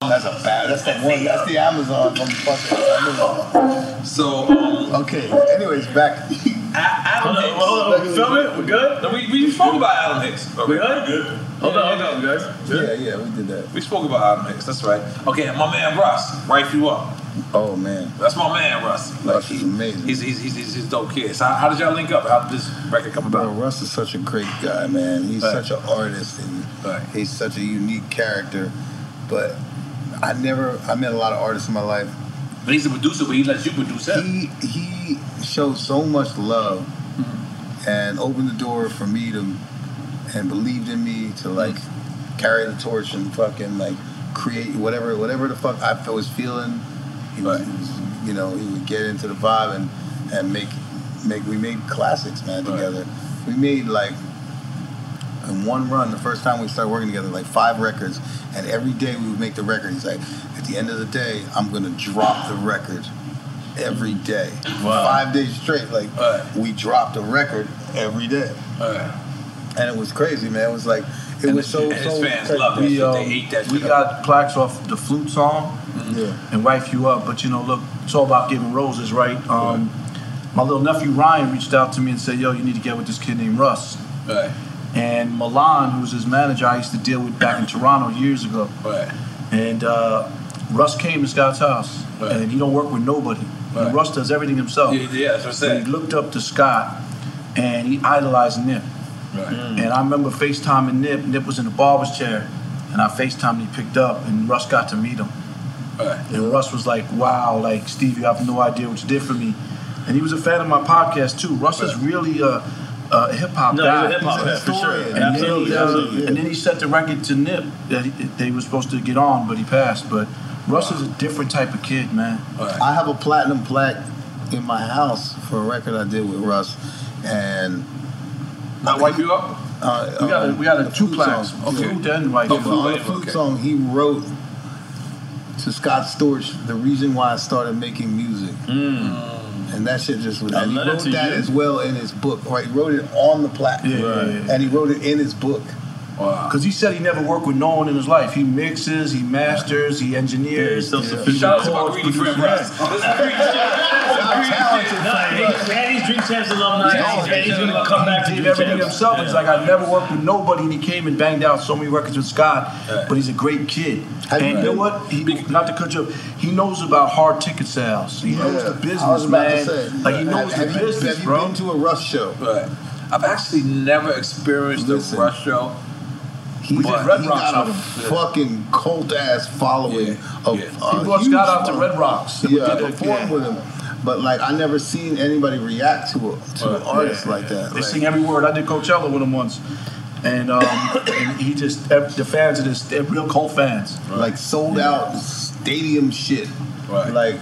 That's a bad. That's that one. That's the Amazon from fucking Amazon. So okay. Anyways, back. Adam Hicks. Film it. We're good. No, we spoke about Adam Hicks. We good. Hold on, guys. Good? Yeah, we did that. We spoke about our mix. That's right. Okay, my man Russ, Wife You Up. Oh man, that's my man Russ. Like, Russ is amazing. He's dope kid. So how did y'all link up? How did this record come about? Bro, Russ is such a great guy, man. He's such an artist and he's such a unique character. But I met a lot of artists in my life. But he's a producer, but he lets you produce him. He showed so much love and opened the door for me and believed in me to like carry the torch and fucking like create whatever the fuck I was feeling. He would get into the vibe and we made classics, man, together. Right. We made like in one run, the first time we started working together, like 5 records, and every day we would make the record. He's like, at the end of the day, I'm gonna drop the record every day. Wow. 5 days straight, like we dropped a record every day. And it was crazy, man. It was like fans loved it. They ate that. We got plaques off the flute song and Wife You Up, but look, it's all about giving roses, right? My little nephew Ryan reached out to me and said, yo, you need to get with this kid named Russ. Right. And Milan, who's his manager, I used to deal with back in Toronto years ago. Right. And Russ came to Scott's house, and he don't work with nobody. Right. And Russ does everything himself. Yeah, that's what I'm saying. And he looked up to Scott, and he idolized Nip. Right. And I remember FaceTiming Nip. Nip was in the barber's chair, and I FaceTimed. He picked up, and Russ got to meet him. And Russ was like, wow, like, Steve, you have no idea what you did for me. And he was a fan of my podcast, too. Russ is really a hip-hop guy. He's a hip-hop guy, for sure. Absolutely. And then he set the record to Nip that they were supposed to get on, but he passed. But Russ is a different type of kid, man. I have a platinum plaque in my house for a record I did with Russ. And... Not Wipe You Up? We got a two plaques. The flute song he wrote... to Scott Storch, the reason why I started making music, and that shit just was. And he wrote that as well in his book. Right, he wrote it on the plaque, and he wrote it in his book. Wow. Because he said he never worked with no one in his life. He mixes, he masters, he engineers. Yeah, shout out to my greedy friend Russ. This is greedy shit. We had these Drink Champs alumni. He's going to come back to do everything himself. He's like, I've never worked with nobody, and he came and banged out so many records with Scott. But he's a great kid. And you know what? Not to cut you up, he knows about hard ticket sales. He knows the business, man. Like, he knows the business, bro. Have you been to a Russ show? I've actually never experienced a Russ show. He got a fucking cult ass following. He brought Scott out to Red Rocks. They performed with him, but like I never seen anybody react to an artist like that. They sing every word. I did Coachella with him once, and and he just the fans are just they're real cult fans, like sold out stadium shit, like.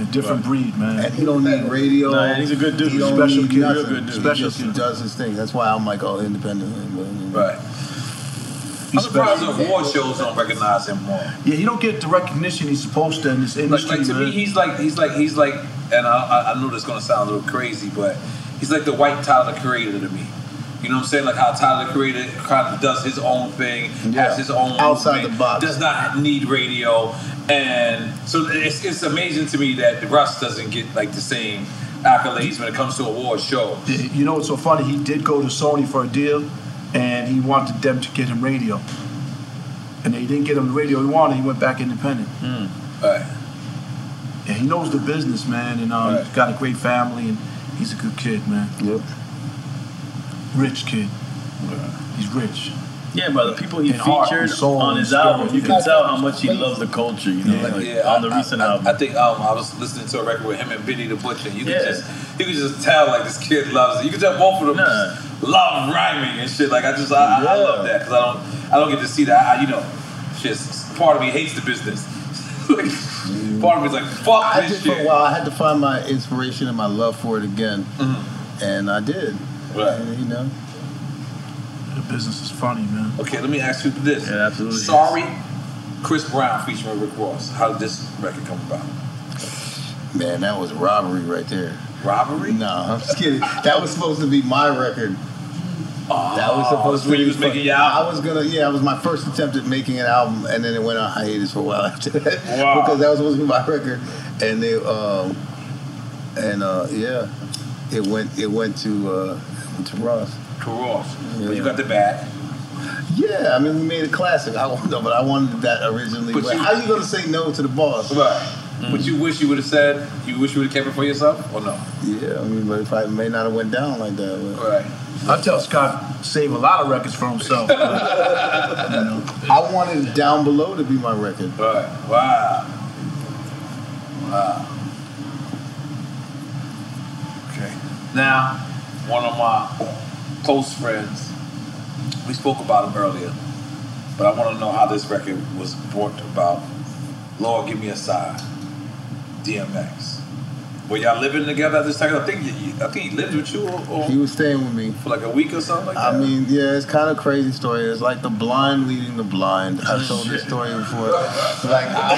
A different breed, man. And he don't need radio. Nah, he's a good dude. He's a special kid. Real good dude. Special kid. He does his thing. That's why I'm like, independent. I'm surprised the award shows don't recognize him more. Yeah, he don't get the recognition he's supposed to in this industry. Like to me, he's like, and I know this is gonna sound a little crazy, but he's like the white Tyler the Creator to me. You know what I'm saying? Like how Tyler the Creator kind of does his own thing, has his own outside the box, does not need radio, and so it's amazing to me that Russ doesn't get like the same accolades when it comes to award shows. You know what's so funny? He did go to Sony for a deal. And he wanted them to get him radio. And they didn't get him the radio he wanted. He went back independent. And he knows the business, man. And he's got a great family. And he's a good kid, man. Yep. Rich kid. He's rich. Yeah, but the people he featured on his album, you can tell how much he loves the culture, on the recent album. I think I was listening to a record with him and Benny the Butcher. You could just tell, like, this kid loves it. You could tell both of them love rhyming and shit. Like, I love that, because I don't get to see that. Part of me hates the business. Part of me's like, fuck this shit. For a while, I had to find my inspiration and my love for it again, and I did, The business is funny, man. Okay, let me ask you this. Yeah, absolutely. Sorry, Chris Brown featuring Rick Ross. How did this record come about? Man, that was robbery right there. Robbery? No, I'm just kidding. That was supposed to be my record. That was supposed to be. You was making your album? It was my first attempt at making an album, and then it went on hiatus for a while after that. Wow. Because that was supposed to be my record, and they, it went to Ross. You got the bat. Yeah, I mean, we made a classic. I don't know, but I wanted that originally. But how are you going to say no to the boss? Right. Mm. But you wish you would have said, you wish you would have kept it for yourself, or no? Yeah, I mean, but it probably may not have went down like that. Right. I tell Scott, save a lot of records for himself. I wanted Down Below to be my record. Right. Wow. Wow. Okay. Now, one of my close friends, we spoke about him earlier, but I want to know how this record was brought about. Lord, give me a sign. DMX. Were y'all living together at this time? I think he lived with you, or he was staying with me for like a week or something like that. I mean, yeah, it's kind of a crazy story. It's like the blind leading the blind. I've told this story before. Like, I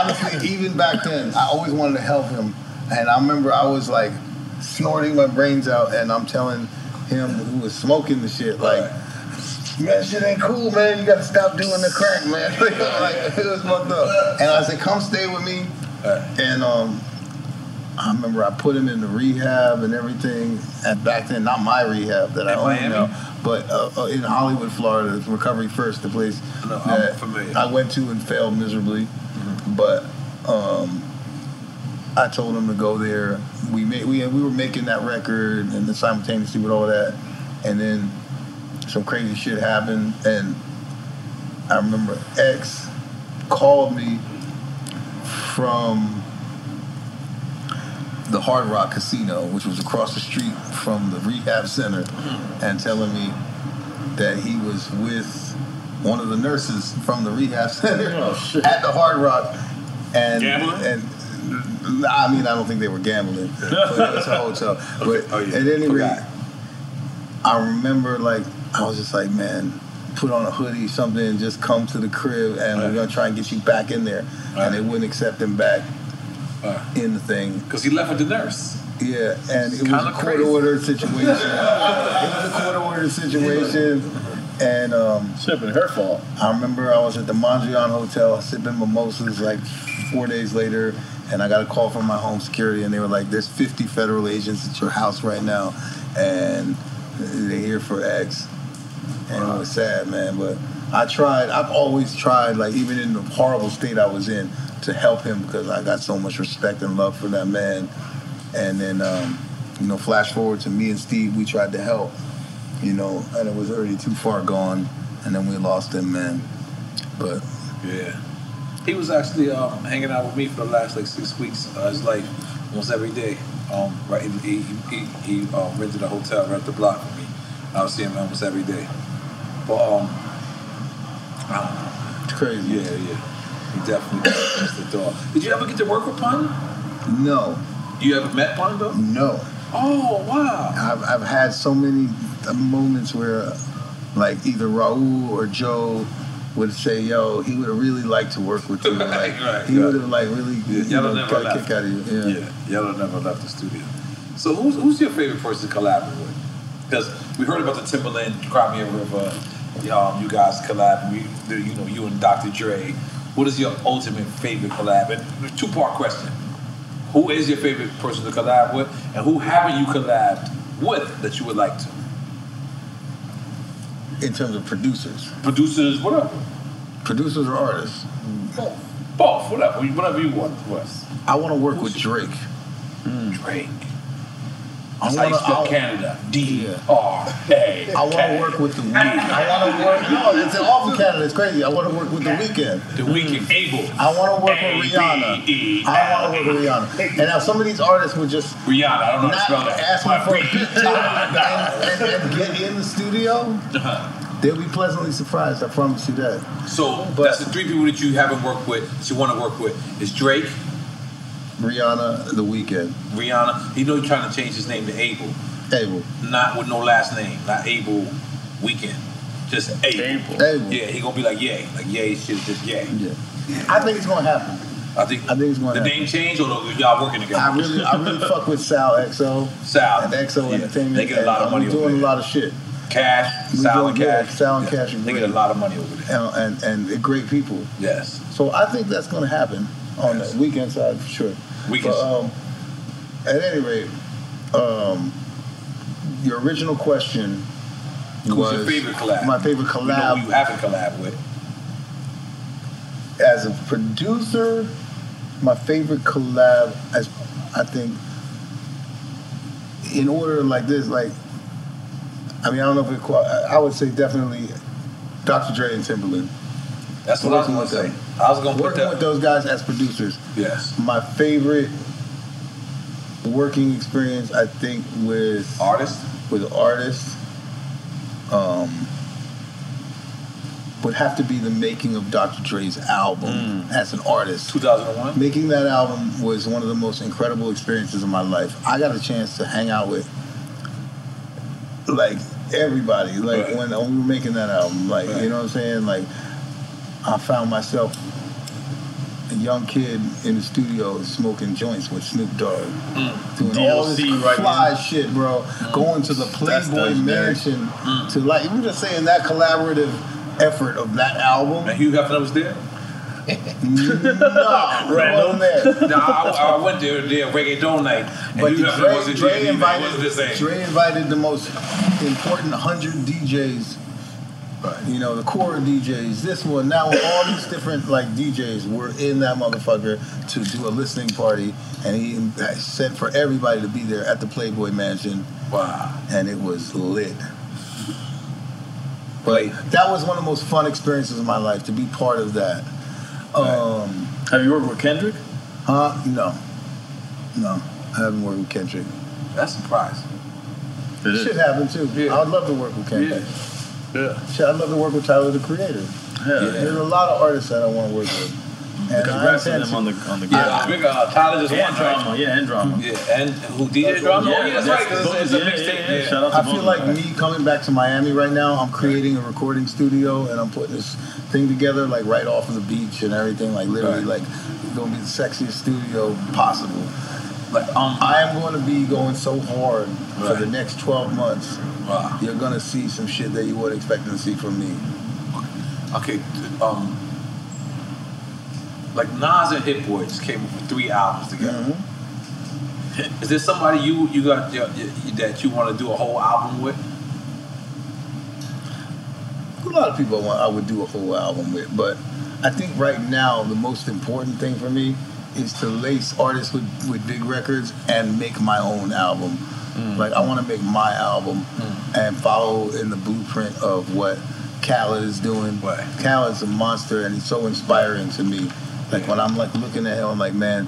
honestly, even back then, I always wanted to help him. And I remember I was like snorting my brains out, and I'm telling him who was smoking the shit, like, man, shit ain't cool, man. You gotta stop doing the crack, man. Like, it was fucked up. And I said, come stay with me. And I remember I put him in the rehab and everything. And back then, not my rehab that I own now, but in Hollywood, Florida, Recovery First, the place I'm familiar. I went to and failed miserably. Mm-hmm. But I told him to go there. We were making that record, and then simultaneously with all that, and then some crazy shit happened. And I remember X called me from the Hard Rock Casino, which was across the street from the rehab center, and telling me that he was with one of the nurses from the rehab center at the Hard Rock. And gambling? And I mean, I don't think they were gambling, but it was a hotel. But at any rate, I remember, like, I was just like, man, put on a hoodie, something, and just come to the crib, and we're going to try and get you back in there. And they wouldn't accept him back in the thing. Because he left with the nurse. Yeah, and it was a court-ordered situation. And it should have been her fault. I remember I was at the Mondrian Hotel sipping mimosas like 4 days later, and I got a call from my home security, and they were like, there's 50 federal agents at your house right now, and they're here for X. And it was sad, man, but I tried. I've always tried, like, even in the horrible state I was in, to help him, because I got so much respect and love for that man. And then, you know, flash forward to me and Steve, we tried to help, you know, and it was already too far gone, and then we lost him, man. But yeah, he was actually hanging out with me for the last like 6 weeks of his life, almost every day. Right, he rented a hotel right up the block from me. I would see him almost every day. But, it's crazy. Yeah. He definitely missed the dog. Did you ever get to work with Pun? No. You ever met Pun, though? No. Oh, wow. I've had so many moments where, like, either Raul or Joe would say, yo, he would have really liked to work with you. Like, he would have, like, really got a kick out of you. Yeah, y'all never left the studio. So who's your favorite person to collaborate with? Because we heard about the Timberland, Crimea River, you guys collab, you know, you and Dr. Dre. What is your ultimate favorite collab? And two-part question. Who is your favorite person to collab with, and who haven't you collabed with that you would like to? In terms of producers? Producers, whatever. Producers or artists? Both. Both, whatever you want, Russ. I want to work with Drake. Drake. That's how you spell Canada. D-R-A. I want to work with The Weeknd. No, it's all from Canada. It's crazy. I want to work with The Weeknd. The Weeknd. Able. I want to work with Rihanna. I want to work with Rihanna. And now some of these artists would just Rihanna. I don't know how to spell that. Ask me for a beat and get in the studio. They'll be pleasantly surprised. I promise you that. So that's the three people that you haven't worked with, that you want to work with, is Drake, Rihanna, The Weeknd. Rihanna, you know he's trying to change his name to Abel. Abel. Not with no last name. Not Abel Weeknd. Just Abel. Abel. Yeah, he gonna be like Yay. Like Yay shit, just Yay. Yeah. I think it's gonna happen. I think it's gonna happen. The name change, or y'all working together? I really fuck with Sal XO. Sal. And XO Entertainment. They get a lot of money over there. Doing a lot of shit. Cash. Sal and Cash. Sal and Cash. They get a lot of money over there. And great people. Yes. So I think that's gonna happen on the Weeknd side for sure. But, at any rate, your original question, Who's your favorite collab? My favorite collab. You know who you haven't collabed with. As a producer, my favorite collab, as I think, in order like this, like, I mean, I don't know if it I would say definitely Dr. Dre and Timberland. That's what I was going to say. I was going to put that. Working with those guys as producers. Yes. My favorite working experience, I think, with artists. With artists, would have to be the making of Dr. Dre's album as an artist. 2001? Making that album was one of the most incredible experiences of my life. I got a chance to hang out with, like, everybody. Like, right. when we were making that album, like, right. You know what I'm saying? Like, I found myself a young kid in the studio smoking joints with Snoop Dogg. Doing DLC all this fly shit, bro. Going to the Playboy Mansion to, like, I'm just saying that collaborative effort of that album. And Hugh Hefner was there? Nah, random man. I went there and did reggaeton night. And but Dre invited the most important 100 DJs. Right. You know, the core of DJs, this one, now all these different, like, DJs were in that motherfucker to do a listening party, and he sent for everybody to be there at the Playboy Mansion. Wow. And it was lit. But that was one of the most fun experiences of my life, to be part of that. Right. Have you worked with Kendrick? Huh? No. No, I haven't worked with Kendrick. That's surprising. It should happen, too. Yeah. I would love to work with Kendrick. Yeah. Yeah. Shit, I'd love to work with Tyler, the Creator. Yeah. There's a lot of artists that I want to work with. And congrats to them on the game. Tyler just one track. Drama. Yeah, and Drama. Yeah, and who DJ Drama? Yeah, that's right, because it's a mixtape. Yeah. I feel like me coming back to Miami right now, I'm creating a recording studio, and I'm putting this thing together, like, right off of the beach and everything. Like, literally, like, it's going to be the sexiest studio possible. Like, I am going to be going so hard for the next 12 months. Wow. You're going to see some shit that you weren't expecting to see from me. Okay. Like, Nas and Hit Boy just came up with 3 albums together. Mm-hmm. Is there somebody you got that you want to do a whole album with? A lot of people I would do a whole album with, but I think right now the most important thing for me is to lace artists with big records and make my own album. Like, I want to make my album and follow in the blueprint of what Khaled is doing. Right. Khaled's a monster, and he's so inspiring to me. Like, when I'm, like, looking at him, I'm like, man,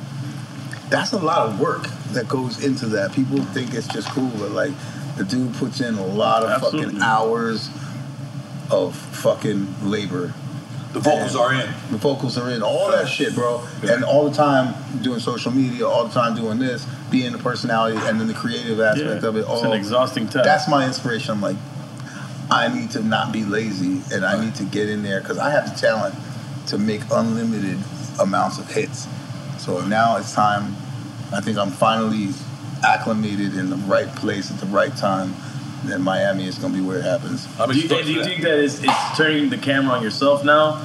that's a lot of work that goes into that. People think it's just cool, but, like, the dude puts in a lot of fucking hours of fucking labor. The vocals are in. The vocals are in. All that shit, bro. Yeah. And all the time doing social media, all the time doing this, being the personality, and then the creative aspect of it all. It's an exhausting task. That's my inspiration. I'm like, I need to not be lazy, and I need to get in there, because I have the talent to make unlimited amounts of hits. So now it's time. I think I'm finally acclimated in the right place at the right time. Then Miami is going to be where it happens. Do you think that it's turning the camera on yourself now?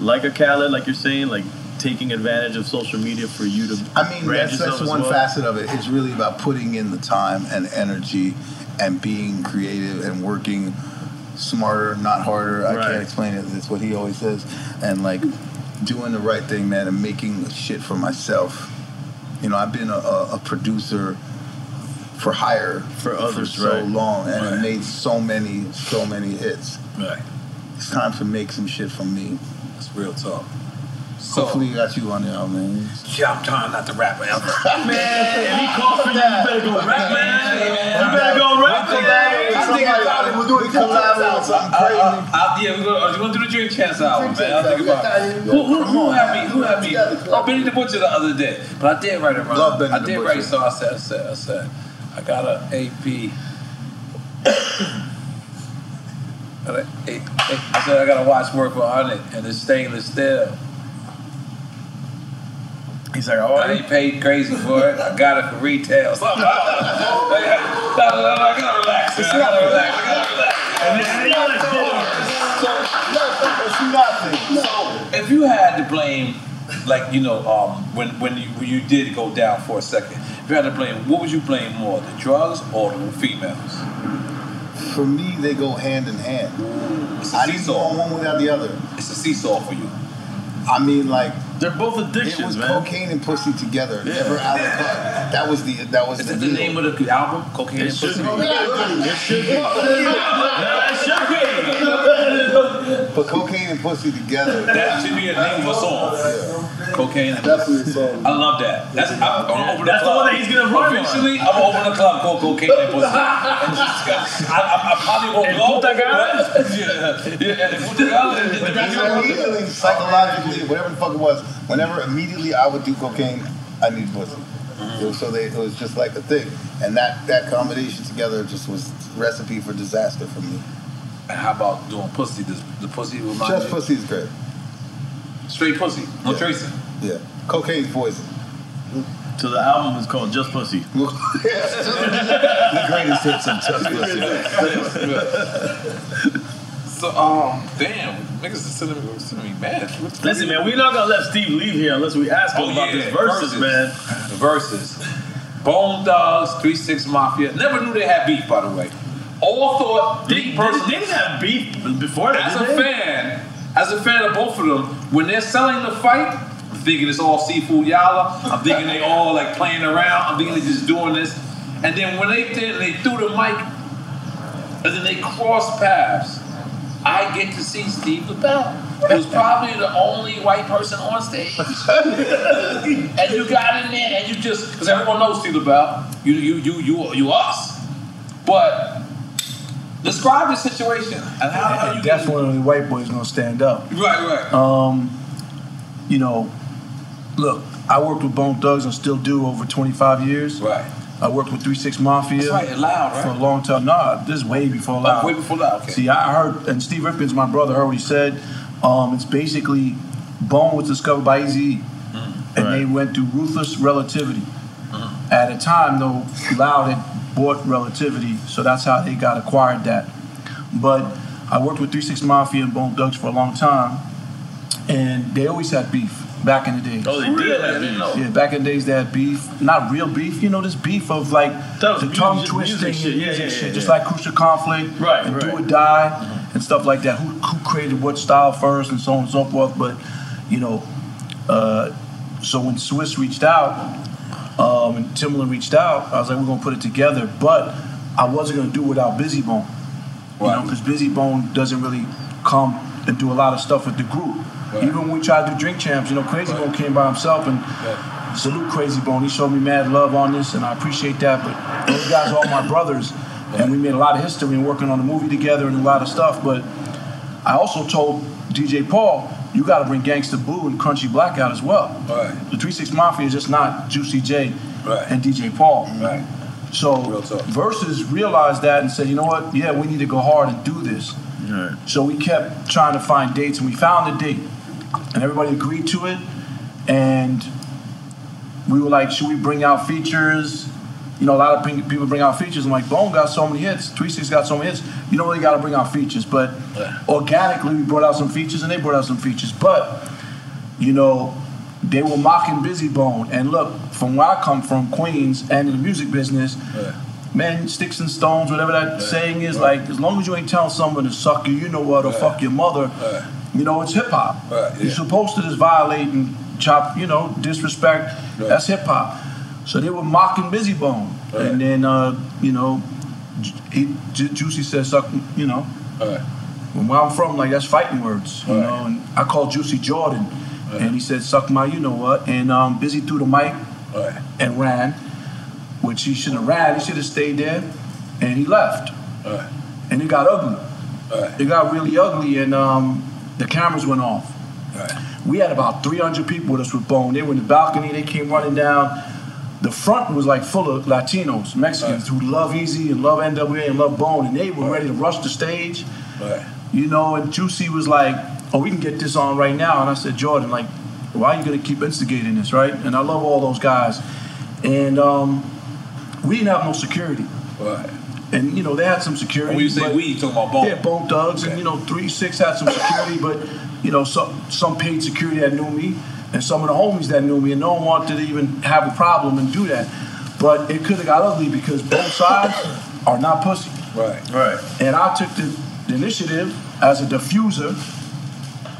Like a Khaled, like you're saying, like taking advantage of social media for you to brand yourself as well? I mean, that's one facet of it. It's really about putting in the time and energy and being creative and working smarter, not harder. Right. I can't explain it. It's what he always says. And, like, doing the right thing, man, and making shit for myself. You know, I've been a producer for hire for others for so long, and it made so many hits. Right. It's time to make some shit from me. That's real talk. So, hopefully you got you on the album, man. Yeah, I'm trying not to rap ever. Man, if he calls for that, you better go rap, man. You better go rap, man. I think we'll do a collab album. Something crazy. Yeah, we're gonna do the Drink Champs album, man. I'll think about it. Who had me? Oh, Benny the Butcher the other day, but I did write it wrong. Love Benny the Butcher. I did write, so I said. I got an AP. I said I got a watch worth 100, and it's stainless steel. He's like, oh, I ain't paid crazy for it. I got it for retail. So I gotta relax. And it's nothing. So if you had to blame, like, you know, when you did go down for a second. If you had to blame, what would you blame more, the drugs or the females? for me, they go hand in hand. I didn't go on one without the other. It's a seesaw for you. I mean, like, they're both addictions, man. It was cocaine and pussy together. Yeah. Never out of cut. That was Is the name of the album? Cocaine and pussy. It should be. But cocaine and pussy together. That should be a name of a song. Yeah. Cocaine and pussy. Definitely. I love that. That's the one that he's gonna run. Eventually, I'm gonna open a club called Cocaine and Pussy. I probably won't go. Yeah. Immediately, psychologically, whatever the fuck it was, whenever immediately I would do cocaine, I need pussy. Mm-hmm. It was just like a thing, and that combination together just was recipe for disaster for me. And how about doing pussy? The pussy with my just pussy is great. Straight pussy, no tracing. Yeah, cocaine's poison. So the album is called Just Pussy. The greatest hits on Just Pussy. So damn, niggas is sending me mad. Listen, man, we're not gonna let Steve leave here unless we ask him about this versus, man. Versus. Bone Thugs, 3-6 Mafia. Never knew they had beef, by the way. All thought they didn't have beef before that. As a fan of both of them, when they're selling the fight, I'm thinking it's all seafood yalla. I'm thinking they all like playing around. I'm thinking they just doing this. And then when they did, they threw the mic, and then they crossed paths. I get to see Steve Lobell, who's probably the only white person on stage. And you got in there, and you just, because everyone knows Steve Lobell, you us. But describe the situation. And how you definitely white boys gonna stand up. Right. Look, I worked with Bone Thugs and still do over 25 years. Right. I worked with 3-6 Mafia for a long time. Nah, this is way before Loud. Way before Loud, okay. See, I heard, and Steve Ripken's my brother, heard what he said. It's basically, Bone was discovered by Eazy-E, and they went through Ruthless Relativity. Mm-hmm. At a time, though, Loud had bought Relativity, so that's how they got acquired that. But I worked with 3-6 Mafia and Bone Thugs for a long time, and they always had beef. Back in the days. Oh, they did have beef. Yeah, back in the days they had beef. Not real beef, this beef of like the tongue twisting shit. Just like Crucial Conflict and Do or Die and stuff like that. Who created what style first and so on and so forth. But, so when Swiss reached out and Timbaland reached out, I was like, we're going to put it together. But I wasn't going to do it without Busy Bone. Right. Because Busy Bone doesn't really come and do a lot of stuff with the group. Right. Even when we tried to do Drink Champs, Crazy Bone came by himself, and salute Crazy Bone. He showed me mad love on this, and I appreciate that. But those guys are all my brothers, and we made a lot of history and working on the movie together and a lot of stuff. But I also told DJ Paul, you got to bring Gangsta Boo and Crunchy Blackout as well. Right. The 3-6 Mafia is just not Juicy J and DJ Paul. Right. So Versus realized that and said, we need to go hard and do this. Right. So we kept trying to find dates, and we found a date. And everybody agreed to it, and we were like, should we bring out features? A lot of people bring out features. I'm like, Bone got so many hits, 3-6 got so many hits, you don't really got to bring out features. But organically, we brought out some features, and they brought out some features. But, they were mocking Busy Bone. And look, from where I come from, Queens, and in the music business, man, sticks and stones, whatever that saying is, like, as long as you ain't telling someone to suck you, or fuck your mother, it's hip-hop. You're supposed to just violate and chop, disrespect. Right. That's hip-hop. So they were mocking Busy Bone. Right. And then, Juicy said, suck, Where I'm from, like, that's fighting words, And I called Juicy Jordan, and he said, suck my you-know-what. And Busy threw the mic and ran, which he shouldn't have ran. He should have stayed there, and he left. Right. And it got ugly. Right. It got really ugly, and... the cameras went off. Right. We had about 300 people with us with Bone. They were in the balcony. They came running down. The front was like full of Latinos, Mexicans who love Eazy and love NWA and love Bone, and they were ready to rush the stage. Right. And Juicy was like, "Oh, we can get this on right now." And I said, "Jordan, like, why are you gonna keep instigating this, right?" And I love all those guys. And we didn't have no security. Right. And, they had some security. When you say we, you talking about Bone? Yeah, Bone Thugs. Okay. And, 3-6 had some security, but, some paid security that knew me and some of the homies that knew me, and no one wanted to even have a problem and do that. But it could have got ugly because both sides are not pussy. Right, right. And I took the initiative as a diffuser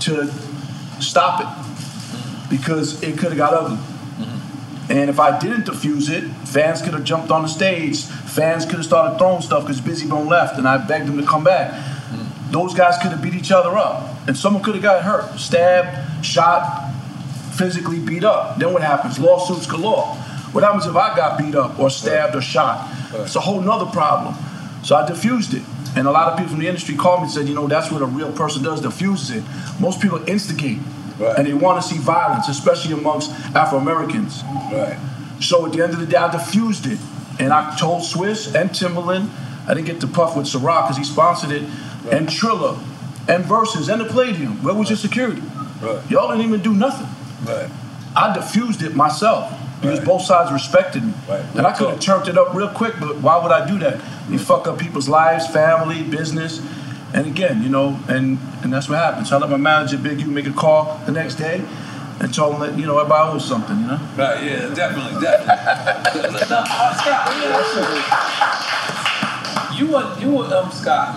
to stop it because it could have got ugly. Mm-hmm. And if I didn't diffuse it, fans could have jumped on the stage. Fans could have started throwing stuff because Busy Bone left and I begged him to come back. Mm-hmm. Those guys could have beat each other up and someone could have got hurt, stabbed, shot, physically beat up. Then what happens? Lawsuits galore. What happens if I got beat up or stabbed or shot? It's a whole nother problem. So I diffused it. And a lot of people from the industry called me and said, you know, that's what a real person does, diffuses it. Most people instigate, right, and they want to see violence, especially amongst Afro-Americans. Right. So at the end of the day, I diffused it. And I told Swiss and Timbaland, I didn't get to puff with Ciroc because he sponsored it, right, and Trilla, and Versus, and the Palladium. Where was your security? Right. Y'all didn't even do nothing. Right. I diffused it myself. Because both sides respected me. Right. And I could have turned it up real quick, but why would I do that? You fuck up people's lives, family, business. And again, you know, and that's what happened. So I let my manager, Big U, make a call the next day and told him that, you know, everybody owes something, you know? Right, yeah, definitely, definitely. Scott,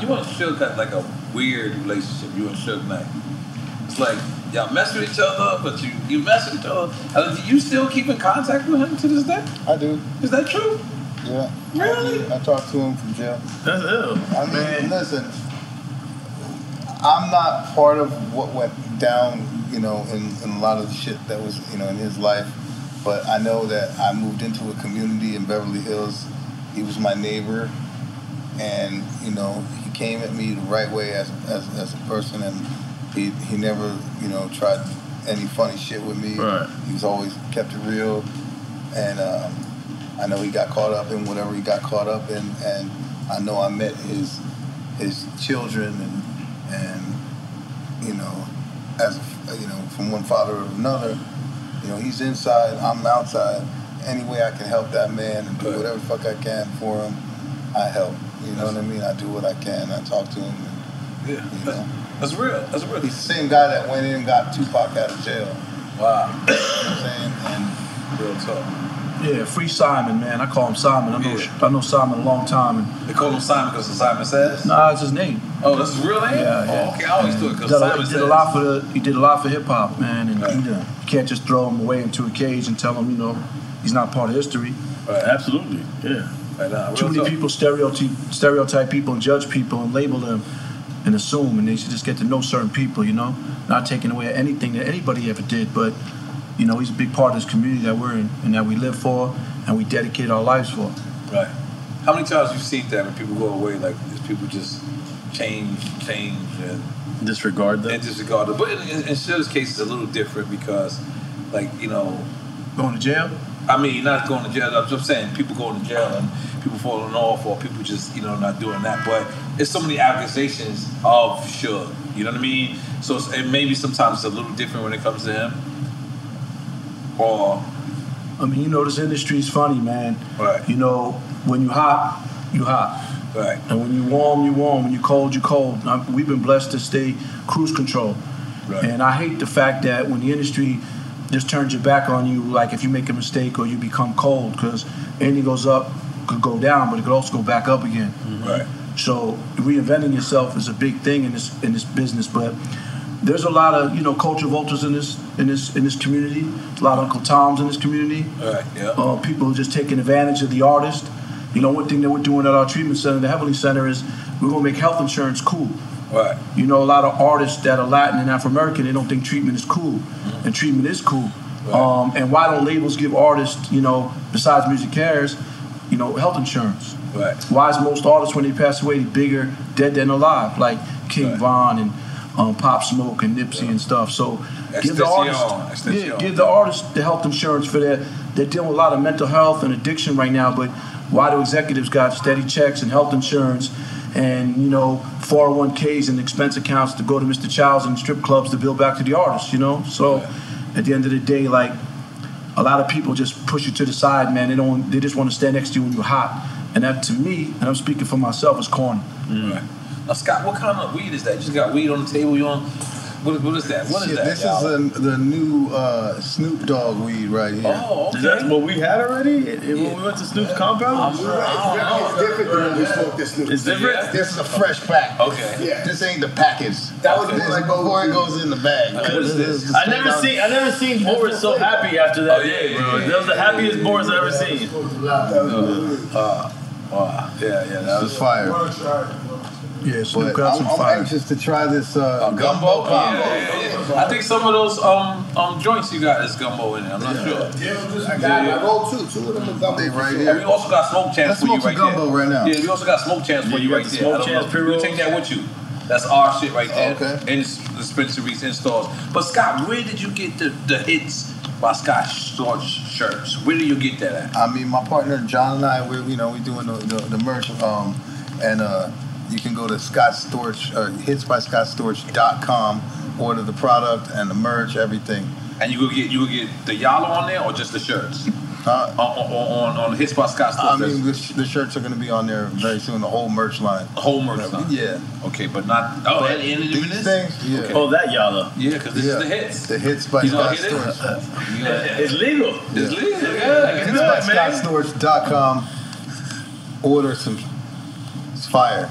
you and Suge had like a weird relationship, you and Suge Knight. It's like, y'all mess with each other, but you mess with each other. Do you still keep in contact with him to this day? I do. Is that true? Yeah. Really? I talked to him from jail. That's ill. I mean, man, listen, I'm not part of what went down, you know, in a lot of the shit that was, you know, in his life. But I know that I moved into a community in Beverly Hills. He was my neighbor. And, you know, he came at me the right way as a person, and he never, you know, tried any funny shit with me. Right. He was always kept it real. And I know he got caught up in whatever he got caught up in. And I know I met his children and you know, from one father to another, you know, he's inside, I'm outside. Any way I can help that man and do whatever the fuck I can for him, I help. You know what I mean? I do what I can. I talk to him. And, yeah. You know? That's real. That's real. He's the same guy that went in and got Tupac out of jail. Wow. You know what I'm saying? And real talk. Yeah, free Simon, man. I call him Simon. I know Simon a long time. And they call him Simon because of Simon Says? Nah, it's his name. Oh, that's his real name? Yeah, yeah. Oh, okay, I always do it because Simon Says. He did a lot for hip-hop, man. And you can't just throw him away into a cage and tell him, you know, he's not part of history. Right. Absolutely, yeah. Right, nah, too many people stereotype people and judge people and label them and assume, and they should just get to know certain people, you know? Not taking away anything that anybody ever did, but, you know, he's a big part of this community that we're in and that we live for and we dedicate our lives for. Right. How many times you've seen that when people go away, like, these people just change, and... disregard them? And disregard them. But in Shill's case, it's a little different because, like, you know... Going to jail? I mean, not going to jail. I'm just saying people going to jail and people falling off or people just, you know, not doing that. But there's so many accusations of Suge. You know what I mean? So it maybe sometimes it's a little different when it comes to him. Or... I mean, you know, this industry's funny, man. Right. You know, when you hot, you hot. Right. And when you warm, you warm. When you cold, you cold. We've been blessed to stay cruise control. Right. And I hate the fact that when the industry just turns your back on you, like if you make a mistake or you become cold, because anything goes up could go down, but it could also go back up again. Mm-hmm. Right. So reinventing yourself is a big thing in this business, but there's a lot of, you know, culture vultures in this community. There's a lot of Uncle Toms in this community. Right. Yeah. People who are just taking advantage of the artist. You know, one thing that we're doing at our treatment center, the Heavenly Center, is we're gonna make health insurance cool. Right. You know, a lot of artists that are Latin and Afro American, they don't think treatment is cool, and treatment is cool. Right. And why don't labels give artists, you know, besides Music Cares, you know, health insurance? Right. Why is most artists when they pass away bigger dead than alive, like King Von and Pop Smoke and Nipsey and stuff? So give the artist the health insurance for that. They're dealing with a lot of mental health and addiction right now, but why do executives got steady checks and health insurance and, you know, 401ks and expense accounts to go to Mr. Childs and strip clubs to bill back to the artists, you know? So at the end of the day, like, a lot of people just push you to the side, man. They just want to stand next to you when you're hot. And that, to me, and I'm speaking for myself, is corny. Mm. Right. Now, Scott, what kind of weed is that? You just got weed on the table? You on? What is that? What is that? This is the new Snoop Dogg weed right here. Oh, okay. Is that what we had already? When we went to Snoop's compound? It's different than when we smoked this Snoop. It's different? This is a fresh pack. Okay. Yeah. This ain't the package. That was like before it goes in the bag. I never seen Boris so happy after that. Oh, yeah, bro. That was the happiest Boris I've ever seen. Wow. Yeah, that was fire. Yeah, Snoop got some fire. I'm anxious to try this gumbo combo. Yeah. I think some of those joints you got is gumbo in it. I'm not sure. I rolled two of them are gumbo right here. And we also got smoke champs for you right there. Let's smoke gumbo right now. Yeah, we also got smoke champs for you right there. Smoke champs, we'll take that with you. That's our shit right there. Okay. In dispensaries, in stores. But Scott, where did you get the hits by Scott Storch shirts? Where do you get that at? I mean, my partner John and I, we doing the merch, and you can go to Scott Storch, hitsbyscottstorch.com, order the product and the merch, everything. And you will get the yellow on there or just the shirts? On Hits by Scott Storch. I mean, the shirts are going to be on there very soon. The whole merch line. The whole merch line. Yeah. Okay, but not. Oh, but and these things. Yeah. Okay. Oh, that y'all. Yeah, because this is the hits. The Hits by Scott Storch. It's legal. It's legal. Yeah. Hitsbyscottstorch.com. Order some. It's fire.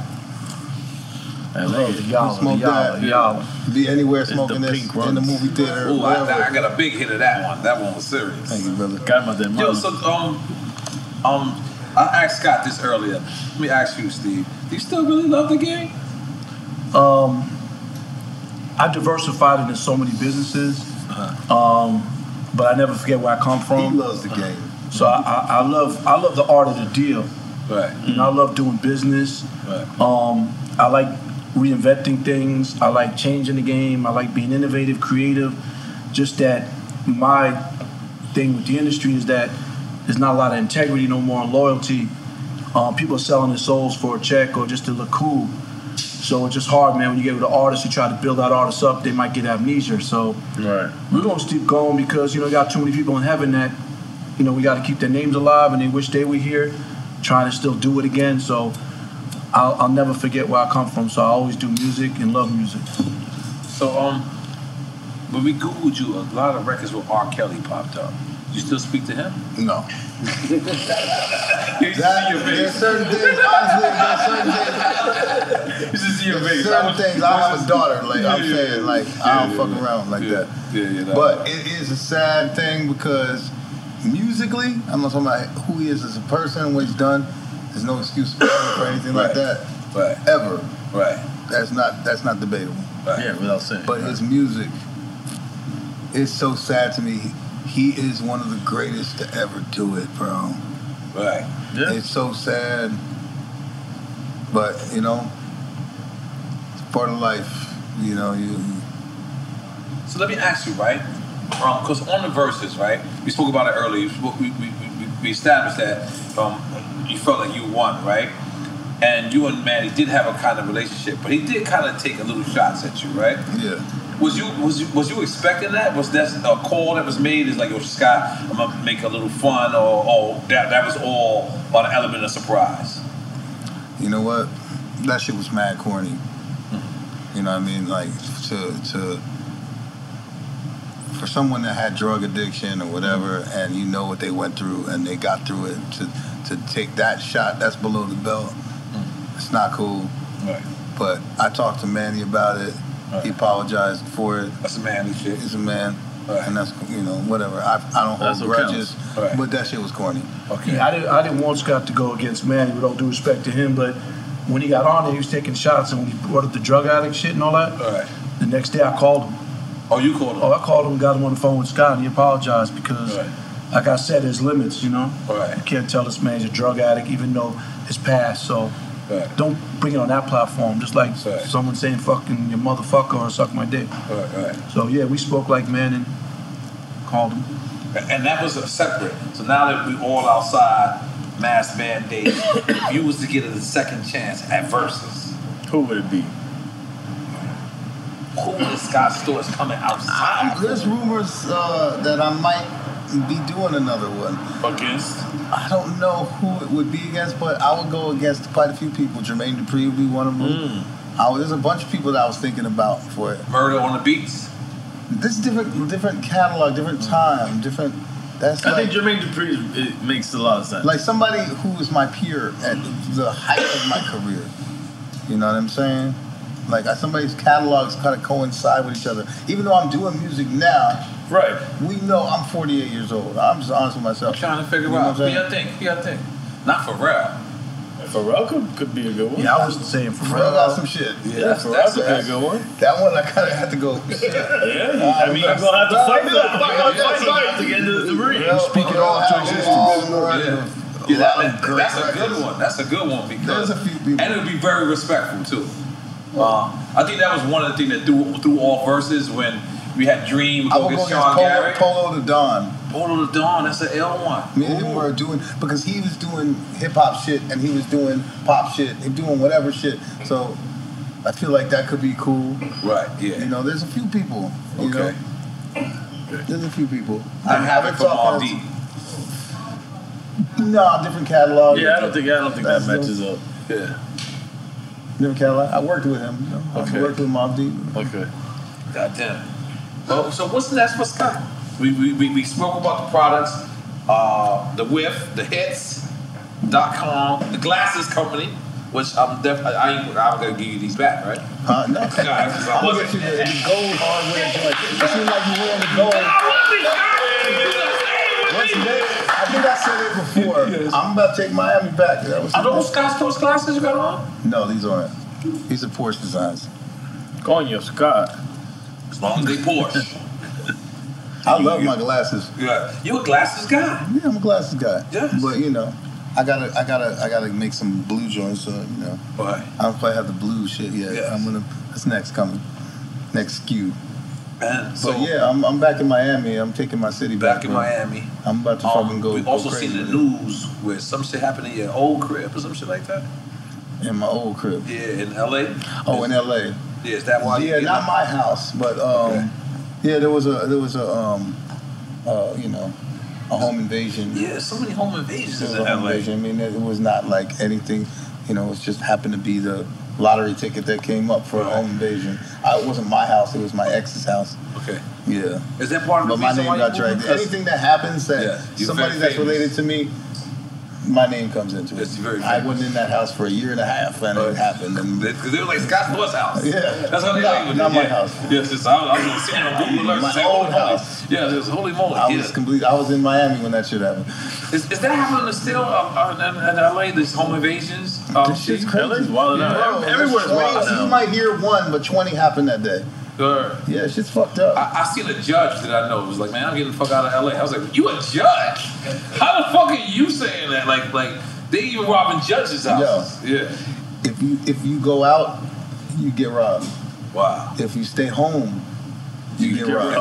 And y'all be anywhere smoking this in the movie theater. Ooh, I got a big hit of that one. That one was serious. Thank you, brother. Yo, so I asked Scott this earlier. Let me ask you, Steve. Do you still really love the game? I diversified into so many businesses, but I never forget where I come from. He loves the game, so I love the art of the deal. Right. And I love doing business. Right. I like reinventing things. I like changing the game. I like being innovative, creative. Just that my thing with the industry is that there's not a lot of integrity no more and loyalty. People are selling their souls for a check or just to look cool. So it's just hard, man. When you get with an artist, you try to build that artist up, they might get amnesia. So we're going to keep going because, you got too many people in heaven that, we got to keep their names alive and they wish they were here, trying to still do it again. So I'll never forget where I come from, so I always do music and love music. So, when we Googled you, a lot of records with R. Kelly popped up. You still speak to him? No. There's certain things, honestly, I have a daughter, I don't fuck around like that. Yeah, but it is a sad thing because musically, I'm not talking about who he is as a person, what he's done. There's no excuse for anything like that. Right. Ever. Right. That's not debatable. Right. Yeah, without saying. But his music is so sad to me. He is one of the greatest to ever do it, bro. Right. Yeah. It's so sad. But, it's part of life. So let me ask you, right? Because on the Versus, right? We spoke about it earlier. We established that you felt like you won, right? And you and Manny did have a kind of relationship, but he did kind of take a little shots at you, right? Yeah. Was you expecting that? Was that a call that was made? Is like, yo, Scott, I'm gonna make a little fun, or that was all an element of surprise? You know what? That shit was mad corny. Mm-hmm. You know what I mean? Like for someone that had drug addiction or whatever, and what they went through and they got through it, to take that shot, that's below the belt. Mm. It's not cool. Right. But I talked to Manny about it. Right. He apologized for it. That's a manly shit. He's a man. Right. And that's, whatever. I don't hold grudges. Right. But that shit was corny. Okay. Yeah, I didn't want Scott to go against Manny with all due respect to him, but when he got on there, he was taking shots, and when he brought up the drug addict shit and all that, right. The next day I called him. Oh, you called him? Oh, I called him, got him on the phone with Scott, and he apologized because, like I said, there's limits, Right. You can't tell this man's a drug addict, even though his past, so don't bring it on that platform, just like someone saying fucking your motherfucker or suck my dick. Right. So, yeah, we spoke like men and called him. And that was a separate. So now that we all outside, mask mandates, if you was to get a second chance at Versus, who would it be? Who is Scott Storch coming outside? There's rumors that I might be doing another one. Against? I don't know who it would be against, but I would go against quite a few people. Jermaine Dupri would be one of them. There's a bunch of people that I was thinking about for it. Murder on the Beats. This different catalog, different time, different. I think Jermaine Dupri, it makes a lot of sense. Like somebody who was my peer at the height of my career. You know what I'm saying? Like somebody's catalogs kind of coincide with each other. Even though I'm doing music now, right? We know I'm 48 years old. I'm just honest with myself. I'm trying to figure out. Who y'all think? Not Pharrell. Pharrell could be a good one. Yeah, I was saying Pharrell got some shit. Yeah, Pharrell could be a good one. That one I kind of had to go. Yeah, I mean, I'm gonna have to fight to get into the ring. Speak it all to existence. That's a good one. That's a good one because there's a few people, and it'll be very respectful too. I think that was one of the things that threw all verses when we had Dream go get Sean Garrett. Polo to Don, that's an L one. Me and him were doing, because he was doing hip hop shit and he was doing pop shit, he doing whatever shit. So I feel like that could be cool. Right, yeah. You know, there's a few people. You know? There's a few people. I haven't from all deep. No, different catalog. Yeah, I don't think that matches up. Yeah. Different catalog. I worked with him, you know. Okay. I worked with Mobb Deep. Okay. Goddamn. Well, so what's next for Scott? We spoke about the products, the whiff, the hits.com, the glasses company, which I'm gonna give you these back, right? No, guys, I wasn't the gold hardware joint. It seemed like you were on the gold. I think I said it before. Yes. I'm about to take Miami back. Are those Scott Storch glasses you got on? No, these aren't. These are Porsche designs. Calling your Scott. As long as they Porsche. I love my glasses. Yeah, you a glasses guy? Yeah, I'm a glasses guy. Yes. But you know, I gotta make some blue joints. So you know, right. I don't quite have the blue shit yet. Yes. That's next coming, next skew. And so, but yeah, I'm back in Miami. I'm taking my city back. Miami. I'm about to fucking go. We've also seen the news where some shit happened in your old crib or some shit like that. In my old crib. Yeah, in L.A. Oh, in L.A. Yeah, is that why? Yeah, not my house, but okay. Yeah, there was a home invasion. Yeah, so many home invasions in LA. I mean, it was not like anything, you know. It just happened to be the lottery ticket that came up for a home invasion. It wasn't my house; it was my ex's house. Okay. Yeah. Is that part of the reason? But my name got dragged. Anything that happens somebody that's related to me, my name comes into it. I wasn't in that house for a year and a half, and it happened. Because they were like, Scott Storch's house. Yeah. That's how they like it. Not my house. Yes, I was going to see on Google Earth. My old house. Yeah, it was holy moly. I was in Miami when that shit happened. Is that happening still in L.A., these home invasions? This shit's crazy. LA's wilding out. Everywhere's wild now. You might hear one, but 20 happened that day. Yeah, shit's fucked up. I seen a judge that I know was like, man, I'm getting the fuck out of LA. I was like, you a judge? How the fuck are you saying that? Like they even robbing judges' houses. Yo, yeah. If you go out, you get robbed. Wow. If you stay home, you get robbed.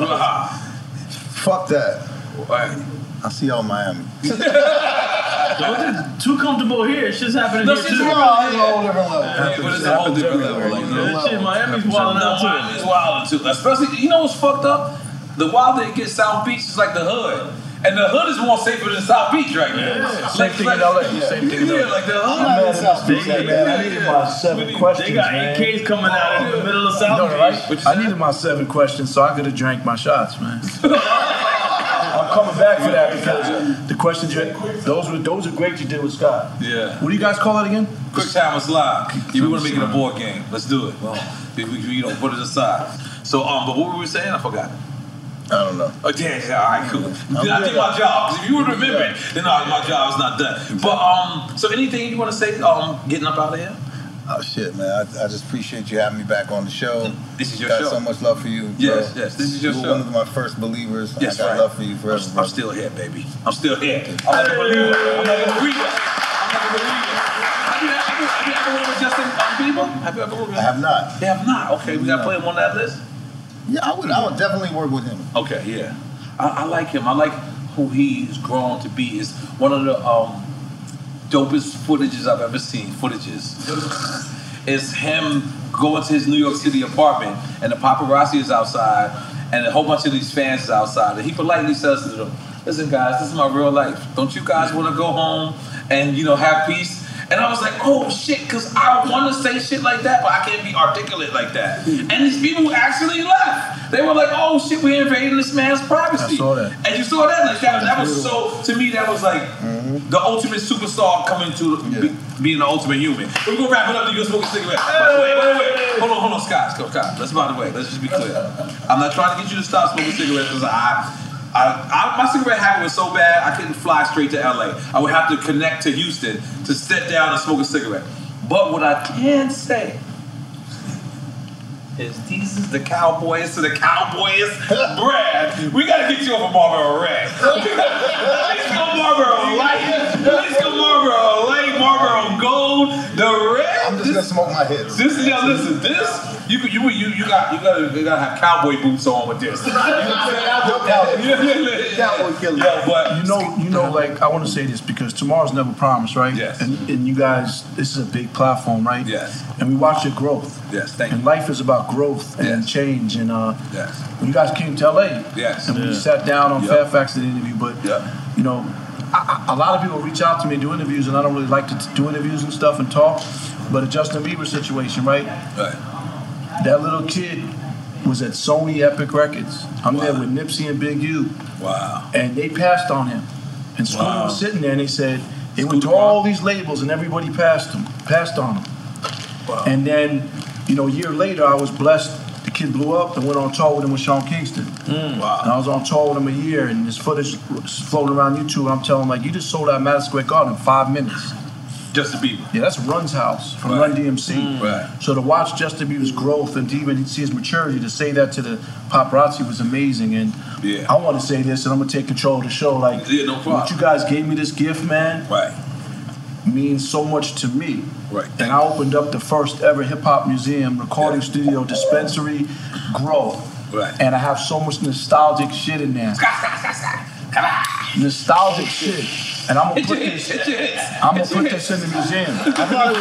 Fuck that. Right. I'll see y'all in Miami. Don't too comfortable here. Shit's happening here too. It's a whole different level. Miami's wilding out too. Miami's wilding too. Especially, you know what's fucked up? The wilder it gets, South Beach is like the hood. And the hood is more safer than South Beach right now. Yeah. Same thing in LA. Yeah, like the hood. I'm not in South Beach, man. I needed my 7 questions, man. They got AKs coming out in the middle of South Beach. I needed my 7 questions so I could have drank my shots, man. I'm coming back for that because the questions those are great you did with Scott. Yeah. What do you guys call it again? Quick Time or Slide. Yeah, we want to make it a board game. Let's do it. Oh. We put it aside. So, but what were we saying? I forgot. I don't know. Oh, yeah, all right, cool. I did my job. Because if you would remember it, then my job is not done. Exactly. But, so anything you want to say, getting up out of here? Oh, shit, man. I just appreciate you having me back on the show. This is your show. Got so much love for you, bro. Yes. This is your show. You were one of my first believers. Yes, I got love for you forever. I'm still here, baby. I'm still here. I'm not a believer. Have you ever worked with Justin Bieber? Have you ever worked with him? I have not. You have not? Okay, we got to put him on that list? Yeah, I would definitely work with him. Okay, yeah. I like him. I like who he's grown to be. It's one of the... dopest footages I've ever seen. It's him going to his New York City apartment, and the paparazzi is outside, and a whole bunch of these fans is outside, and he politely says to them, "Listen, guys, this is my real life. Don't you guys want to go home and have peace?" And I was like, oh shit, because I want to say shit like that, but I can't be articulate like that. And these people actually left. They were like, oh shit, we're invading this man's privacy. I saw that. And you saw that? Like, that was so, to me, that was like the ultimate superstar coming to being the ultimate human. We're going to wrap it up to you smoke a cigarette. Wait. Hold on, Scott. Let's, by the way, let's just be clear. I'm not trying to get you to stop smoking cigarettes because my cigarette habit was so bad, I couldn't fly straight to LA. I would have to connect to Houston to sit down and smoke a cigarette. But what I can say is this is the Cowboys to the Cowboys. Brad, we gotta get you over Marlboro Red. Let's go Marlboro Light. Let's go Marlboro Light, Marlboro Gold, the Red. I'm just gonna smoke my head. This is, listen, this. You gotta have cowboy boots on with this. Cowboy killer. Yeah, but you know, like I want to say this because tomorrow's never promised, right? Yes. And you guys, this is a big platform, right? Yes. And we watch your growth. Yes. Thank you. Life is about growth and change. And when you guys came to LA, and we sat down on Fairfax to interview, but you know, a lot of people reach out to me and do interviews, and I don't really like to do interviews and stuff and talk. But a Justin Bieber situation, right? Right. That little kid was at Sony Epic Records. I'm there with Nipsey and Big U. Wow. And they passed on him. And Scooter was sitting there and they said, they went to all these labels and everybody passed on him. Wow. And then, a year later, I was blessed. The kid blew up and went on tour with him with Sean Kingston. Wow. And I was on tour with him a year and this footage floating around YouTube. And I'm telling him, like, you just sold out Madison Square Garden in 5 minutes. Justin Bieber. Yeah, that's Run's house from Run DMC. Right. So to watch Justin Bieber's growth and to even see his maturity, to say that to the paparazzi was amazing. And I want to say this, and I'm going to take control of the show. Like, no problem. What you guys gave me this gift, man, means so much to me. Right. And I opened up the first ever hip-hop museum, recording studio, dispensary, growth. Right. And I have so much nostalgic shit in there. Nostalgic shit. And I'm gonna put this. I'm gonna put this in the museum. I thought it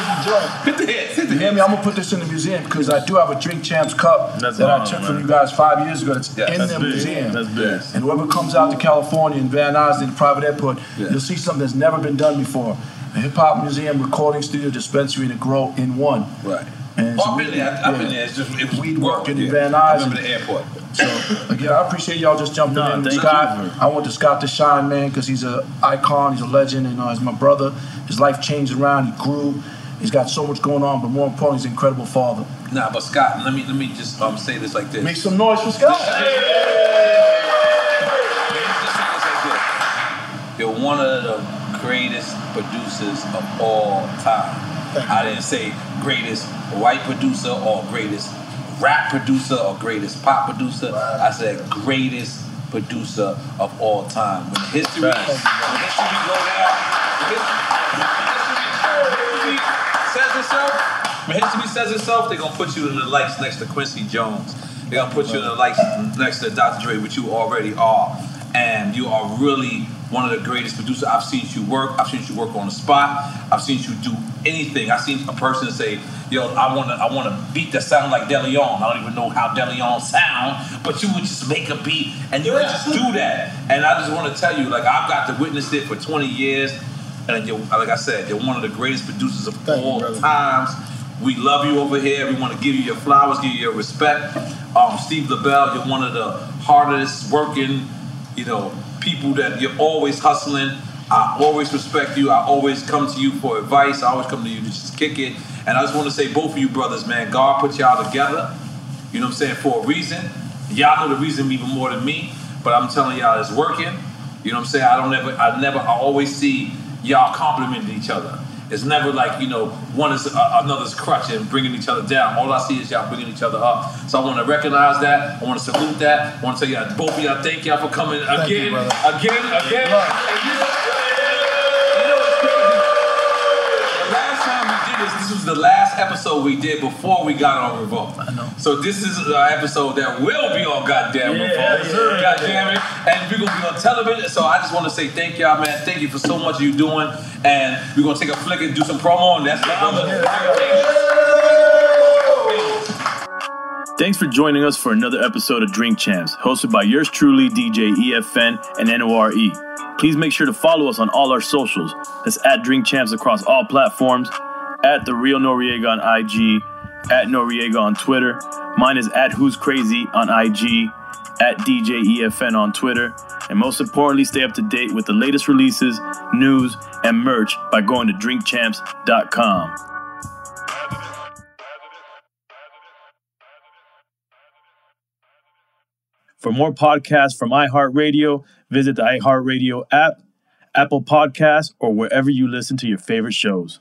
was a joke. You hear me? I'm gonna put this in the museum because I do have a Drink Champs cup I took from you guys 5 years ago. That's in the museum. That's big. And whoever comes out to California in Van Nuys, the private airport, you'll see something that's never been done before: a hip hop museum, recording studio, dispensary, and a grow in one. Right. And I've been there. It's just weed work in Van Nuys. I remember the airport. So, again, I appreciate y'all just jumping in. Scott, I want Scott to shine, man, because he's an icon, he's a legend, and he's my brother. His life changed around, he grew, he's got so much going on, but more importantly, he's an incredible father. Nah, but Scott, let me just say this like this. Make some noise for Scott. Hey. You're one of the greatest producers of all time. I didn't say greatest white producer or greatest rap producer or greatest pop producer. I said greatest producer of all time. When history goes down, when history says itself, they're gonna put you in the lights next to Quincy Jones. They're gonna put you in the lights next to Dr. Dre, which you already are. And you are really one of the greatest producers. I've seen you work. I've seen you work on the spot. I've seen you do anything. I've seen a person say, yo, I wanna beat that sound like DeLeon. I don't even know how DeLeon sound, but you would just make a beat and you would just do that. And I just wanna tell you, like, I've got to witness it for 20 years. And you're, like I said, you're one of the greatest producers of all times. We love you over here. We wanna give you your flowers, give you your respect. Steve Lobell, you're one of the hardest working, people that you're always hustling. I always respect you. I always come to you for advice. I always come to you to just kick it. And I just want to say, both of you brothers, man, God put y'all together, for a reason. Y'all know the reason even more than me, but I'm telling y'all it's working. I always see y'all complimenting each other. It's never like, one is another's crutch and bringing each other down. All I see is y'all bringing each other up. So I want to recognize that. I want to salute that. I want to tell y'all, both of y'all, thank y'all for coming again. It's crazy. The last time we did this was the last episode we did before we got on Revolt. I know. So this is an episode that will be on goddamn Revolt. Goddammit. And we're going to be on television. So I just want to say thank y'all, man. Thank you for so much you're doing. And we're going to take a flick and do some promo. And that's the other. Thanks for joining us for another episode of Drink Champs, hosted by yours truly, DJ EFN and N-O-R-E. Please make sure to follow us on all our socials. That's at Drink Champs across all platforms, at The Real Noriega on IG, at Noriega on Twitter. Mine is at Who's Crazy on IG, at DJ EFN on Twitter. And most importantly, stay up to date with the latest releases, news, and merch by going to drinkchamps.com. For more podcasts from iHeartRadio, visit the iHeartRadio app, Apple Podcasts, or wherever you listen to your favorite shows.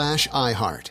Leesa.com/iHeart.